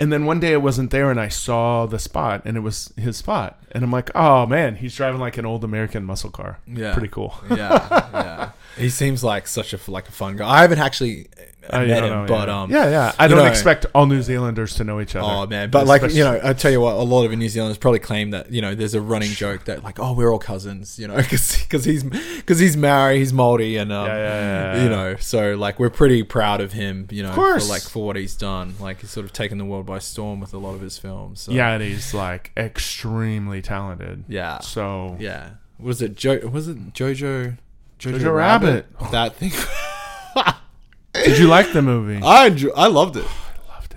And then one day it wasn't there, and I saw the spot, and it was his spot, and I'm like, oh man, he's driving like an old American muscle car. Yeah, pretty cool. Yeah, yeah. He seems like such a like a fun guy. I haven't actually I met him, know, but yeah. um, yeah, yeah. I don't know, expect all New Zealanders to know each other. Oh man, but like you know, I tell you what, a lot of New Zealanders probably claim that, you know, there's a running joke that like, oh, we're all cousins, you know, because he's because he's Maori, he's Māori, and um, yeah, yeah, yeah, you know, so like we're pretty proud of him, you know, of course. For like for what he's done, like he's sort of taken the world by storm with a lot of his films. So. Yeah, and he's like extremely talented. Yeah. So yeah, was it jo- was it Jojo? Jojo, Jojo Rabbit. Rabbit. That thing. Did you like the movie? I I loved it. Oh, I loved it. Loved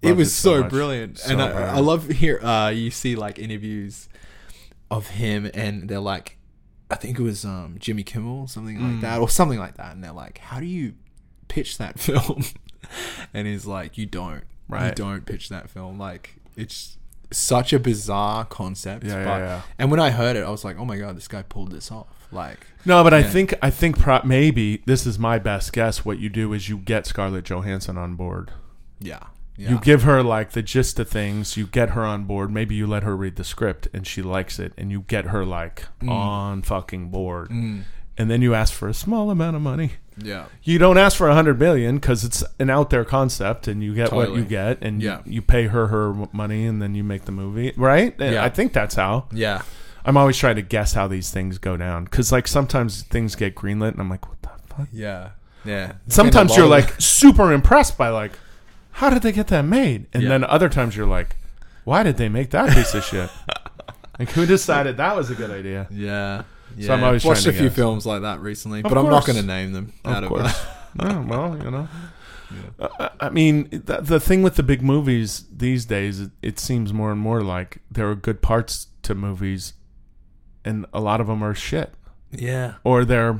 it was it so, so brilliant. So and I, I love here, uh, you see like interviews of him, and they're like, I think it was um, Jimmy Kimmel, something like mm. that, or something like that. And they're like, how do you pitch that film? And he's like, you don't. Right. You don't pitch that film. Like, it's such a bizarre concept. Yeah, but, yeah, yeah. And when I heard it, I was like, oh my God, this guy pulled this off. Like, no, but yeah. I think I think pro- maybe this is my best guess. What you do is you get Scarlett Johansson on board. Yeah, yeah. You give her like the gist of things. You get her on board. Maybe you let her read the script and she likes it, and you get her like mm. on fucking board. Mm. And then you ask for a small amount of money. Yeah, you don't ask for a hundred million because it's an out there concept, and you get totally. What you get, and yeah. you, you pay her her money, and then you make the movie, right? And yeah. I think that's how. Yeah. I'm always trying to guess how these things go down, because like sometimes things get greenlit, and I'm like, what the fuck? Yeah, yeah. Sometimes you're like super impressed by like, how did they get that made? And yeah. then other times you're like, why did they make that piece of shit? Like, who decided that was a good idea? Yeah, yeah. So I'm always I've watched trying to a few guess. Films like that recently, of but course. I'm not going to name them. Out of course. Of that. Yeah, well, you know. Yeah. Uh, I mean, the, the thing with the big movies these days, it, it seems more and more like there are good parts to movies. And a lot of them are shit. Yeah. Or they're...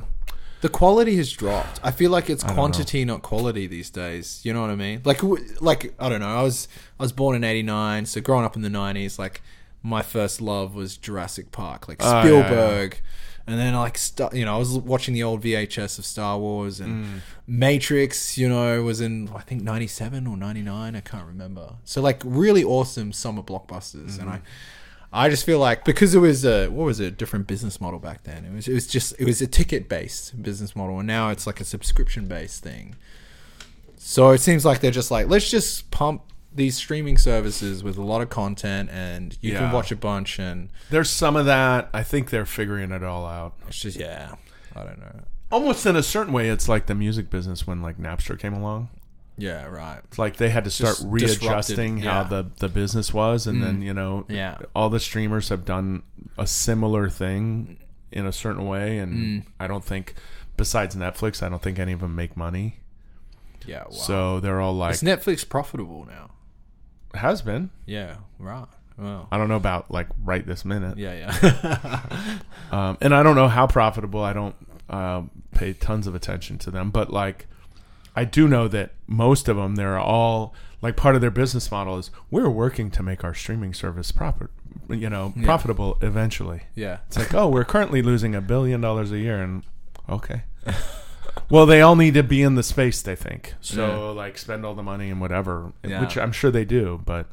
The quality has dropped. I feel like it's quantity, not quality these days. You know what I mean? Like, like I don't know. I was I was born in eighty-nine, so growing up in the nineties, like, my first love was Jurassic Park. Like, Spielberg. Oh, yeah, yeah. And then, like, st- you know, I was watching the old V H S of Star Wars, and mm. Matrix, you know, was in, I think, ninety-seven or ninety-nine. I can't remember. So, like, really awesome summer blockbusters. Mm-hmm. And I... I just feel like because it was a what was it, a different business model back then. It was it was just it was a ticket based business model, and now it's like a subscription based thing. So it seems like they're just like, let's just pump these streaming services with a lot of content, and you yeah. can watch a bunch. And there's some of that. I think they're figuring it all out. It's just yeah, I don't know. Almost in a certain way, it's like the music business when like Napster came along. Yeah, right. It's like they had to start just readjusting yeah. how the, the business was, and mm. then, you know, yeah. all the streamers have done a similar thing in a certain way, and mm. I don't think, besides Netflix, I don't think any of them make money. Yeah, wow. So they're all like... Is Netflix profitable now? It has been. Yeah, right. Wow. I don't know about, like, right this minute. Yeah, yeah. um, and I don't know how profitable. I don't um, pay tons of attention to them. But like, I do know that most of them, they're all like part of their business model is we're working to make our streaming service proper, you know, yeah. profitable eventually. Yeah. It's like, oh, we're currently losing a billion dollars a year. And okay. Well, they all need to be in the space, they think. So yeah. like spend all the money and whatever, yeah. which I'm sure they do, but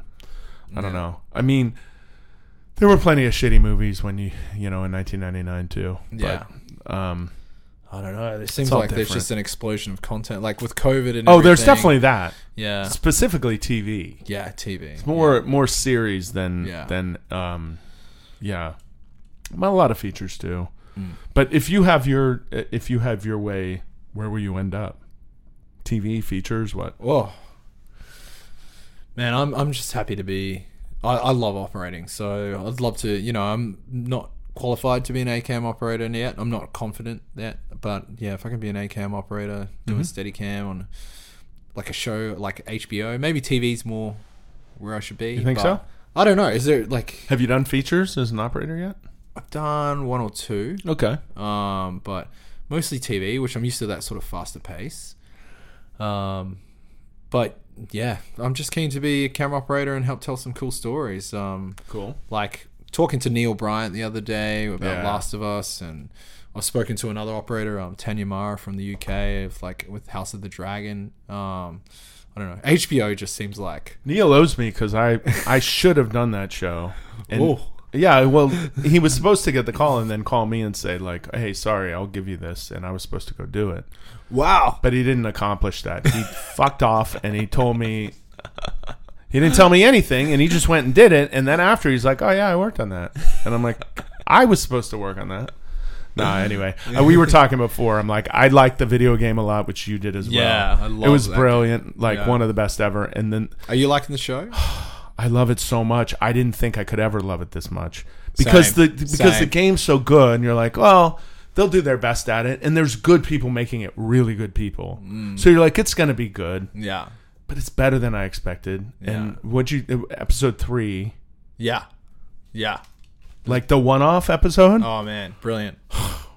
I don't yeah. know. I mean, there were plenty of shitty movies when you, you know, in nineteen ninety-nine too. Yeah. But, um, I don't know. It seems like different. There's just an explosion of content, like with COVID and oh, everything. There's definitely that. Yeah. Specifically T V. Yeah, T V. It's more yeah. more series than yeah. than um, yeah. Well, a lot of features too. Mm. But if you have your if you have your way, where will you end up? T V features, what? Whoa. Man, I'm I'm just happy to be. I, I love operating, so I'd love to. You know, I'm not qualified to be an A-cam operator yet. I'm not confident yet, but yeah, if I can be an A-cam operator, do mm-hmm. a steady cam on like a show like H B O, maybe T V's more where I should be. You think so? I don't know. Is there like? Have you done features as an operator yet? I've done one or two. Okay. Um, but mostly T V, which I'm used to that sort of faster pace. Um, but yeah, I'm just keen to be a camera operator and help tell some cool stories. Um, cool. Like talking to Neil Bryant the other day about yeah. Last of Us, and I've spoken to another operator, um, Tanya Mara from the U K, of like with House of the Dragon. Um, I don't know. H B O just seems like Neil owes me because I I should have done that show. And Ooh. Yeah, well, he was supposed to get the call and then call me and say, like, hey, sorry, I'll give you this. And I was supposed to go do it. Wow. But he didn't accomplish that. He fucked off and he told me, he didn't tell me anything, and he just went and did it. And then after, he's like, oh, yeah, I worked on that. And I'm like, I was supposed to work on that. Nah, anyway. Uh, we were talking before. I'm like, I liked the video game a lot, which you did as well. Yeah, I love that. It was that brilliant. Game. Like, yeah. one of the best ever. And then... Are you liking the show? I love it so much. I didn't think I could ever love it this much because Same. the because Same. the game's so good, and you're like, well, they'll do their best at it, and there's good people making it, really good people. Mm. So you're like, it's gonna be good, yeah. But it's better than I expected. Yeah. And what you episode three, yeah, yeah, like the one-off episode. Oh man, brilliant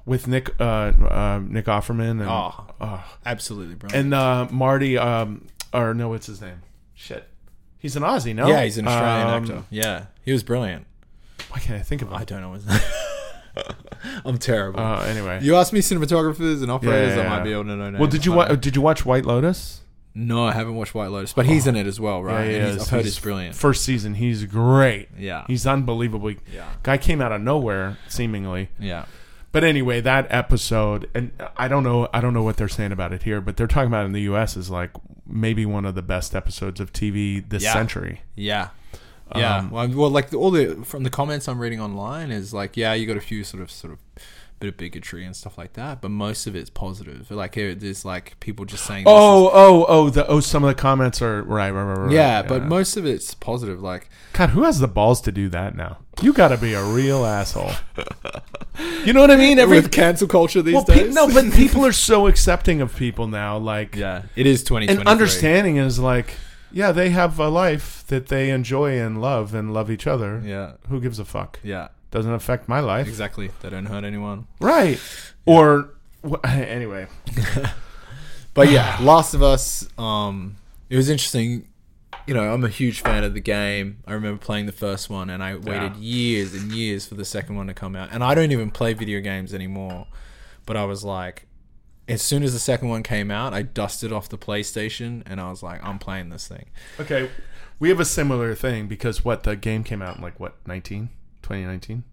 with Nick uh, uh, Nick Offerman. And, oh, oh, absolutely brilliant. And uh, Marty, um, or no, what's his name? Shit. He's an Aussie, no? Yeah, he's an Australian um, actor. Yeah, he was brilliant. Why can't I think of him? I don't know his name. I'm terrible. Uh, anyway, you asked me cinematographers and operators, yeah, yeah, yeah. I might be able to know names. Well, did you wa- did you watch White Lotus? No, I haven't watched White Lotus, but oh. he's in it as well, right? Yeah, yeah, he's, I've heard he's brilliant. First season, he's great. Yeah, he's unbelievably. Yeah, guy came out of nowhere, seemingly. Yeah. But anyway, that episode, and I don't know, I don't know what they're saying about it here, but they're talking about it in the U S is like maybe one of the best episodes of T V this yeah. century. Yeah, um, yeah. Well, well, like all the from the comments I'm reading online is like, yeah, you got a few sort of sort of bit of bigotry and stuff like that, but most of it's positive. Like here, there's like people just saying, oh, is- oh, oh, the oh, some of the comments are right, right, right, right. Yeah, yeah, but most of it's positive. Like, God, who has the balls to do that now? You gotta be a real asshole. You know what I mean? Every With cancel culture these well, days. Pe- no, but people are so accepting of people now. Like, yeah, it is twenty twenty-three. And understanding is like, yeah, they have a life that they enjoy and love and love each other. Yeah, who gives a fuck? Yeah, doesn't affect my life. Exactly, they don't hurt anyone. Right. Yeah. Or wh- anyway. But yeah, Last of Us. Um, it was interesting. You know, I'm a huge fan of the game. I remember playing the first one, and I waited yeah. years and years for the second one to come out. And I don't even play video games anymore. But I was like, as soon as the second one came out, I dusted off the PlayStation, and I was like, I'm playing this thing. Okay, we have a similar thing because what the game came out in like what nineteen, twenty nineteen.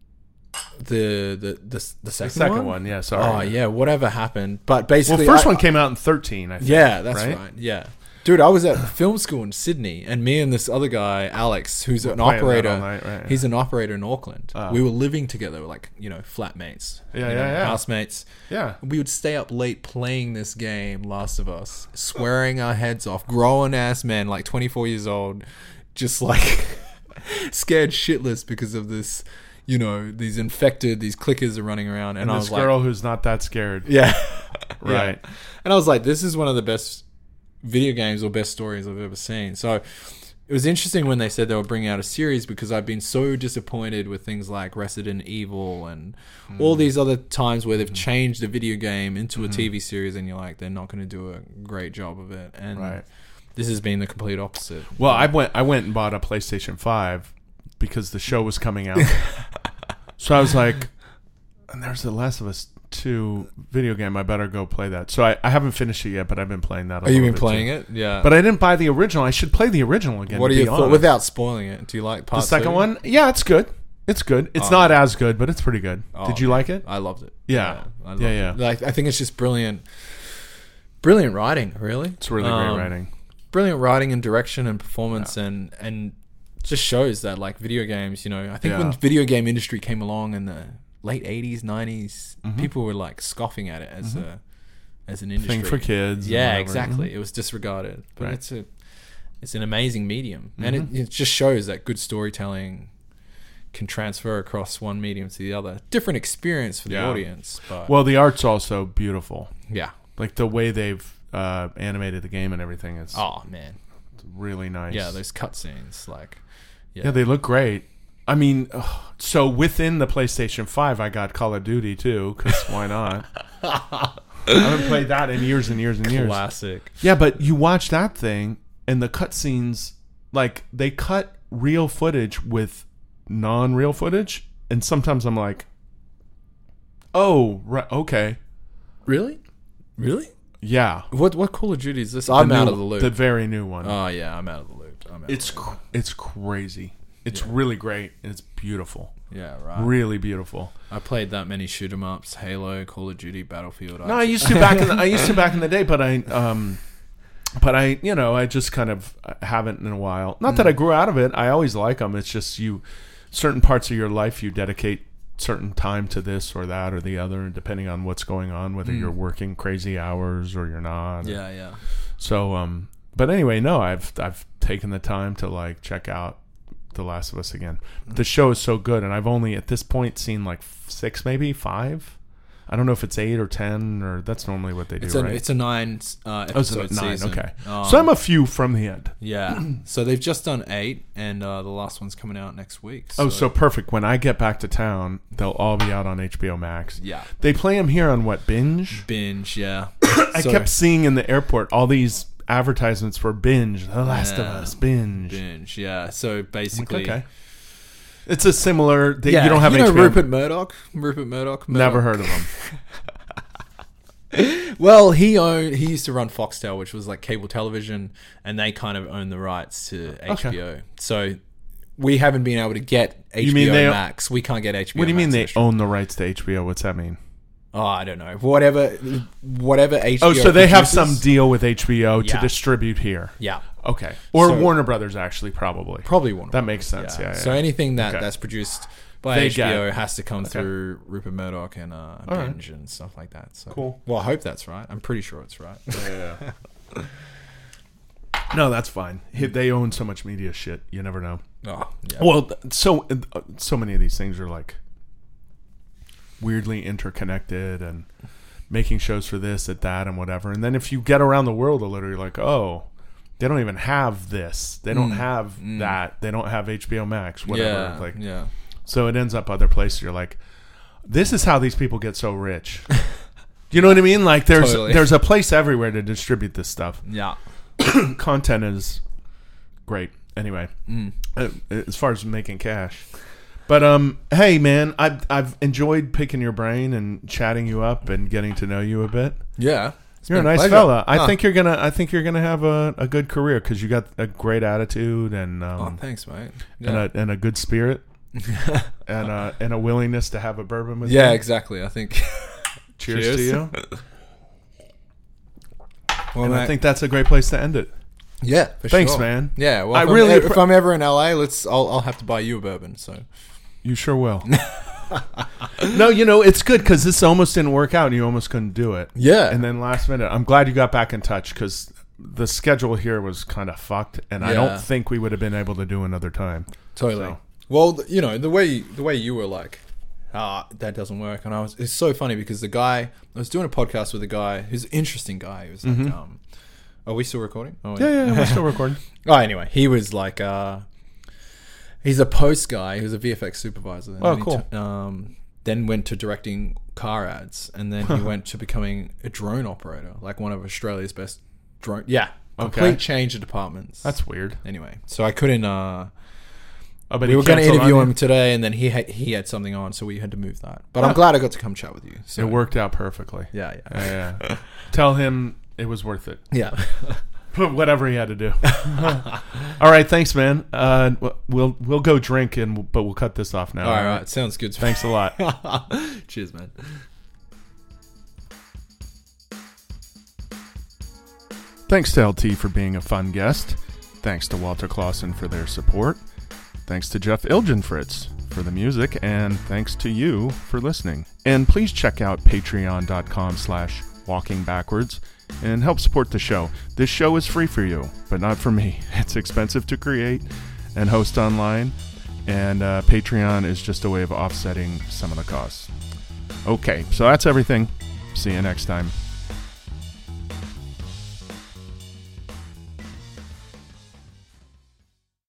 The the the, the second the second one? one, yeah. Sorry. Oh yeah, whatever happened. But basically, well, first I, one came out in thirteen. I think. Yeah, that's right. right. Yeah. Dude, I was at film school in Sydney, and me and this other guy, Alex, who's an Playing operator, night, right, he's yeah. an operator in Auckland. Oh. We were living together, we were like, you know, flatmates, yeah, you know, yeah, yeah. housemates. Yeah. We would stay up late playing this game, Last of Us, swearing our heads off, grown-ass men, like twenty-four years old, just like scared shitless because of this, you know, these infected, these clickers are running around. And, and I was this girl like, who's not that scared. Yeah. Right. Yeah. And I was like, this is one of the best video games or best stories I've ever seen. So It was interesting when they said they were bringing out a series, because I've been so disappointed with things like Resident Evil and mm. all these other times where they've mm. changed a video game into mm. a T V series, and you're like, they're not going to do a great job of it. And right. this has been the complete opposite. Well, I went I went and bought a PlayStation five because the show was coming out. So I was like, and there's The Last of Us two video game, I better go play that. So I, I haven't finished it yet, but I've been playing that a little bit. Oh, you've been playing it? Yeah. But I didn't buy the original. I should play the original again. What are your thoughts? Without spoiling it, do you like part two? The second one? Yeah, it's good. It's good. It's oh. not as good, but it's pretty good. Oh, Did you yeah. like it? I loved it. Yeah. Yeah, I loved yeah. yeah. It. Like, I think it's just brilliant. Brilliant writing, really. It's really um, great writing. Brilliant writing and direction and performance yeah. and... and just shows that, like, video games, you know, I think yeah. when the video game industry came along in the late eighties, nineties, mm-hmm. people were like scoffing at it as mm-hmm. a as an industry thing for kids. Yeah, exactly. Mm-hmm. It was disregarded, but right. it's a it's an amazing medium, mm-hmm. and it, it just shows that good storytelling can transfer across one medium to the other. Different experience for the yeah. audience. But well, the art's also beautiful. Yeah, like the way they've uh, animated the game and everything is. Oh man, really nice. Yeah, those cutscenes, like. Yeah. yeah, they look great. I mean, ugh. So within the PlayStation five, I got Call of Duty too, because why not? I haven't played that in years and years and Classic. years. Classic. Yeah, but you watch that thing, and the cutscenes, like, they cut real footage with non-real footage, and sometimes I'm like, oh, right, okay. Really? Really? Yeah. What what Call of Duty is this? I'm the out new, of the loop. The very new one. Oh, yeah, I'm out of the loop. It's cr- it's crazy. It's yeah. really great. And it's beautiful. Yeah, right. Really beautiful. I played that many shoot 'em ups: Halo, Call of Duty, Battlefield. No, I used to back in the, I used to back in the day, but I um, but I you know I just kind of haven't in a while. Not that I grew out of it. I always like them. It's just you, certain parts of your life you dedicate certain time to this or that or the other, depending on what's going on, whether mm. you're working crazy hours or you're not. Yeah, or, yeah. So um. But anyway, no, I've I've taken the time to like check out The Last of Us again. The show is so good, and I've only at this point seen like six, maybe five. I don't know if it's eight or ten, or that's normally what they do. It's a, right? It's a nine uh, episode oh, it's a nine, season. Okay, um, so I'm a few from the end. Yeah, so they've just done eight, and uh, the last one's coming out next week. So. Oh, so perfect. When I get back to town, they'll all be out on H B O Max. Yeah, they play them here on what Binge? Binge, yeah. I so, kept seeing in the airport all these. Advertisements for Binge, The Last yeah. of Us, Binge, Binge, yeah. So basically, okay, it's a similar. They, yeah, you don't have you know Rupert Murdoch, Rupert Murdoch, Murdoch, never heard of him. Well, he owned. He used to run Foxtel, which was like cable television, and they kind of own the rights to H B O. Okay. So we haven't been able to get H B O they, Max. We can't get H B O. What do you Max mean they special. Own the rights to H B O? What's that mean? Oh, I don't know. Whatever, whatever H B O. Oh, so they produces, have some deal with H B O yeah. to distribute here. Yeah. Okay. Or so, Warner Brothers, actually, probably. Probably Warner. That Brothers. Makes sense. Yeah. yeah, yeah. So anything that, okay. that's produced by they H B O has to come okay. through Rupert Murdoch and uh, Binge right. and stuff like that. So. Cool. Well, I hope that's right. I'm pretty sure it's right. Yeah. No, that's fine. They own so much media shit. You never know. Oh. Yeah. Well, so so many of these things are like. Weirdly interconnected and making shows for this at that and whatever, and then if you get around the world a little you're like, oh, they don't even have this, they don't mm. have mm. that, they don't have H B O Max, whatever. Yeah, like yeah so it ends up other places. You're like, this is how these people get so rich. You know what I mean? Like there's totally. There's a place everywhere to distribute this stuff. Yeah. Content is great anyway mm. as far as making cash. But um, hey man, I've I've enjoyed picking your brain and chatting you up and getting to know you a bit. Yeah, you're a nice pleasure. Fella. I huh. think you're gonna I think you're gonna have a, a good career because you got a great attitude and um, oh, thanks, mate. Yeah. and a and a good spirit and uh and a willingness to have a bourbon with yeah, you. Yeah, exactly. I think. Cheers, Cheers to you. Well, and mate. I think that's a great place to end it. Yeah, for thanks, sure. man. Yeah, well, I if really I'm, if I'm ever in L A, let's I'll I'll have to buy you a bourbon. So. You sure will. No, you know, it's good because this almost didn't work out and you almost couldn't do it. Yeah. And then last minute, I'm glad you got back in touch because the schedule here was kind of fucked and yeah. I don't think we would have been able to do another time. Totally. So. Well, you know, the way the way you were like, ah, oh, that doesn't work. And I was, it's so funny because the guy, I was doing a podcast with a guy who's an interesting guy. He was like, mm-hmm. um, Are we still recording? Oh, yeah. yeah, yeah, we're still recording. Oh, anyway, he was like, uh, he's a post guy. He was a V F X supervisor. Oh, cool. T- um, then went to directing car ads, and then he went to becoming a drone operator, like one of Australia's best drone. Yeah, complete okay. change of departments. That's weird. Anyway, so I couldn't. Uh, oh, but we were going to interview him today, and then he had, he had something on, so we had to move that. But oh. I'm glad I got to come chat with you. So. It worked out perfectly. Yeah, yeah, yeah. yeah. Tell him. It was worth it. Yeah. Whatever he had to do. All right. Thanks, man. Uh, we'll we'll go drink, and but we'll cut this off now. All right. All right. Sounds good. Thanks a lot. Cheers, man. Thanks to L T for being a fun guest. Thanks to Walter Klassen for their support. Thanks to Jeff Ilgenfritz for the music. And thanks to you for listening. And please check out patreon.com slash walking backwards. And help support the show. This show is free for you, but not for me. It's expensive to create and host online, and uh, Patreon is just a way of offsetting some of the costs. Okay, so that's everything. See you next time.